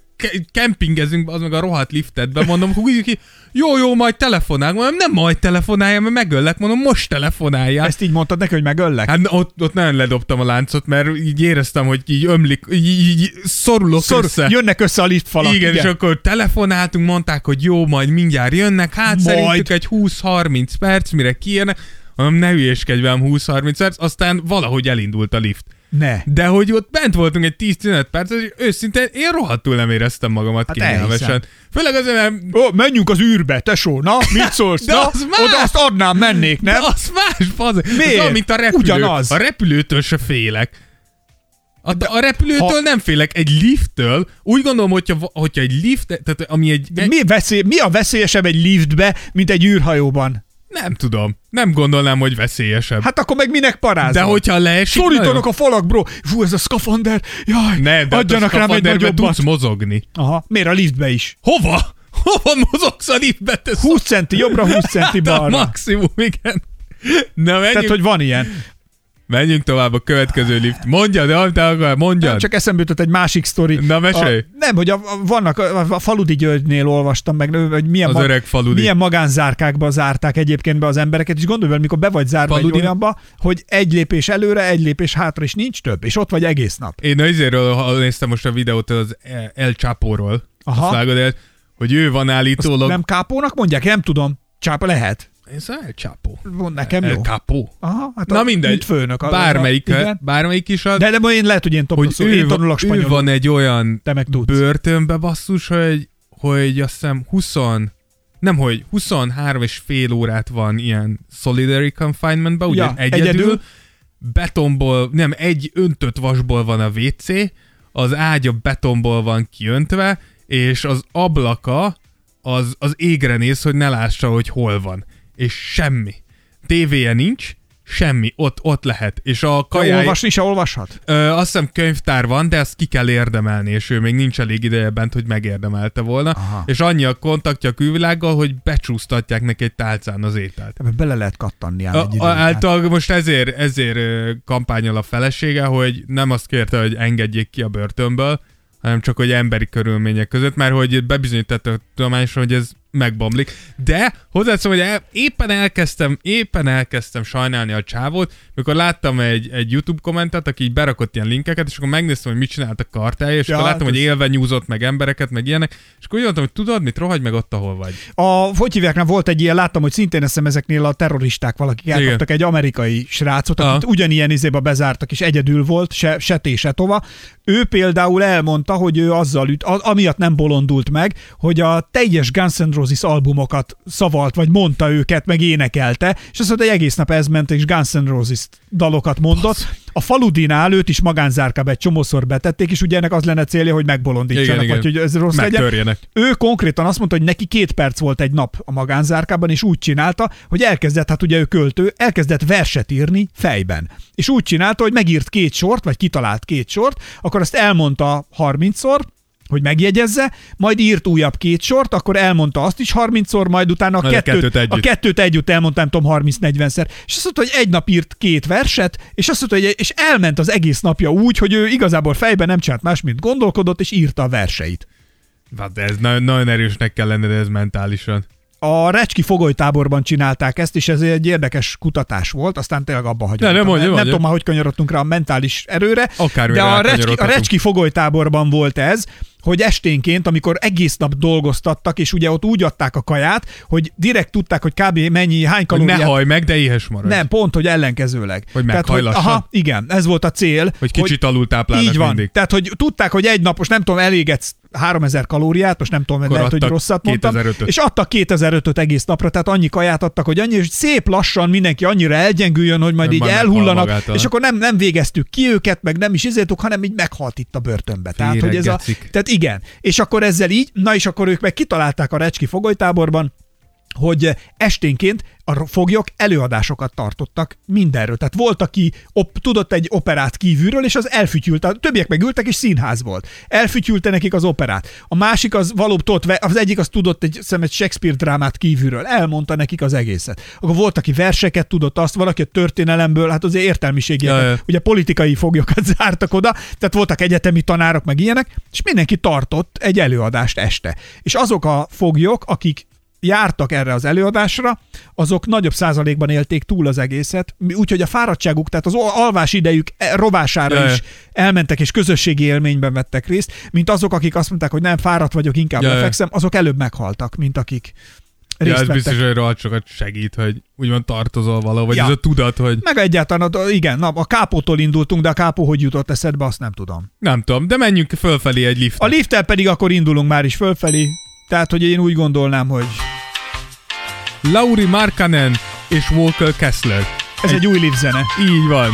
Kempingezünk az meg a rohadt liftedbe, mondom, húgjuk ki, jó, jó, majd telefonálj, mondom, nem majd telefonálj, mert megöllek, mondom, most telefonáljál. Ezt így mondtad neki, hogy megöllek? Hát ott, ott nagyon ledobtam a láncot, mert így éreztem, hogy így ömlik, így, így szorulok Szor, össze. Jönnek össze a liftfalak. Igen, igen, és akkor telefonáltunk, mondták, hogy jó, majd mindjárt jönnek, hát majd. Szerintük egy húsz-harminc perc, mire kijönnek, mondom, ne hülyéskedj velem húsz-harminc perc, aztán valahogy elindult a lift. Ne. De hogy ott bent voltunk egy tíz-tizenöt perc, és őszintén én rohadtul nem éreztem magamat hát kényelmesen. Főleg azért, mert... Oh, menjünk az űrbe, tesó, na? Mit szólsz? De na? Az más... Oda azt adnám, mennék, nem? De az más, fazek. Miért? Az, mint a repülő. Ugyanaz. A repülőtől se félek. A, de, a repülőtől ha... nem félek, egy lifttől. Úgy gondolom, hogyha, hogyha egy lift... Tehát ami egy... egy... Mi, veszély... Mi a veszélyesebb egy liftbe, mint egy űrhajóban? Nem tudom. Nem gondolnám, hogy veszélyesebb. Hát akkor meg minek parázol? De hogyha leesik... Szorítanak nagyon... a falak, bro! Fú, ez a szkafander! Jaj, nem, de adjanak rám egy nagyobbat! Tudsz mozogni. Aha. Miért a liftbe is? Hova? Hova mozogsz a liftbe? Te húsz centi jobbra, húsz centi balra. Hát a maximum, igen. Na, menjünk... Tehát, hogy van ilyen. Menjünk tovább a következő lift. Mondjad, amit akar, mondjad. Nem, csak eszembe jutott egy másik sztori. Na, mesélj. A, nem, hogy a, a, vannak, a, a Faludi Györgynél olvastam meg, hogy milyen, az mag, öreg Faludi. milyen magánzárkákba zárták egyébként be az embereket, és gondolj, mikor be vagy zárva Faludi... egy olyanba, hogy egy lépés előre, egy lépés hátra, és nincs több, és ott vagy egész nap. Én azért néztem most a videót az El Chapóról, hogy ő van állítólag... Azt nem Kápónak mondják? Nem tudom. Csápa lehet. Ez El Chapó. Nekem El jó. El Capó. Aha, hát na mindegy, főnök, bármelyik, a, bármelyik is ad. De, de én lehet, hogy én, hogy ő, én tanulok spanyolul. Ő van egy olyan börtönbe basszus, hogy, hogy azt hiszem húsz, nem hogy huszonhárom és fél órát van ilyen solitary confinementben, ugye ja, egyedül, egyedül, betonból, nem, egy öntött vasból van a vé cé, az ágya betonból van kiöntve, és az ablaka az, az égre néz, hogy ne lássa, hogy hol van. És semmi. tévéje nincs, semmi. Ott, ott lehet. És a kajái... Olvasni se olvashat? Ö, azt hiszem könyvtár van, de ezt ki kell érdemelni, és ő még nincs elég ideje bent, hogy megérdemelte volna. Aha. És annyi a kontaktja a külvilággal, hogy becsúsztatják neki egy tálcán az ételt. Mert bele lehet kattanni ám egy időt. Által most ezért, ezért kampányol a felesége, hogy nem azt kérte, hogy engedjék ki a börtönből, hanem csak, hogy emberi körülmények között, mert hogy bebizonyította tudományosan, hogy ez megbomlik. De hozzászom, hogy el, éppen elkezdtem, éppen elkezdtem sajnálni a csávót, mikor láttam egy, egy YouTube kommentet, aki így berakott ilyen linkeket, és akkor megnéztem, hogy mit csinált a kartája, és ja, akkor láttam, hogy élve nyúzott meg embereket, meg ilyenek, és akkor úgy mondtam, hogy tudod mit, rohagy meg ott, ahol vagy. A, hogy hívják, nem volt egy ilyen, láttam, hogy szintén eszem ezeknél a terroristák, valakik elkaptak egy amerikai srácot, akit ugyanilyen izébe bezártak, és egyedül volt, se, se té, se tova, Ő például elmondta, hogy ő azzal üt, amiatt nem bolondult meg, hogy a teljes Guns N' Roses albumokat szavalt, vagy mondta őket, meg énekelte, és azt mondta, hogy egész nap ez ment, és Guns N' Roses dalokat mondott. A faludinál őt is magánzárkába egy csomószor betették, és ugye ennek az lenne célja, hogy megbolondítsanak, igen, vagy igen, hogy ez rossz legyen. Ő konkrétan azt mondta, hogy neki két perc volt egy nap a magánzárkában, és úgy csinálta, hogy elkezdett, hát ugye ő költő, elkezdett verset írni fejben. És úgy csinálta, hogy megírt két sort, vagy kitalált két sort, akkor azt elmondta harmincszor, hogy megjegyezze, majd írt újabb két sort, akkor elmondta azt is harmincszor, majd utána a, Na, kettőt, a, kettőt, együtt. a kettőt együtt elmondtam, tudom, harminc-negyvenszer. És azt mondta, hogy egy nap írt két verset, és azt mondta, hogy és elment az egész napja úgy, hogy ő igazából fejben nem csinált más, mint gondolkodott, és írta a verseit. Hát ez nagyon, nagyon erősnek kell lenned ez mentálisan. A Recski fogolytáborban csinálták ezt, és ez egy érdekes kutatás volt, aztán tényleg abba hagyom. Nem, nem, nem tudom már, hogy kanyarodtunk rá a mentális erőre, akár de a Recski, a Recski fogolytáborban volt ez, hogy esténként, amikor egész nap dolgoztattak, és ugye ott úgy adták a kaját, hogy direkt tudták, hogy kb. Mennyi, hány kalóriát... Ne hajj meg, de éhes maradj. Nem, pont, hogy ellenkezőleg. Hogy meghajlassan. Aha, igen, ez volt a cél. Hogy kicsit alul táplálnak mindig. Így van. Tehát, hogy tudták, hogy egy napos, nem tudom, elégetsz háromezer kalóriát, most nem tudom, lehet, hogy rosszat mondtam. kétezer-ötöt. És adtak kétezer-ötöt egész napra, tehát annyi kaját adtak, hogy annyi, és szép lassan mindenki annyira elgyengüljön, hogy majd nem így majd elhullanak, és akkor nem, nem végeztük ki őket, meg nem is izéltük, hanem így meghalt itt a börtönbe. Tehát, hogy ez a, tehát igen. És akkor ezzel így, na és akkor ők meg kitalálták a Recski fogolytáborban, hogy esténként a foglyok előadásokat tartottak mindenről. Tehát volt, aki op, tudott egy operát kívülről, és az elfütyült, a többiek megültek, és színház volt. Elfütyülte nekik az operát. A másik az valóban, az egyik az tudott egy, egy Shakespeare drámát kívülről, elmondta nekik az egészet. Akkor volt, aki verseket tudott, azt valaki a történelemből, hát azért értelmiségi, ugye politikai foglyokat zártak oda, tehát voltak egyetemi tanárok, meg ilyenek, és mindenki tartott egy előadást este. És azok a foglyok, akik jártak erre az előadásra, azok nagyobb százalékban élték túl az egészet, úgyhogy a fáradtságuk, tehát az alvás idejük rovására Jaj. is elmentek, és közösségi élményben vettek részt, mint azok, akik azt mondták, hogy nem, fáradt vagyok, inkább lefekszem, azok előbb meghaltak, mint akik részt vettek. Ja, ez biztos, hogy rohadt sokat segít, hogy úgymond tartozol valahol, vagy ja. ez a tudat, hogy... Meg egyáltalán, igen, na, a kápótól indultunk, de a kápó hogy jutott eszedbe, azt nem tudom. Nem tudom, de menjünk fölfelé egy lifttel. A lifttel pedig akkor indulunk már is fölfelé. Tehát, hogy én úgy gondolnám, hogy... Lauri Markkanen és Walker Kessler. Ez egy, egy új lift zene. Így van.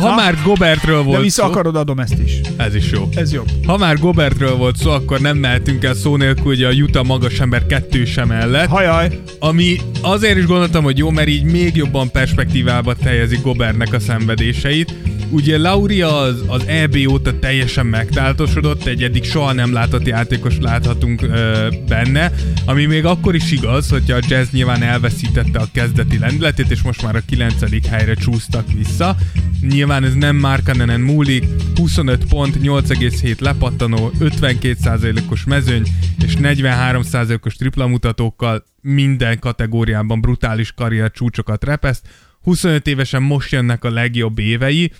Ha Na? már Gobertről volt szó... De vissza szó, akarod, adom ezt is. Ez is jó. Ez jó. Ha már Gobertről volt szó, akkor nem mehetünk el szó nélkül, hogy a Utah magas ember kettő sem mellett. Hajaj. Ami azért is gondoltam, hogy jó, mert így még jobban perspektívába teljezik Gobertnek a szenvedéseit. Ugye Lauri az, az é bé óta teljesen megtáltosodott, egy eddig soha nem látott játékos láthatunk ö, benne, ami még akkor is igaz, hogyha a Jazz nyilván elveszítette a kezdeti lendületét, és most már a kilencedik helyre csúsztak vissza. Nyilván ez nem Markkanenen múlik, huszonöt pont, nyolc egész hét lepattanó, ötvenkét százalékos mezőny és negyvenhárom százalékos triplamutatókkal minden kategóriában brutális karrier csúcsokat repeszt. huszonöt évesen most jönnek a legjobb évei,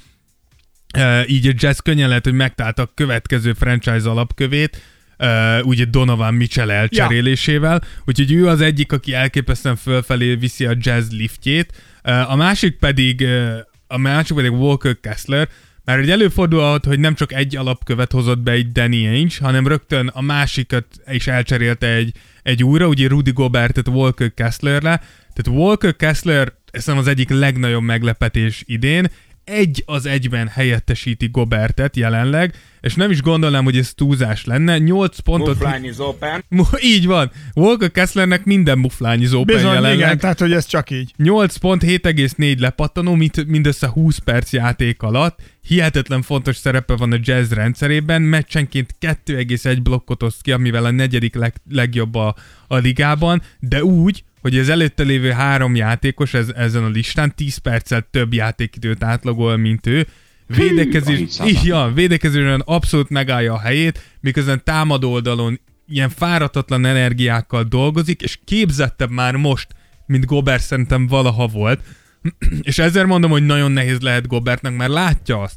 Uh, így a Jazz könnyen lehet, hogy megtaláltak következő franchise alapkövét, uh, ugye Donovan Mitchell elcserélésével, ja. úgyhogy ő az egyik, aki elképesztően fölfelé viszi a Jazz liftjét, uh, a másik pedig uh, a másik pedig Walker Kessler, mert egy előfordulhat, hogy nem csak egy alapkövet hozott be egy Danny Ainge, hanem rögtön a másikat is elcserélte egy, egy újra, ugye Rudy Gobertet Walker Kesslerre, tehát Walker Kessler hiszem az egyik legnagyobb meglepetés idén, egy az egyben helyettesíti Gobertet jelenleg, és nem is gondolnám, hogy ez túlzás lenne. nyolc pontot... Muflány is open. Így van. Walker Kesslernek minden muflány is open bizony, jelenleg. Igen, tehát, hogy ez csak így. nyolc pont, hét egész négy lepattanó, mindössze húsz perc játék alatt. Hihetetlen fontos szerepe van a Jazz rendszerében. Meccsenként kettő egész egy blokkot oszt ki, amivel a negyedik leg, legjobb a, a ligában, de úgy, hogy az előtte lévő három játékos ez, ezen a listán tíz perccel több játékidőt átlagol, mint ő. Védekezés, ja, védekezésben abszolút megállja a helyét, miközben támadó oldalon ilyen fáradhatatlan energiákkal dolgozik, és képzettebb már most, mint Gobert szerintem valaha volt. És ezért mondom, hogy nagyon nehéz lehet Gobertnek, mert látja azt,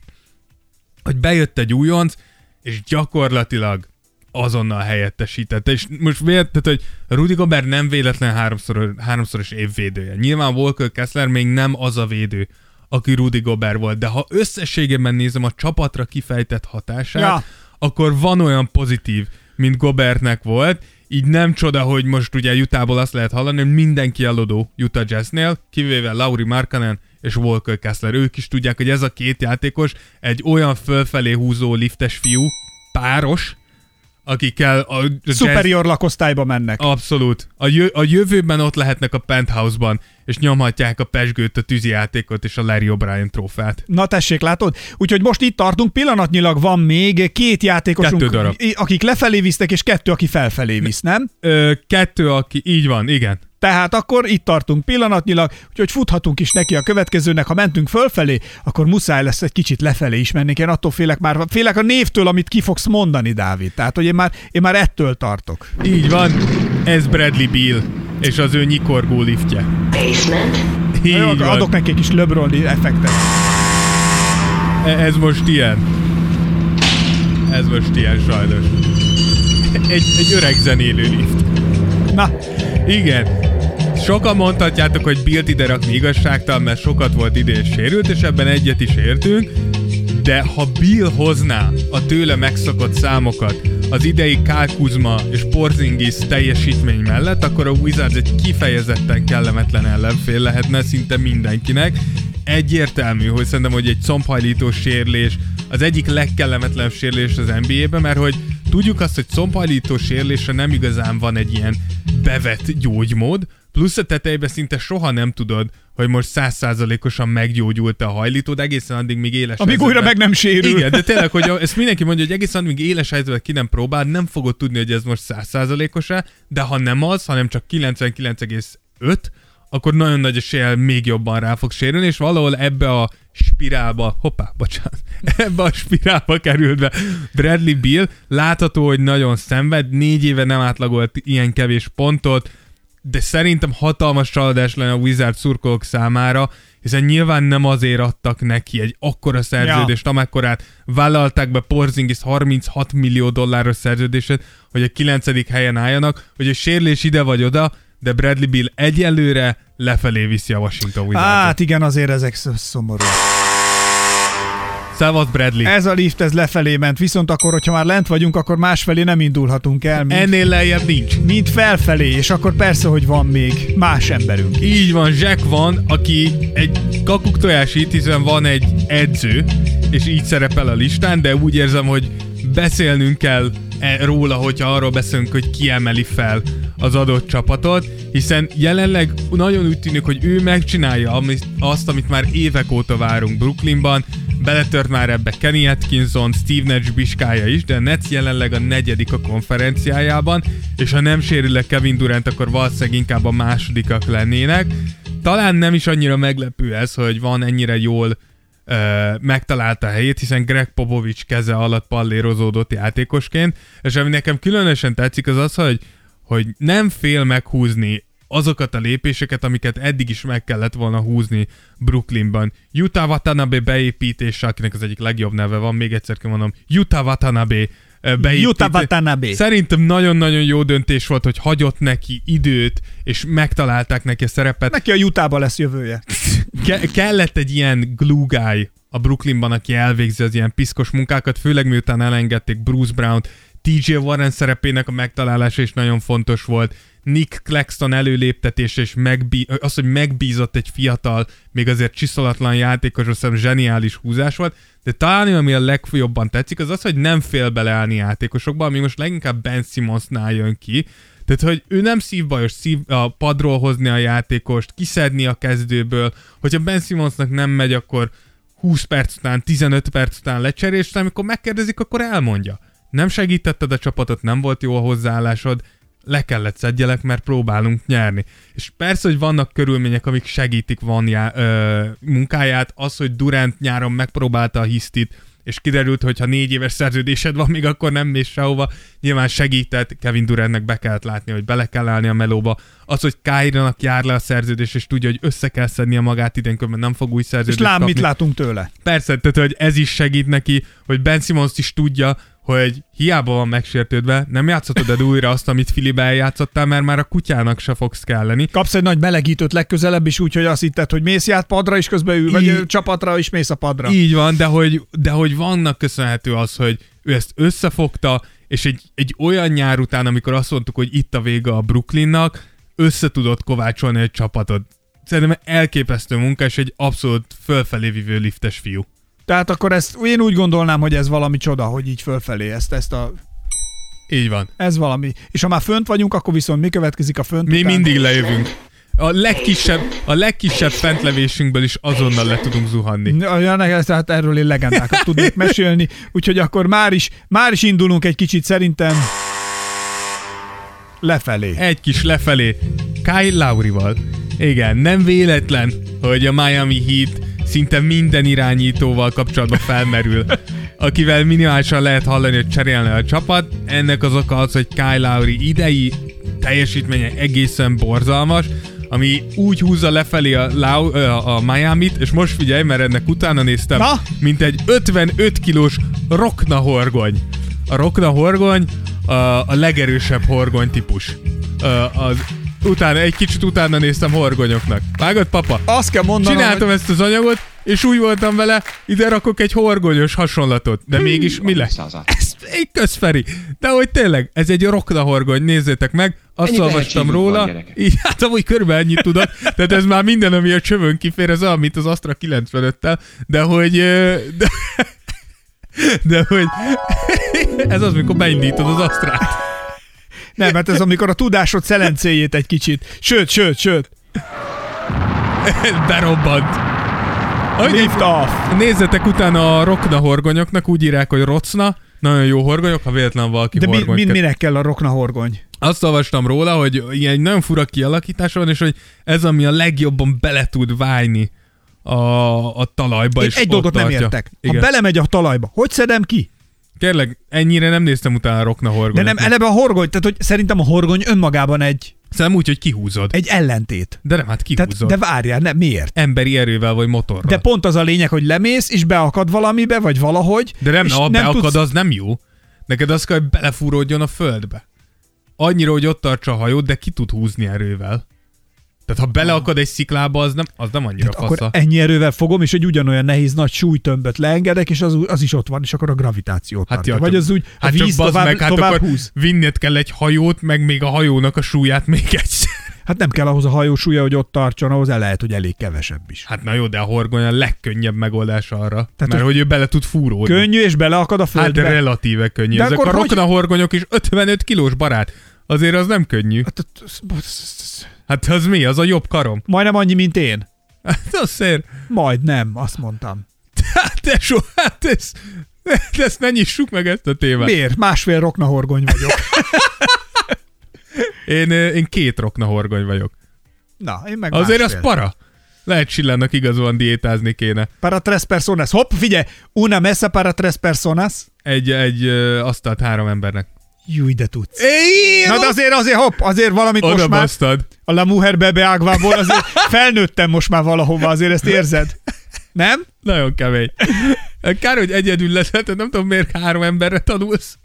hogy bejött egy újonc, és gyakorlatilag azonnal helyettesítette. És most véletlen, hogy Rudy Gobert nem véletlen háromszor, háromszoros évvédője. Nyilván Walker Kessler még nem az a védő, aki Rudy Gobert volt. De ha összességében nézem a csapatra kifejtett hatását, ja. akkor van olyan pozitív, mint Gobertnek volt, így nem csoda, hogy most ugye Utahból azt lehet hallani, hogy mindenki eladó Utah Jazznél, kivéve Lauri Markkanen és Walker Kessler. Ők is tudják, hogy ez a két játékos egy olyan fölfelé húzó liftes fiú, páros, akikkel a jazz... Superior lakosztályba mennek. Abszolút. A, jö- a jövőben ott lehetnek a penthouse-ban, és nyomhatják a pezsgőt, a tűzijátékot és a Larry O'Brien trófát. Na tessék, látod? Úgyhogy most itt tartunk, pillanatnyilag van még két játékosunk, akik lefelé visznek, és kettő, aki felfelé visz, nem? Ö, kettő, aki... Így van, igen. Tehát akkor itt tartunk pillanatnyilag, úgyhogy futhatunk is neki a következőnek. Ha mentünk fölfelé, akkor muszáj lesz egy kicsit lefelé is menni. Én attól félek már, félek a névtől, amit ki fogsz mondani, Dávid. Tehát, hogy én már, én már ettől tartok. Így van, ez Bradley Beal, és az ő nyikorgó liftje. Basement? Így jó, van. Adok neki egy kis LeBron effektet. Ez most ilyen. Ez most ilyen sajnos. Egy, egy öreg zenélő lift. Na. Igen. Sokan mondhatjátok, hogy Bealt ide rakni igazságtalan, mert sokat volt idén sérült, és ebben egyet is értünk, de ha Beal hozná a tőle megszokott számokat az idei Kyle Kuzma és Porzingis teljesítmény mellett, akkor a Wizards egy kifejezetten kellemetlen ellenfél lehetne szinte mindenkinek. Egyértelmű, hogy szerintem, hogy egy combhajlító sérlés az egyik legkellemetlenebb sérlés az en bé á-ben, mert hogy tudjuk azt, hogy combhajlító sérlésre nem igazán van egy ilyen bevett gyógymód, plusz a tetejbe szinte soha nem tudod, hogy most száz százalékosan meggyógyult a hajlítód, egészen addig még éles Amíg helyzetben... újra meg nem sérül. Igen, de tényleg, hogy ezt mindenki mondja, hogy egészen addig még éles helyzetben ki nem próbál, nem fogod tudni, hogy ez most száz százalékos-e, de ha nem az, hanem csak kilencvenkilenc egész öt, akkor nagyon nagy eséllyel még jobban rá fog sérülni, és valahol ebbe a spirálba, hoppá, bocsánat, ebbe a spirálba került be Bradley Beal, látható, hogy nagyon szenved, négy éve nem átlagolt ilyen kevés pontot, de szerintem hatalmas csalódás lenne a Wizard szurkolók számára, hiszen nyilván nem azért adtak neki egy akkora szerződést, ja. amekkorát vállalták be Porzingis harminchat millió dolláros szerződését, hogy a kilencedik helyen álljanak, hogy a sérlés ide vagy oda, de Bradley Beal egyelőre lefelé viszi a Washington Wizards-et. Hát igen, azért ezek szomorú. Szevasz, Bradley! Ez a lift, ez lefelé ment, viszont akkor, hogyha már lent vagyunk, akkor másfelé nem indulhatunk el. Mint, Ennél lejjebb nincs. Mint felfelé, és akkor persze, hogy van még más emberünk. Így van, Zsek van, aki egy kakuktojás itt, hiszen van egy edző, és így szerepel a listán, de úgy érzem, hogy beszélnünk kell róla, hogyha arról beszélünk, hogy kiemeli fel az adott csapatot, hiszen jelenleg nagyon úgy tűnik, hogy ő megcsinálja amit, azt, amit már évek óta várunk Brooklynban, beletört már ebbe Kenny Atkinson, Steve Nash biskája is, de a Nets jelenleg a negyedik a konferenciájában, és ha nem sérül le Kevin Durant, akkor valószínűleg inkább a másodikak lennének. Talán nem is annyira meglepő ez, hogy van ennyire jól megtalálta a helyét, hiszen Greg Popovich keze alatt pallérozódott játékosként, és ami nekem különösen tetszik az az, hogy, hogy nem fél meghúzni azokat a lépéseket, amiket eddig is meg kellett volna húzni Brooklynban. Yuta Watanabe beépítése, akinek az egyik legjobb neve van, még egyszer kell mondom, Yuta Watanabe beépítése. Yuta Watanabe. Szerintem nagyon-nagyon jó döntés volt, hogy hagyott neki időt, és megtalálták neki a szerepet. Neki a Utahba lesz jövője. Ke- kellett egy ilyen glue guy a Brooklynban, aki elvégzi az ilyen piszkos munkákat, főleg miután elengedték Bruce Brown-t, té jé Warren szerepének a megtalálása is nagyon fontos volt, Nic Claxton előléptetése, és megbí- az, hogy megbízott egy fiatal, még azért csiszolatlan játékos, azt hiszem zseniális húzás volt, de talán ami a legjobban tetszik, az az, hogy nem fél beleállni játékosokba, ami most leginkább Ben Simmonsnál jön ki. Tehát, hogy ő nem szívbajos szív, a padról hozni a játékost, kiszedni a kezdőből, hogyha Ben Simmonsnak nem megy, akkor húsz perc után, tizenöt perc után lecserés, és amikor megkérdezik, akkor elmondja. Nem segítetted a csapatot, nem volt jó a hozzáállásod, le kellett szedjelek, mert próbálunk nyerni. És persze, hogy vannak körülmények, amik segítik van já- ö, munkáját, az, hogy Durant nyáron megpróbálta a hisztit, és kiderült, hogy ha négy éves szerződésed van, még akkor nem mész sehova. Nyilván segített, Kevin Durantnek be kellett látni, hogy bele kell állni a melóba. Az, hogy Kyrie-nak jár le a szerződés, és tudja, hogy össze kell szednie magát időnkörben, nem fog új szerződést kapni. És lám, mit látunk tőle? Persze, tehát, hogy ez is segít neki, hogy Ben Simmons is tudja, hogy hiába van megsértődve, nem játszhatod el újra azt, amit Filibe eljátszottál, mert már a kutyának se fogsz kelleni. Kapsz egy nagy melegítőt legközelebb is, úgyhogy azt hitted, hogy mész ját padra, és közben ül, vagy így, csapatra, és mész a padra. Így van, de hogy, de hogy vannak köszönhető az, hogy ő ezt összefogta, és egy, egy olyan nyár után, amikor azt mondtuk, hogy itt a vége a Brooklynnak, össze tudott kovácsolni egy csapatot. Szerintem elképesztő munka, és egy abszolút fölfelé vívő liftes fiú. Tehát akkor ezt, én úgy gondolnám, hogy ez valami csoda, hogy így fölfelé ezt, ezt a... Így van. Ez valami. És ha már fönt vagyunk, akkor viszont mi következik a fönt? Mi után? Mindig lejövünk. A legkisebb, a legkisebb fentlevésünkből is azonnal le tudunk zuhanni. Ja, ne, tehát erről én legendákat tudnék mesélni, úgyhogy akkor már is, már is indulunk egy kicsit szerintem lefelé. Egy kis lefelé. Kyle Lowryval. Igen, nem véletlen, hogy a Miami Heat szinte minden irányítóval kapcsolatban felmerül, akivel minimálisan lehet hallani, hogy cserélne a csapat. Ennek az oka az, hogy Kyle Lowry idei teljesítménye egészen borzalmas, ami úgy húzza lefelé a, Lau- a Miamit, és most figyelj, mert ennek utána néztem, na? mint egy ötvenöt kilós rokna horgony. A rokna horgony a, a legerősebb horgony típus. A, az Utána, egy kicsit utána néztem horgonyoknak. Vágod, papa? Azt kell mondanom, Csináltam hogy... ezt az anyagot, és úgy voltam vele, ide rakok egy horgonyos hasonlatot. De mégis mi lesz? Ez egy közferi. De hogy tényleg, ez egy rokna horgony, nézzétek meg. Azt ennyi olvastam róla. Van, így, hát amúgy körülbelül ennyit tudok. Tehát ez már minden, ami a csövön kifér, ez amit az Astra kilencvenöttel. De hogy... De, de hogy... Ez az, mikor beindítod az Astrát. Nem, mert ez amikor a tudásod szelencéjét egy kicsit. Sőt, sőt, sőt. Berobbant. Lift off. Nézzetek utána a rokna horgonyoknak, úgy írják, hogy rocna. Nagyon jó horgonyok, ha véletlen valaki de horgony. De mi, mi, minek kell a rokna horgony? Azt olvastam róla, hogy ilyen egy nagyon fura kialakítás van, és hogy ez, ami a legjobban bele tud vágni a, a talajba. Én és egy dolgot tartja. Nem értek. Igen. Ha belemegy a talajba, hogy szedem ki? Kérlek, ennyire nem néztem utána a rokna horgonyot. De nem, eleve a horgony, tehát hogy szerintem a horgony önmagában egy... Szerintem úgy, hogy kihúzod. Egy ellentét. De nem, hát kihúzod. Tehát, de várjál, nem, miért? Emberi erővel vagy motorral. De pont az a lényeg, hogy lemész, és beakad valamibe, vagy valahogy. De nem, ha nem beakad, tudsz... az nem jó. Neked az kell, hogy belefúródjon a földbe. Annyira, hogy ott tartsa a hajót, de ki tud húzni erővel. Tehát ha beleakad egy sziklába, az nem, az nem annyira fasza. Akkor ennyi erővel fogom, és egy ugyanolyan nehéz nagy súlytömböt leengedek, és az, az is ott van, és akkor a gravitáció ott hát tartja. Vagy az úgy, hát a víz tovább, meg, hát tovább húz. Vinned kell egy hajót, meg még a hajónak a súlyát még egyszer. Hát nem kell ahhoz a hajó súlya, hogy ott tartson, ahhoz el lehet, hogy elég kevesebb is. Hát na jó, de a horgony a legkönnyebb megoldás arra, tehát mert hogy ő bele tud fúródni. Könnyű, és beleakad a földbe. Hát relatíve könnyű. De ezek akkor a rokna hogy... horgonyok is ötvenöt kilós barát. Azért az nem könnyű. Hát, hát az mi? Az a jobb karom? Majdnem annyi, mint én. Hát az szér. Majdnem, azt mondtam. Hát tesó, hát ez... Ezt ne nyissuk meg ezt a témát. Miért? Másfél rokna horgony vagyok. én, én két rokna horgony vagyok. Na, én meg azért másfél. Az para. Lehet Sillának igazolóan diétázni kéne. Para tres personas. Hopp, figyelj! Una mesa para tres personas. Egy, egy asztalt három embernek. Júj, de tudsz. É, na de azért, azért hopp, azért valamit most már... Basztad. A La Mujer Bebe Ágvából azért felnőttem most már valahova, azért ezt érzed. Nem? Nagyon kemény. Kár, hogy egyedül leszel, nem tudom, miért három emberre tanulsz.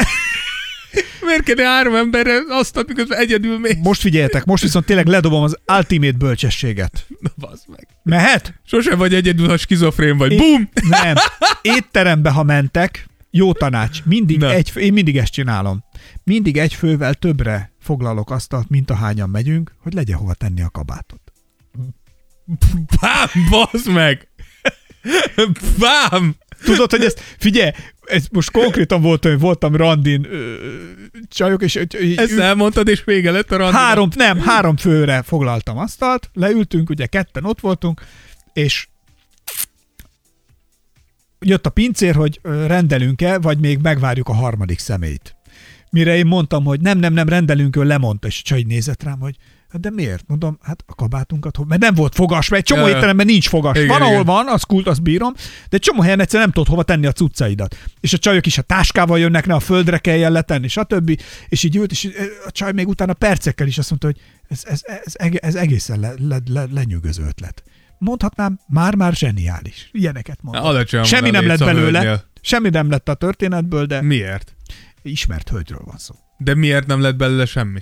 Miért kéne három emberre azt, miközben egyedül mész? Most figyeljetek, most viszont tényleg ledobom az ultimate bölcsességet. Na baszd meg. Mehet? Sosem vagy egyedül, ha skizofrén vagy. É- Bum! Nem. Étterembe, ha mentek, jó tanács. Mindig egy, én mindig ezt csinálom. Mindig egy fővel többre foglalok asztalt, mint ahányan megyünk, hogy legyen hova tenni a kabátot. Bám, baszd meg! Bám! Tudod, hogy ezt, figyelj, ez most konkrétan volt, hogy voltam randin ö, csajok, és... Ö, ezt elmondtad, és vége lett a randin. Három, nem, három főre foglaltam asztalt, leültünk, ugye ketten ott voltunk, és jött a pincér, hogy rendelünk-e, vagy még megvárjuk a harmadik személyt. Mire én mondtam, hogy nem, nem, nem, rendelünk, ő lemondta, és csak így nézett rám, hogy hát de miért? Mondom, hát a kabátunkat, mert nem volt fogas, mert egy csomó étteremben nincs fogas. Igen, van, igen. Ahol van, az kult, azt bírom, de csomó helyen egyszer nem tudod hova tenni a cuccaidat. És a csajok is a táskával jönnek, ne a földre kelljen letenni, stb. És így ült, és a csaj még utána percekkel is azt mondta, hogy ez, ez, ez, ez egészen le, le, le, lenyűgöző ötlet. Mondhatnám, már-már zseniális. Ilyeneket mondtam. Semmi nem lett belőle, semmi nem lett a történetből, de... Miért? Ismert hölgyről van szó. De miért nem lett belőle semmi?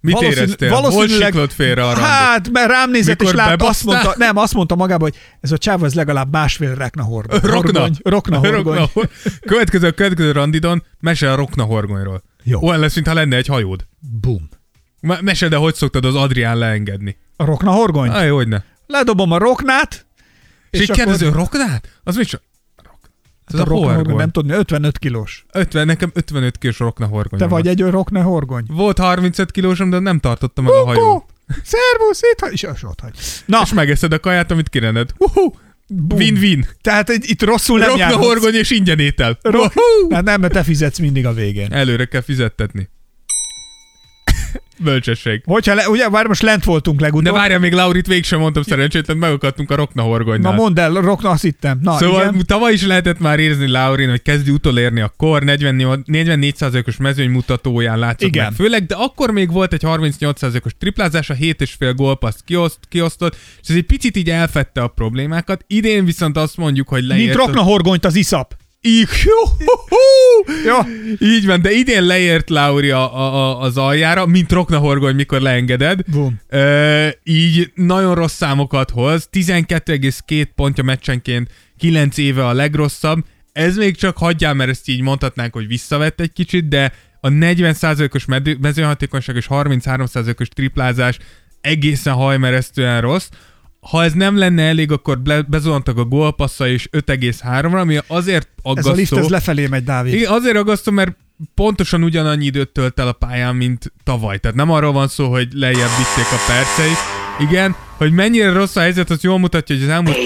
Mit Valószínű, éreztél? Valószínűleg, Hol siklott félre a randot? Hát, mert rám nézett, mikor és látta, azt mondta, nem, azt mondta magába, hogy ez a csáv, ez legalább másfél rákna horgony. Rokna. Rokna horgony. Következő, következő randidon mesél a rokna horgonyról. Jó. Olyan lesz, mintha lenne egy hajód. Bum. Mesél, de hogy szoktad az Adrián leengedni? A rokna horgony? Aj, hogyne. Ledobom a roknát. És, és kérdező, akkor... roknát? Az mit csak? Hát a rokna horgony, nem tudni, ötvenöt kilós. ötven, nekem ötvenöt kilós rokna horgony. Te vagy egy olyan rokna horgony. Volt harmincöt kilósom, de nem tartottam meg a hajót. Szervusz, itt hagy. És ott hagy. Na. És megeszed a kaját, amit kirened. Uhú. Win-win. Tehát egy, itt rosszul nem járhatsz. Rokna horgony és ingyen étel. Rok... Hát nem, mert te fizetsz mindig a végén. Előre kell fizettetni. Bölcsesség. Hogyha, le, ugye, már most lent voltunk legutóbb. De várjál, még Laurit végig sem mondtam szerencsétlen, megakadtunk a rokna horgonynál. Na mondd el, rokna, azt hittem. Na, szóval igen. Tavaly is lehetett már érezni Laurin, hogy kezdi utolérni a kor, negyvennyolc százalékos mezőny mutatóján látszott igen. Meg főleg, de akkor még volt egy harmincnyolc százalékos triplázás, a hét és fél gólpaszt kioszt, kiosztott, és ez egy picit így elfedte a problémákat. Idén viszont azt mondjuk, hogy leért... Mint rokna horgonyt az iszap. Így, jó, jó. Így van, de idén leért Lauri a, a, a, az aljára, mint rokna horgony, mikor leengeded. E, így nagyon rossz számokat hoz, tizenkettő egész két pontja meccsenként, kilenc éve a legrosszabb. Ez még csak hagyjál, mert ezt így mondhatnánk, hogy visszavett egy kicsit, de a negyven százalékos mezőhatékonyság és harminchárom százalékos triplázás egészen hajmeresztően rossz. Ha ez nem lenne elég, akkor bezuhantak a gólpassza is öt egész háromra, ami azért aggasztó. Ez a lift, ez lefelé megy, Dávid. Igen, azért aggasztó, mert pontosan ugyanannyi időt tölt el a pályán, mint tavaly. Tehát nem arról van szó, hogy lejjebb vitték a perceit. Igen, hogy mennyire rossz a helyzet, az jól mutatja, hogy az elmúlt,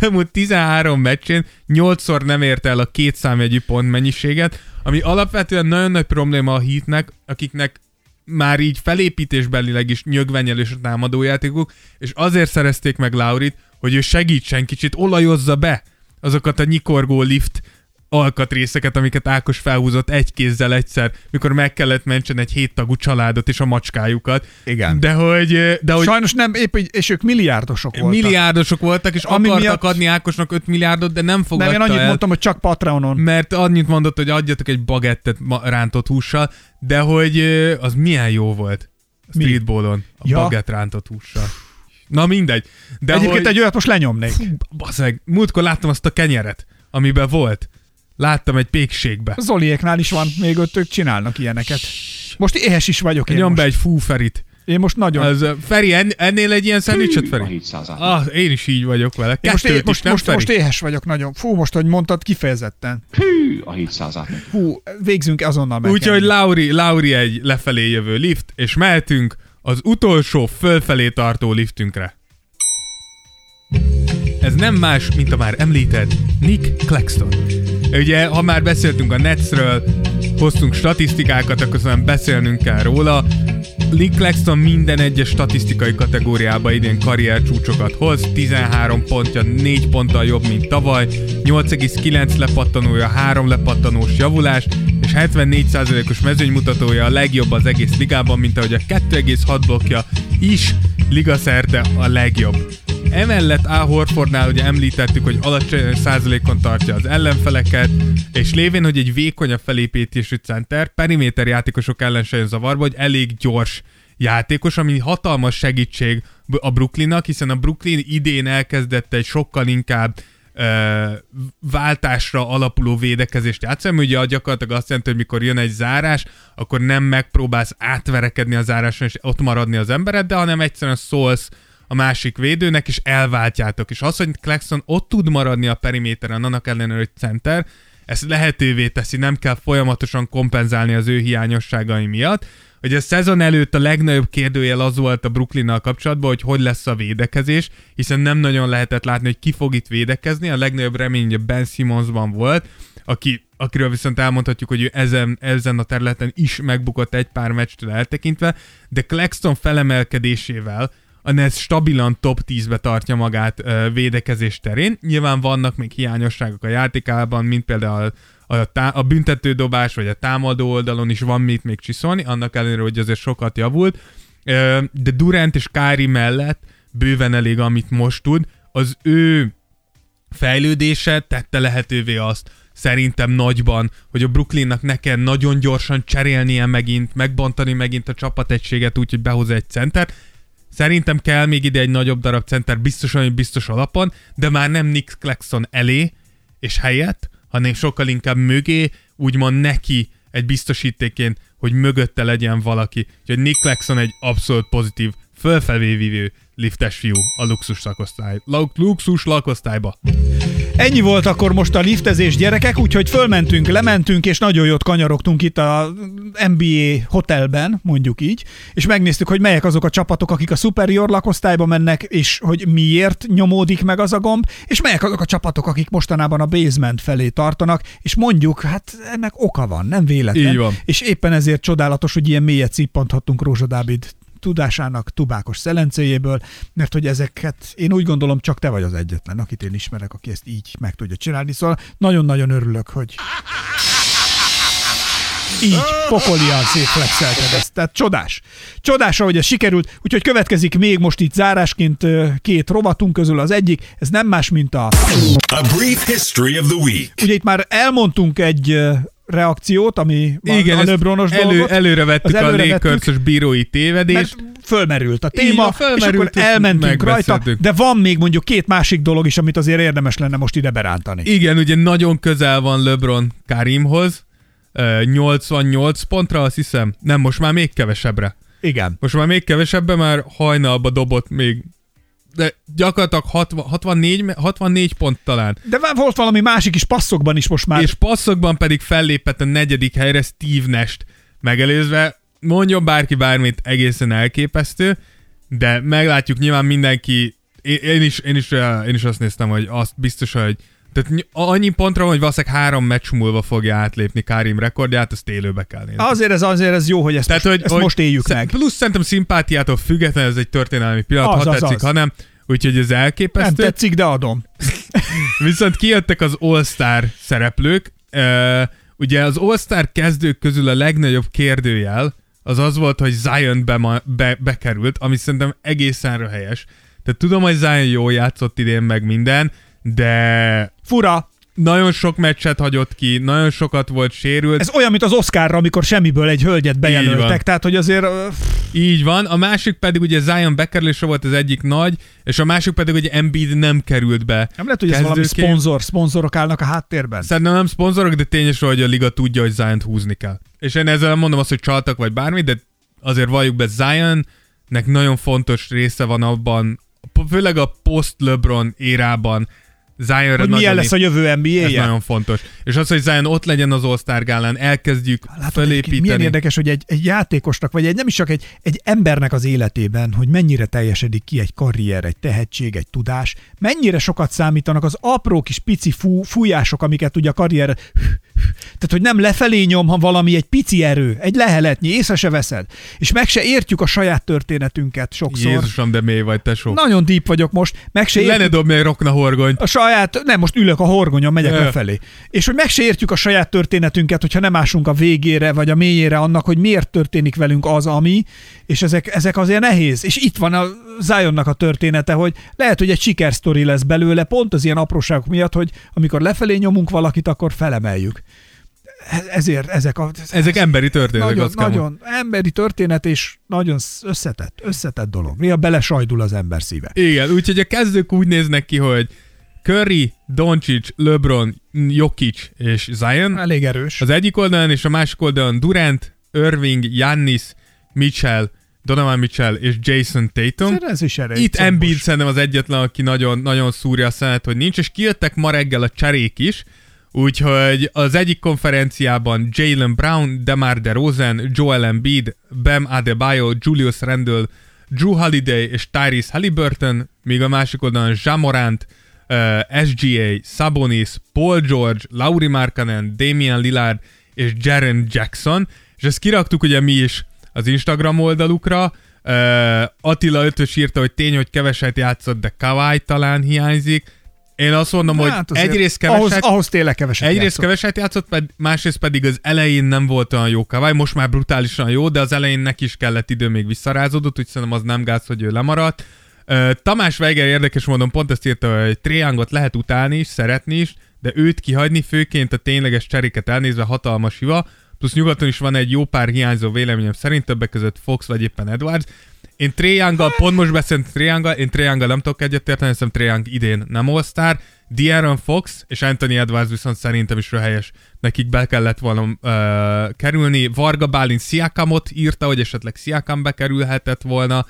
elmúlt tizenhárom meccsén nyolcszor nem érte el a két számjegyű pont mennyiséget, ami alapvetően nagyon nagy probléma a Heatnek, akiknek már így felépítésbelileg is nyögvenyelős a támadójátékuk, és azért szerezték meg Laurit, hogy ő segítsen kicsit, olajozza be azokat a nyikorgó lift alkatrészeket, amiket Ákos felhúzott egy kézzel egyszer, mikor meg kellett mentsen egy héttagú családot és a macskájukat. Igen. De hogy... De hogy sajnos nem, épp, és ők milliárdosok voltak. Milliárdosok voltak, és Ami akartak miatt... adni Ákosnak öt milliárdot, de nem fogadta el. Nem, én annyit el, mondtam, hogy csak Patreonon. Mert annyit mondott, hogy adjatok egy bagettet rántott hússal, de hogy az milyen jó volt a streetballon, a ja. bagett rántott hússal. Na mindegy. De egyébként hogy... egy olyat most lenyomnék. Fú, baszeg, múltkor láttam azt a kenyeret, amiben volt. Láttam egy pékségbe. Zoliéknál is van, még ott ők csinálnak ilyeneket. Most éhes is vagyok én. Nyom be egy fú Ferit. Én most nagyon... Az, Feri, en, ennél egy ilyen szendvicset, Feri? Ah, én is így vagyok vele. Kettőt most, é, most, is, most, most éhes vagyok nagyon. Fú, most, hogy mondtad, kifejezetten. Hű, a hét százalék. Fú, végzünk azonnal meg. Úgyhogy Lauri, Lauri egy lefelé jövő lift, és mehetünk az utolsó fölfelé tartó liftünkre. Ez nem más, mint a már említett Nic Claxton. Ugye, ha már beszéltünk a Netsről, hoztunk statisztikákat, akkor szóval beszélnünk kell róla. Nic Claxton minden egyes statisztikai kategóriában idén karriercsúcsokat hoz, tizenhárom pontja, négy ponttal jobb, mint tavaly, nyolc egész kilenc lepattanója, három lepattanós javulás, és hetvennégy százalékos mezőnymutatója a legjobb az egész ligában, mint ahogy a kettő egész hat blokkja is ligaszerte a legjobb. Emellett Al Horfordnál ugye említettük, hogy alacsony százalékon tartja az ellenfeleket, és lévén, hogy egy vékonyabb felépítésű center, periméter játékosok ellen se jön zavarba, hogy elég gyors játékos, ami hatalmas segítség a Brooklynnak, hiszen a Brooklyn idén elkezdett egy sokkal inkább ö, váltásra alapuló védekezést játszani, ugye gyakorlatilag azt jelenti, hogy mikor jön egy zárás, akkor nem megpróbálsz átverekedni a záráson és ott maradni az embered, de hanem egyszerűen szólsz a másik védőnek, és elváltjátok. És az, hogy Claxton ott tud maradni a periméteren, annak ellenére, hogy center, ezt lehetővé teszi, nem kell folyamatosan kompenzálni az ő hiányosságai miatt. Hogy a szezon előtt a legnagyobb kérdőjel az volt a Brooklynnal kapcsolatban, hogy hogy lesz a védekezés, hiszen nem nagyon lehetett látni, hogy ki fog itt védekezni. A legnagyobb remény Ben Simmonsban volt, aki, akiről viszont elmondhatjuk, hogy ő ezen, ezen a területen is megbukott egy pár meccstől eltekintve, de Claxton felemelkedésével a Nets stabilan top tízbe tartja magát ö, védekezés terén. Nyilván vannak még hiányosságok a játékában, mint például a, a, tá- a büntetődobás, vagy a támadó oldalon is van mit még csiszolni, annak ellenére, hogy azért sokat javult. Ö, de Durant és Kyrie mellett bőven elég, amit most tud. Az ő fejlődése tette lehetővé azt, szerintem nagyban, hogy a Brooklynnak ne kell nagyon gyorsan cserélnie megint, megbontani megint a csapategységet úgy, hogy behoz egy centert. Szerintem kell még ide egy nagyobb darab center biztosan, hogy biztos alapon, de már nem Nic Claxton elé és helyett, hanem sokkal inkább mögé, úgymond neki egy biztosítékén, hogy mögötte legyen valaki. Úgyhogy Nic Claxton egy abszolút pozitív, fölfelé vívő liftes fiú a luxus lakosztály. Luxus lakosztályba. Ennyi volt akkor most a liftezés, gyerekek, úgyhogy fölmentünk, lementünk, és nagyon jót kanyarogtunk itt a en bé á hotelben, mondjuk így, és megnéztük, hogy melyek azok a csapatok, akik a superior lakosztályba mennek, és hogy miért nyomódik meg az a gomb, és melyek azok a csapatok, akik mostanában a basement felé tartanak, és mondjuk, hát ennek oka van, nem véletlen. És éppen ezért csodálatos, hogy ilyen mélyet szippanthattunk Rózsa Dávid tudásának tubákos szelencéjéből, mert hogy ezeket én úgy gondolom, csak te vagy az egyetlen, akit én ismerek, aki ezt így meg tudja csinálni. Szóval nagyon-nagyon örülök, hogy így pokolian szép flexelted ezt. Tehát csodás. Csodás, ahogy ez sikerült. Úgyhogy következik még most itt zárásként két rovatunk közül az egyik. Ez nem más, mint a... a brief history of the week. Ugye itt már elmondtunk egy... reakciót, ami igen, a LeBronos elő, dolgot. Előre vettük az előre a légkörcös bírói tévedést. Fölmerült a téma, igen, fölmerült, és akkor elmentünk rajta, de van még mondjuk két másik dolog is, amit azért érdemes lenne most ide berántani. Igen, ugye nagyon közel van LeBron Karimhoz, nyolcvannyolc pontra, azt hiszem, nem, most már még kevesebbre. Igen. Most már még kevesebbre, már hajnalba dobott még, de gyakorlatilag hatvan, hatvannégy, hatvannégy pont talán. De volt valami másik is, passzokban is most már. És passzokban pedig fellépett a negyedik helyre Steve Nash-t megelőzve. Mondjon bárki bármit, egészen elképesztő, de meglátjuk nyilván mindenki. Én, én, is, én, is, én is azt néztem, hogy azt biztos, hogy tehát annyi pontra van, hogy valószínűleg három meccs múlva fogja átlépni Karim rekordját, ezt élőbe kell nézni. Azért ez, azért ez jó, hogy ezt, tehát, most, hogy, ezt hogy most éljük meg. Plusz szerintem szimpátiától függetlenül ez egy történelmi pillanat, az, ha az, tetszik, az. Ha nem. Úgyhogy ez elképesztő. Nem tetszik, de adom. Viszont kijöttek az All-Star szereplők. Ugye az All-Star kezdők közül a legnagyobb kérdőjel az az volt, hogy Zion be, be, bekerült, ami szerintem egészen helyes. Tehát tudom, hogy Zion jól játszott idén meg minden, de... fura. Nagyon sok meccset hagyott ki, nagyon sokat volt sérült. Ez olyan, mint az Oscarra, amikor semmiből egy hölgyet bejelöltek, tehát hogy azért... Így van. A másik pedig ugye Zion bekerülése volt az egyik nagy, és a másik pedig ugye Embiid nem került be. Nem lehet, hogy ez valami szponzor, szponzorok állnak a háttérben? Szerintem nem szponzorok, de tényleg, hogy a liga tudja, hogy Zion-t húzni kell. És én ezzel mondom azt, hogy csaltak vagy bármi, de azért valljuk be, Zionnek nagyon fontos része van abban, főleg a post-LeBron érában, Zionra, hogy milyen lesz a jövő en bé á-je? Ez nagyon fontos. És az, hogy Zion ott legyen az All-Star gálán, elkezdjük Látod, felépíteni. Milyen érdekes, hogy egy, egy játékosnak, vagy egy, nem is csak egy, egy embernek az életében, hogy mennyire teljesedik ki egy karrier, egy tehetség, egy tudás, mennyire sokat számítanak az apró kis pici fú, fújások, amiket ugye a karrier... Tehát, hogy nem lefelé nyom, ha valami egy pici erő, egy leheletnyi, észre se veszed. És meg se értjük a saját történetünket sokszor. Jézusom, de mély vagy, tesó. Nagyon deep vagyok most. Meg se értjük... Lenedobni egy rokna horgonyt. A saját... Nem, most ülök a horgonyon, megyek Ö. lefelé. És hogy meg se értjük a saját történetünket, hogyha nem ásunk a végére, vagy a mélyére annak, hogy miért történik velünk az, ami, és ezek, ezek azért nehéz. És itt van a Zionnak a története, hogy lehet, hogy egy sikersztori lesz belőle, pont az ilyen apróságok miatt, hogy amikor lefelé nyomunk valakit, akkor felemeljük. Ezért ezek a... Ez ezek emberi történetek. Nagyon, nagyon emberi történet, és nagyon összetett, összetett dolog. Néha belesajdul az ember szíve. Igen, úgyhogy a kezdők úgy néznek ki, hogy Curry, Doncic, LeBron, Jokic és Zion. Elég erős. Az egyik oldalon, és a másik oldalon Durant, Irving, Giannis, Mitchell, Donovan Mitchell és Jason Tatum. Szerintem ez is erős. Itt Embiid szerintem az egyetlen, aki nagyon, nagyon szúrja a szenet, hogy nincs, és kijöttek ma reggel a cserék is. Úgyhogy az egyik konferenciában Jaylen Brown, DeMar DeRozan, Joel Embiid, Bam Adebayo, Julius Randle, Jrue Holiday és Tyrese Haliburton, míg a másik oldalon Ja Morant, uh, es gé á, Sabonis, Paul George, Lauri Markkanen, Damian Lillard és Jaren Jackson. És ezt kiraktuk ugye mi is az Instagram oldalukra. Uh, Attila Ötös írta, hogy tény, hogy keveset játszott, de Kawhi talán hiányzik. Én azt mondom, hát, hogy egyrészt keveset, ahhoz, ahhoz tényleg keveset egyrészt játszott. keveset játszott, ped, másrészt pedig az elején nem volt olyan jó Kawhi, most már brutálisan jó, de az elején neki is kellett idő, még visszarázódott, úgy szerintem az nem gáz, hogy ő lemaradt. Uh, Tamás Weiger érdekes mondom, pont ezt írta, hogy Trae Youngot lehet utálni is, szeretni is, de őt kihagyni, főként a tényleges cseréket elnézve hatalmas hiba, plusz nyugaton is van egy jó pár hiányzó véleményem szerint, többek között Fox vagy éppen Edwards. Én Trae Younggal, pont most beszéltem Trae Younggal, én Trae Younggal nem tudok egyetérteni, hiszem Trae Young idén nem all-star. De'Aaron Fox és Anthony Edwards viszont szerintem is röhelyes. Nekik be kellett volna uh, kerülni. Varga Bálint Siakamot írta, hogy esetleg Siakam bekerülhetett volna.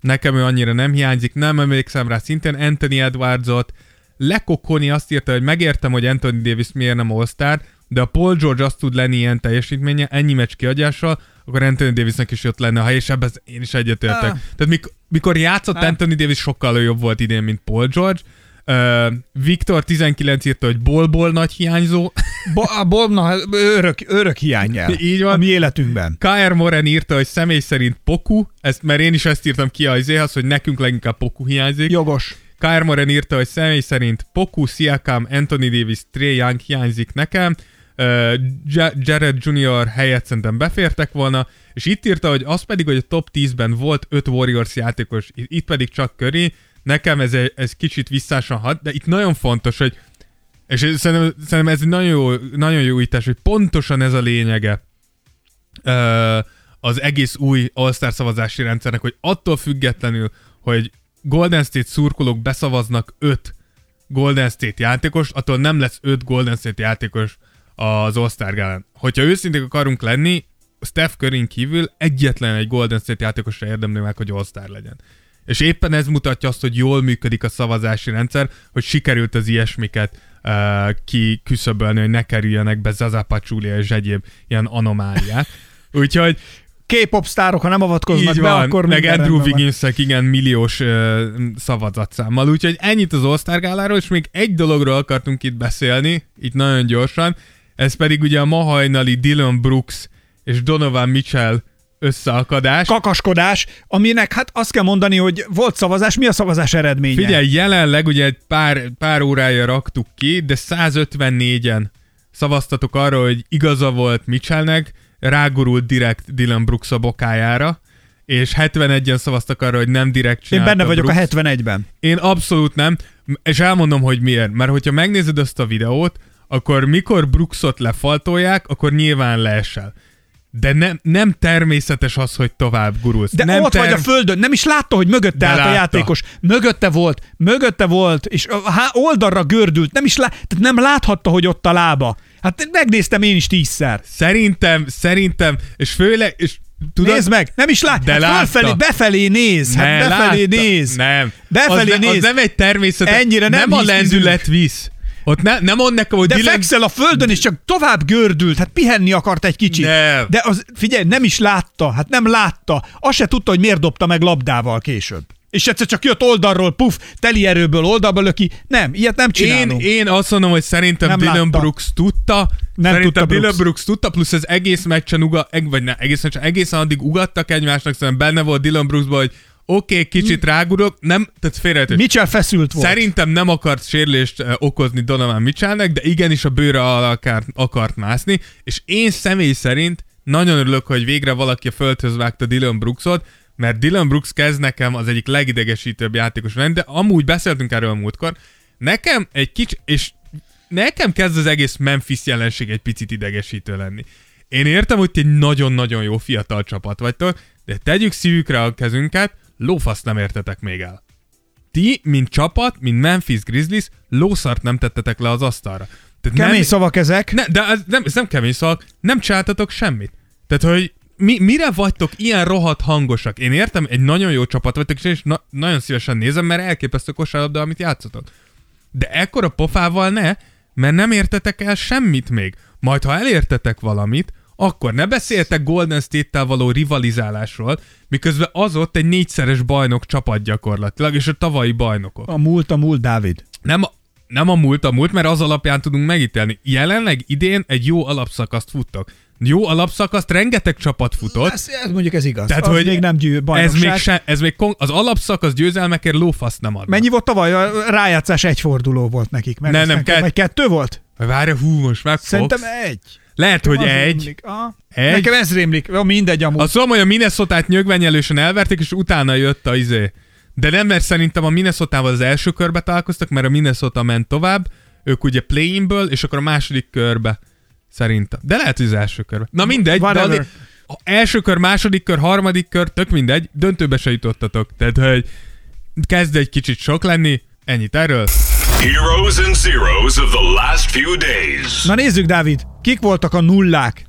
Nekem ő annyira nem hiányzik, nem emlékszem rá szintén. Anthony Edwardsot. Lekokoni azt írta, hogy megértem, hogy Anthony Davis miért nem all-star, de a Paul George azt tud lenni ilyen teljesítménye, ennyi meccs kiadással, akkor Anthony Davisnek is jött lenne a hely, és ebben én is egyetértek. Ah. Tehát mik- mikor játszott ah. Anthony Davis, sokkal jobb volt idén, mint Paul George. Uh, Viktor tizenkilenc írta, hogy Bol-Bol nagy hiányzó. Bo- a Bol na, örök, örök hiányjel. Így van. A mi életünkben. ká er Moren írta, hogy személy szerint Poku, ezt, mert én is ezt írtam ki az, hogy nekünk leginkább Poku hiányzik. Jogos. ká er Moren írta, hogy személy szerint Poku, Siakam, Anthony Davis, Trae Young hiányzik nekem. Uh, Jared junior helyett szerintem befértek volna, és itt írta, hogy az pedig, hogy a top tízben volt öt Warriors játékos, itt pedig csak Curry, nekem ez, ez kicsit visszásan hat, de itt nagyon fontos, hogy és szerintem, szerintem ez egy nagyon jó, nagyon jó újítás, hogy pontosan ez a lényege uh, az egész új All-Star szavazási rendszernek, hogy attól függetlenül, hogy Golden State szurkolók beszavaznak öt Golden State játékos, attól nem lesz öt Golden State játékos az All-Star Gálán. Hogyha őszinték akarunk lenni, Steph Curryn kívül egyetlen egy Golden State játékosra érdemli meg, hogy All-Star legyen. És éppen ez mutatja azt, hogy jól működik a szavazási rendszer, hogy sikerült az ilyesmiket uh, kiküszöbölni, hogy ne kerüljenek be Zaza Pachulia és egyéb ilyen anomáliák. Úgyhogy K-pop sztárok, ha nem avatkoznak be, akkor meg Andrew Wigginszek, igen, milliós uh, szavazatszámmal. Úgyhogy ennyit az All-Star Gáláról, és még egy dologról akartunk itt beszélni, itt nagyon gyorsan. Ez pedig ugye a ma hajnali Dillon Brooks és Donovan Mitchell összeakadás. Kakaskodás, aminek hát azt kell mondani, hogy volt szavazás, mi a szavazás eredménye? Figyelj, jelenleg ugye egy pár, pár órája raktuk ki, de száz ötvennégyen szavaztatok arra, hogy igaza volt Mitchellnek, rágurult direkt Dillon Brooks a bokájára, és hetvenegyen szavaztak arra, hogy nem direkt csinálta. Én benne vagyok Brooks. A hetvenegyben. Én abszolút nem, és elmondom, hogy miért. Mert hogyha megnézed ezt a videót, akkor mikor Brooksot lefaltolják, akkor nyilván leesel. De nem, nem természetes az, hogy tovább gurulsz. De nem ott ter... vagy a földön, nem is látta, hogy mögötte állt a játékos. Mögötte volt, mögötte volt, és oldalra gördült, nem is lá... Tehát nem láthatta, hogy ott a lába. Hát megnéztem én is tízszer. Szerintem, szerintem, és főleg... És... Tudod? Nézd meg, nem is lát, hát felfelé, befelé néz, hát ne, befelé látta. néz, nem. befelé az néz. Az nem egy természetes, ennyire nem, nem a lendület visz. Ott ne, nem mond nekem, hogy... De Dylan... fekszel a földön, és csak tovább gördült, hát pihenni akart egy kicsit. Nem. De az, figyelj, nem is látta, hát nem látta, azt se tudta, hogy miért dobta meg labdával később. És egyszer csak jött oldalról, puf, teli erőből oldalba löki. Nem, ilyet nem csinálunk. Én, én azt mondom, hogy szerintem Dillon Brooks tudta. Nem szerintem tudta Dillon Brooks tudta, plusz az egész meccsen uga, vagy ne, egész meccsen, egészen addig ugattak egymásnak, szerintem benne volt Dillon Brooksban, hogy oké, okay, kicsit Mi? rágurok, nem, tehát félrehetős. Mitchell feszült volt. Szerintem nem akart sérülést okozni Donovan Mitchellnek, de igenis a bőre alá akart, akart mászni, és én személy szerint nagyon örülök, hogy végre valaki a földhöz vágta Dillon Brooksot, mert Dillon Brooks kezd nekem az egyik legidegesítőbb játékos lenni, de amúgy beszéltünk erről a múltkor, nekem egy kicsi, és nekem kezd az egész Memphis jelenség egy picit idegesítő lenni. Én értem, hogy ti egy nagyon-nagyon jó fiatal csapat vagytok, de tegyük szívükre a kezünket, lófaszt nem értetek még el. Ti, mint csapat, mint Memphis Grizzlies, lószart nem tettetek le az asztalra. Tehát kemény nem, szavak ezek. Ne, de ez nem, ez nem kemény szavak, nem csináltatok semmit. Tehát, hogy Mi, mire vagytok ilyen rohadt hangosak? Én értem, egy nagyon jó csapat vagytok, és na- nagyon szívesen nézem, mert elképesztő kosárlabda, amit játszotok. De ekkora pofával ne, mert nem értetek el semmit még. Majd, ha elértetek valamit, akkor ne beszéltek Golden State-tel való rivalizálásról, miközben az ott egy négyszeres bajnok csapat gyakorlatilag, és a tavalyi bajnokok. A múlt a múlt, Dávid. Nem a, nem a múlt a múlt, mert az alapján tudunk megítélni. Jelenleg idén egy jó alapszakaszt futtok. Jó alapszakaszt rengeteg csapat futott. Ez, ez mondjuk ez igaz. Tehát, az hogy még nem győ bajnokság. Ez még, se, ez még kon- az alapszakasz győzelmekért lófaszt nem adnak. Mennyi volt tavaly? A rájátszás egy forduló volt nekik. Mert nem, nem, nekik, kett... vagy kettő volt? Várj, hú, most már Fox. Szerintem egy. Lehet, hogy egy. egy. Nekem ez rémlik. Mindegy amúgy. A szóval, hogy a Minnesotát nyögvenyelősen elverték, és utána jött a izé. De nem, mert szerintem a Minnesotával az első körbe találkoztak, mert a Minnesota ment tovább, ők ugye play-inből, és akkor a második körbe szerintem. De lehet, hogy az első körbe. Na mindegy, whatever. De az első kör, második kör, harmadik kör, tök mindegy, döntőbe se jutottatok. Tehát, hogy kezd egy kicsit sok lenni, ennyit erről. Heroes and zeros of the last few days. Na nézzük, Dávid, kik voltak a nullák?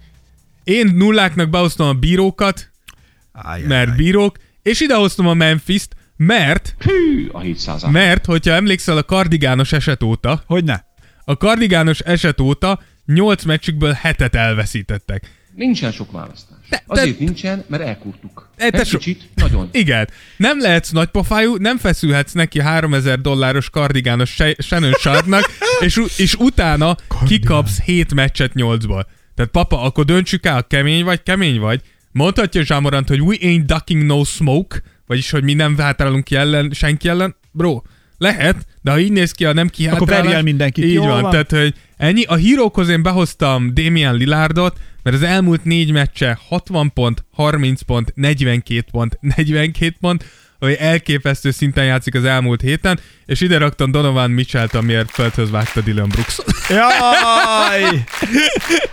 Én nulláknak behoztam a bírókat, áj, mert áj. bírók, és idehoztam a Memphist, mert, hű, a hétszáz mert, hogyha emlékszel a kardigános eset óta, hogyne? A kardigános eset óta nyolc meccsükből hetet elveszítettek. Nincsen sok választás. De, Azért de, nincsen, mert elkurtuk. De, de Egy so... kicsit, nagyon. Igen. Nem lehetsz nagypofájú, nem feszülhetsz neki háromezer dolláros kardigános se- Shannon Sharpnak, és, és utána Kardinál. kikapsz hét meccset nyolcból. Tehát papa, akkor döntsük el, kemény vagy, kemény vagy. Mondhatja Zsámorant, hogy we ain't ducking no smoke, vagyis, hogy mi nem hátrálunk ki ellen, senki ellen. Bro, lehet, de ha így néz ki, ha nem kihátrálás... Akkor verj el mindenkit. Így van, van, tehát, hogy ennyi. A hírókhoz én behoztam Damian Lillardot, mert az elmúlt négy meccse hatvan pont, harminc pont, negyvenkét pont, negyvenkét pont, ami elképesztő szinten játszik az elmúlt héten, és ide raktam Donovan Mitchell-t, amiért földhöz vágta Dillon Brooks. Jaj!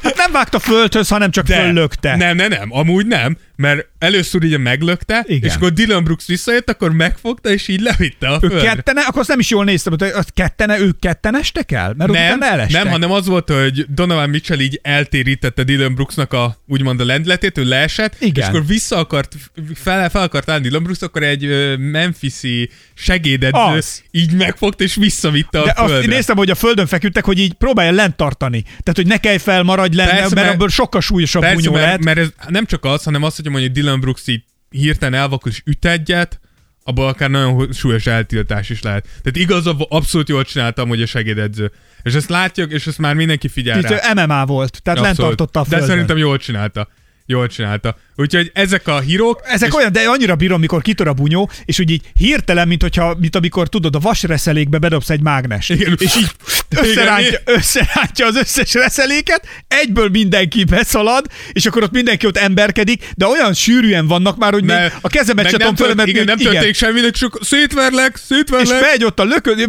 Hát nem vágta földhöz, hanem csak De. föllökte. Nem, nem, nem, amúgy nem, mert először ugye meglökte, igen. És akkor Dillon Brooks visszajött, akkor megfogta, és így levitte a földre. Ők kettene? Akkor azt nem is jól néztem, hogy az kettene, ők ketten estek el? Mert nem, nem, hanem az volt, hogy Donovan Mitchell így eltérítette Dillon Brooksnak a, úgymond a lendületét, ő leesett, igen. És akkor vissza akart, fel, fel akart állni Dillon Brooks, akkor egy memphisi segédedző az. Így megfogt, és visszavitte a De földre. Azt néztem, hogy a földön feküdtek, hogy így próbálja lent tartani. Tehát, hogy ne kelj fel, maradj lent, persze, mert, mert abból sokkal súlyosabb persze, bunyó lehet. Mert ez nem csak az, hanem azt, hogy mondjuk Dillon Brooks így hirtelen elvakul és üt egyet, abból akár nagyon súlyos eltiltás is lehet. Tehát igazából abszolút jól csináltam, hogy a segédedző. És ezt látjuk, és ezt már mindenki figyel rá. Tehát em em á volt, tehát lent tartotta a földön. De szerintem jól csinálta. Jól csinálta. Úgyhogy ezek a hírok... Ezek olyan, de annyira bírom, mikor kitör a bunyó, és úgy így hirtelen, mint, hogyha, mint amikor tudod, a vasreszelékbe bedobsz egy mágnest. Igen. És így összerántja, összerántja az összes reszeléket, egyből mindenki beszalad, és akkor ott mindenki ott emberkedik, de olyan sűrűen vannak már, hogy még a kezemet se tudom fölemetni. Igen, nem történik semmi, de csak szétverlek, szétverlek. És megy ott a lököd,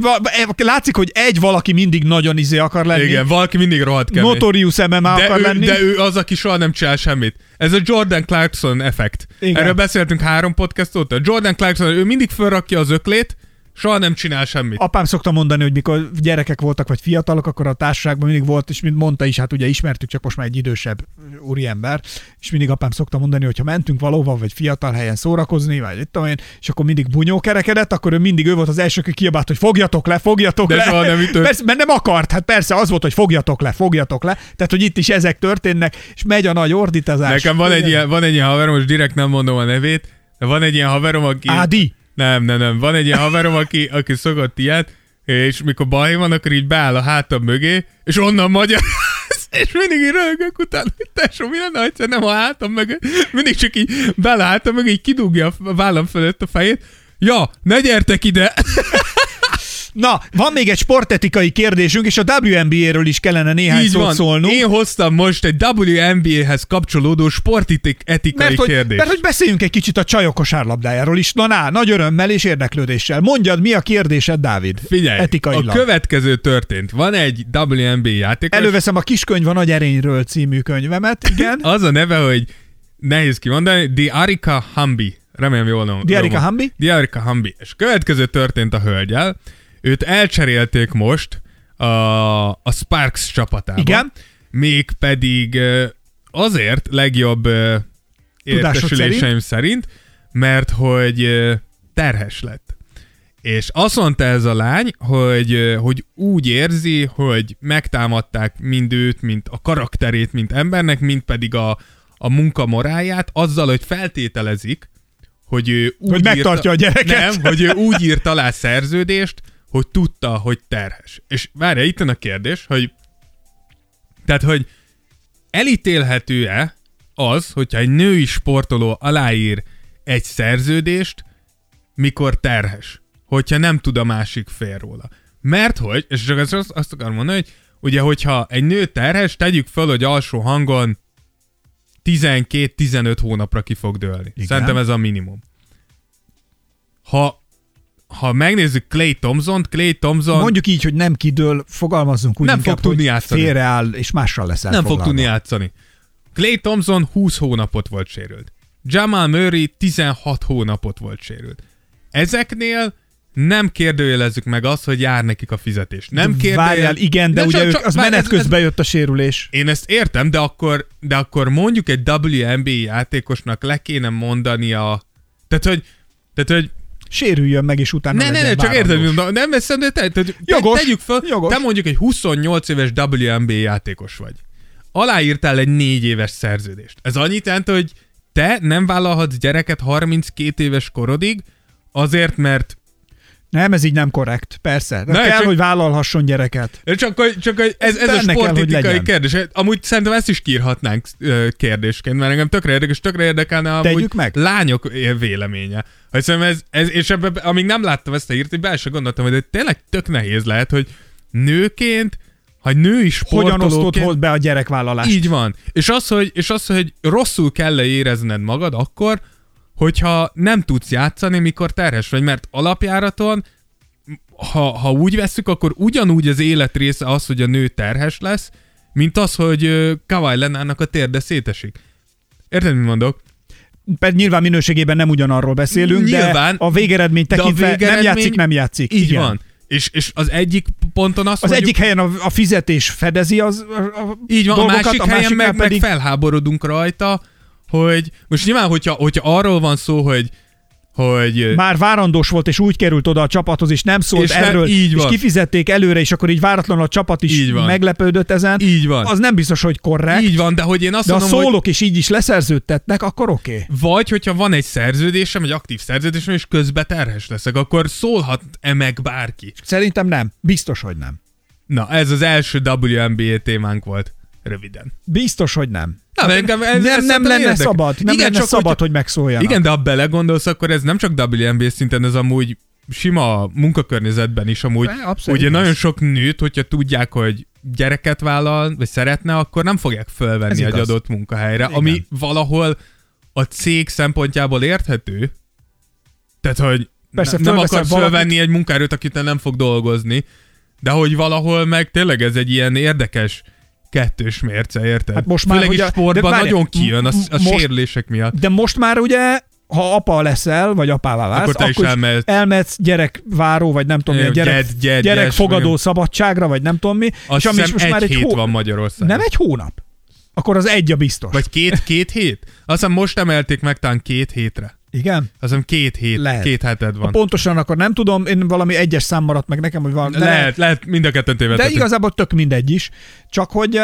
látszik, hogy egy valaki mindig nagyon izé akar lenni. Igen, valaki mindig rohadt kemény. Notorious em em á akar lenni. De ő az, aki soha nem csinál semmit. Ez a Jordan Clarkson effekt. Igen. Erről beszéltünk három podcast óta. Jordan Clarkson, ő mindig fölrakja az öklét, soha nem csinál semmit. Apám szokta mondani, hogy mikor gyerekek voltak, vagy fiatalok, akkor a társaságban mindig volt, és mint mondta is, hát ugye ismertük, csak most már egy idősebb úriember, és mindig apám szokta mondani, hogy ha mentünk valóban, vagy fiatal helyen szórakozni, vagy itt olyan, és akkor mindig bunyó kerekedett, akkor ő mindig ő volt az első, aki kiabált, hogy fogjatok le, fogjatok De le. Soha nem ütött. Persze, mert nem akart, hát persze az volt, hogy fogjatok le, fogjatok le. Tehát, hogy itt is ezek történnek, és megy a nagy ordítazás. Nekem van egy ilyen, van egy ilyen haverom, most direkt nem mondom a nevét, de van egy ilyen haverom, aki... Ádi. Nem, nem, nem. Van egy ilyen haverom, aki, aki szokott ilyet, és mikor baj van, akkor így beáll a hátam mögé, és onnan magyaráz, és mindig így röhögök utána, hogy tesó, mi lenne, egyszer nem a hátam mögé, mindig csak így beáll a hátam mögé, így kidugja a vállam fölött a fejét. Ja, ne gyertek ide! Na, van még egy sportetikai kérdésünk, és a dupla vé en bé-ről is kellene néhány szót szólnunk. Én hoztam most egy dupla vé en bé-hez kapcsolódó sportetikai kérdést. Mert hogy beszéljünk egy kicsit a csajok kosárlabdájáról is. Na, na, nagy örömmel és érdeklődéssel. Mondjad, mi a kérdésed, Dávid? Figyelj, etikailag. A következő történt. Van egy dupla vé en bé játékos. Előveszem a Kiskönyv a Nagy Erényről című könyvemet. Igen. Az a neve, hogy nehéz kimondani, Diarika Hambi. Remélem jól mondom. Diarika Hambi? Diarika Hambi. És következő történt a hölgyel. Őt elcserélték most a, a Sparks csapatába. Igen. Mégpedig azért legjobb értesüléseim szerint? szerint, mert hogy terhes lett. És azt mondta ez a lány, hogy, hogy úgy érzi, hogy megtámadták mind őt, mint a karakterét, mint embernek, mint pedig a, a munka morálját, azzal, hogy feltételezik, hogy ő úgy hogy megtartja írt, a gyereket. Nem, hogy ő úgy írt alá szerződést, hogy tudta, hogy terhes. És várjál, itt van a kérdés, hogy tehát, hogy elítélhető-e az, hogyha egy női sportoló aláír egy szerződést, mikor terhes, hogyha nem tud a másik fél róla. Mert hogy, és csak azt, azt akarom mondani, hogy ugye, hogyha egy nő terhes, tegyük föl, hogy alsó hangon tizenkét-tizenöt hónapra ki fog dőlni. Igen. Szerintem ez a minimum. Ha ha megnézzük Klay Thompsont, Klay Thompson... Mondjuk így, hogy nem kidől, fogalmazzunk úgy, nem inkább, fog tudni játszani. Félreáll, és mással lesz elfoglalva. Nem fog tudni játszani. Klay Thompson húsz hónapot volt sérült. Jamal Murray tizenhat hónapot volt sérült. Ezeknél nem kérdőjelezzük meg azt, hogy jár nekik a fizetés. Nem kérdőjel... Várjál, igen, de, de ugye csak, ők, az várjál, menet közben jött a sérülés. Én ezt értem, de akkor, de akkor mondjuk egy dupla vé en bé játékosnak le kéne mondania... Tehát, hogy... Tehát, hogy sérüljön meg, és utána ne, legyen ne, ne, csak érted, nem veszem, de te, te, te, jogos, tegyük fel, jogos. Te mondjuk egy huszonnyolc éves dupla vé en bé játékos vagy. Aláírtál egy négy éves szerződést. Ez annyit jelent, hogy te nem vállalhatsz gyereket harminckét éves korodig, azért, mert... Nem, ez így nem korrekt, persze. Ne, kell, csak... hogy vállalhasson gyereket. Csak, csak ez, ez a sportetikai kérdés. Amúgy szerintem ezt is kiírhatnánk kérdésként, mert engem tökre érdekes, tökre érdekelne amúgy lányok véleménye. Hát szerintem ez, ez, és ebben, amíg nem láttam ezt a hírt, hogy be se gondoltam, hogy tényleg tök nehéz lehet, hogy nőként, ha női sportolóként... Hogyan osztod be a gyerekvállalást? Így van. És az, hogy, és az, hogy rosszul kell érezned magad akkor, hogyha nem tudsz játszani, mikor terhes vagy, mert alapjáraton, ha, ha úgy vesszük, akkor ugyanúgy az élet része az, hogy a nő terhes lesz, mint az, hogy Kawhi Leonardnak a térde szétesik. Érted, mit mondok? Pedig nyilván minőségében nem ugyanarról beszélünk, nyilván, de a végeredmény tekintve a végeredmény, nem játszik, nem játszik. Így igen. Van. És, és az egyik ponton azt az mondjuk, egyik helyen a, a fizetés fedezi az a így van, dolgokat, a másik, a másik helyen meg, pedig... meg felháborodunk rajta, hogy most nyilván, hogyha, hogyha arról van szó, hogy, hogy... Már várandós volt, és úgy került oda a csapathoz, és nem szólt és erről, és kifizették előre, és akkor így váratlanul a csapat is meglepődött ezen. Így van. Az nem biztos, hogy korrekt. Így van, de hogy én azt de mondom, a szólok hogy... is így is leszerződtetnek, akkor oké. Okay. Vagy, hogyha van egy szerződésem, egy aktív szerződésem, és közben terhes leszek, akkor szólhat-e meg bárki? Szerintem nem. Biztos, hogy nem. Na, ez az első dupla vé en bé témánk volt. Röviden. Biztos, hogy nem. Na, nem, engem, ez, nem, ez nem lenne érdek. Szabad. Nem igen, lenne csak szabad, hogy, hogy megszóljanak. Igen, de ha belegondolsz, akkor ez nem csak dupla vé en bé szinten, ez amúgy sima munkakörnyezetben is amúgy. Abszolút ugye nagyon sok nőt, hogyha tudják, hogy gyereket vállal, vagy szeretne, akkor nem fogják fölvenni egy adott munkahelyre, igen. Ami valahol a cég szempontjából érthető. Tehát, hogy persze, nem akarsz valakit... fölvenni egy munkaerőt, akit nem fog dolgozni, de hogy valahol meg tényleg ez egy ilyen érdekes kettős mérce, érted? Hát most már, főleg is sportban várjá, nagyon kijön a, a most, sérülések miatt. De most már ugye, ha apa leszel, vagy apává válsz, akkor, te akkor is elmehetsz. elmehetsz gyerekváró, vagy nem tudom mi, gyerek, gyed, gyerekfogadó gyed, szabadságra, vagy nem tudom mi. Azt hiszem most egy már hét hó... van Magyarországon. Nem egy hónap? Akkor az egy a biztos. Vagy két, két hét? Azt hiszem most emelték meg talán két hétre. Igen? Azt hiszem két, hét, két heted van. A pontosan akkor nem tudom, én valami egyes szám maradt meg nekem, hogy valami... Lehet, lehet, lehet mind a ketten tévedhetünk. De igazából tök mindegy is, csak hogy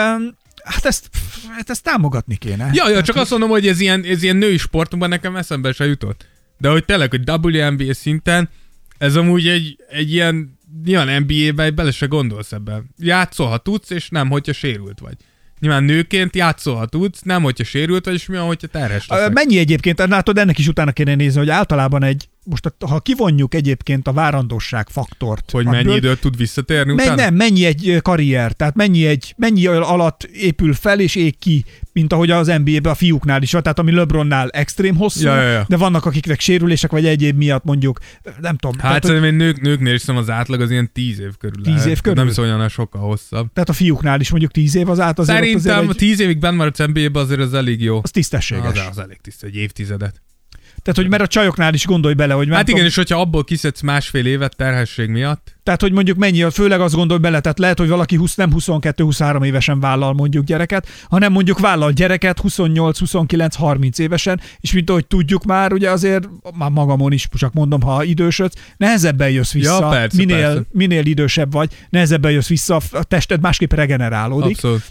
hát ezt, hát ezt támogatni kéne. Ja, ja hát csak hogy... azt mondom, hogy ez ilyen, ez ilyen női sportunkban nekem eszembe se jutott. De hogy tényleg, hogy dupla vé en bé szinten, ez amúgy egy, egy ilyen, ilyen en bé á-ben bele se gondolsz ebben. Játszol, ha tudsz, és nem, hogyha sérült vagy. Nyilván nőként játszol, ha tudsz, nem, hogyha sérült vagy, és mi van, hogyha terhes leszek. Mennyi egyébként? Látod, ennek is utána kéne nézni, hogy általában egy, most ha kivonjuk egyébként a várandosság faktort. Hogy mennyi időt tud visszatérni utána? Nem, mennyi egy karrier, tehát mennyi, egy, mennyi alatt épül fel és ég ki, mint ahogy az en bé á-ben a fiúknál is van, tehát ami LeBronnál extrém hosszú, ja, ja, ja. De vannak akiknek sérülések, vagy egyéb miatt mondjuk, nem tudom. Hát tehát, szerintem hogy... nők, nőknél is az átlag az ilyen tíz év körül. Tíz év körül? Nem szóval olyan sokkal hosszabb. Tehát a fiúknál is mondjuk tíz év az át azért. Szerintem azért egy... tíz évig benn maradsz en bé á-ben azért az elég jó. Az tisztességes. Az, az elég tiszt, egy évtizedet. Tehát, hogy mert a csajoknál is gondolj bele, hogy... Hát igen, és hogyha abból kiszedsz másfél évet terhesség miatt... Tehát, hogy mondjuk mennyi, főleg azt gondolj bele, tehát lehet, hogy valaki húsz, nem huszonkettő-huszonhárom évesen vállal mondjuk gyereket, hanem mondjuk vállal gyereket huszonnyolc-huszonkilenc-harminc évesen, és mint ahogy tudjuk már, ugye azért, már magamon is csak mondom, ha idősödsz, nehezebben jössz vissza, ja, persze, minél, persze. minél idősebb vagy, nehezebben jössz vissza, a tested másképp regenerálódik. Abszolút.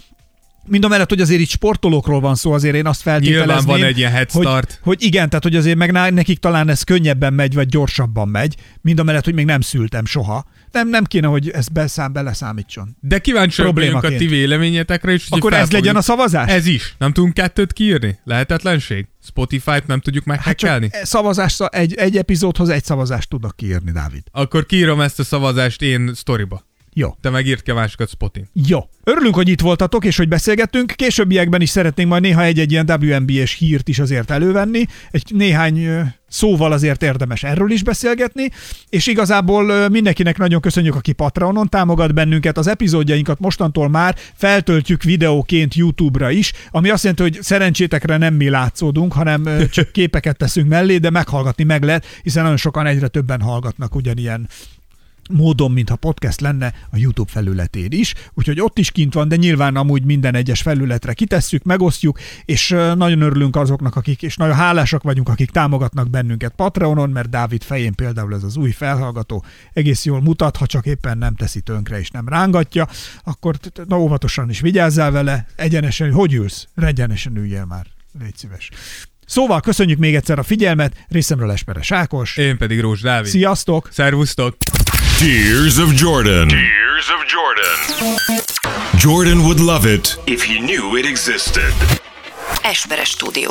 Mind a mellett, hogy azért itt sportolókról van szó, azért én azt feltételezném. Nyilván van egy ilyen head start. Hogy, hogy igen, tehát hogy azért meg nekik talán ez könnyebben megy, vagy gyorsabban megy. Mind a mellett, hogy még nem szültem soha. Nem, nem kéne, hogy ezt beszám, beleszámítson. De kíváncsiak vagyunk a ti véleményetekre is. Akkor ez legyen a szavazás? Ez is. Nem tudunk kettőt kiírni? Lehetetlenség? Spotify-t nem tudjuk meghackelni? Hát szavazást, egy, egy epizódhoz egy szavazást tudnak kiírni, Dávid. Akkor kiírom ezt a szavazást én sztoriba. Jó. Te megírtja másokat Spotin. Jó. Örülünk, hogy itt voltatok, és hogy beszélgettünk. Későbbiekben is szeretnénk majd néha egy-egy ilyen dupla vé en bé-s hírt is azért elővenni. Egy néhány szóval azért érdemes erről is beszélgetni, és igazából mindenkinek nagyon köszönjük, aki Patreonon támogat bennünket. Az epizódjainkat mostantól már feltöltjük videóként YouTube-ra is, ami azt jelenti, hogy szerencsétekre nem mi látszódunk, hanem csak képeket teszünk mellé, de meghallgatni meg lehet, hiszen nagyon sokan egyre többen hallgatnak ugyanilyen módon, mintha podcast lenne a YouTube felületén is, úgyhogy ott is kint van, de nyilván amúgy minden egyes felületre kitesszük, megosztjuk, és nagyon örülünk azoknak, akik, és nagyon hálásak vagyunk, akik támogatnak bennünket Patreonon, mert Dávid fején például ez az új felhallgató egész jól mutat, ha csak éppen nem teszi tönkre és nem rángatja, akkor na, óvatosan is vigyázzál vele, egyenesen, hogy ülsz? Egyenesen üljél már, légy szíves. Szóval köszönjük még egyszer a figyelmet, részemről Esperes Ákos. Én pedig Rózsa Dávid. Sziasztok! Szervusztok! Tears of Jordan. Tears of Jordan. Jordan would love it if he knew it existed. Esperes Studio.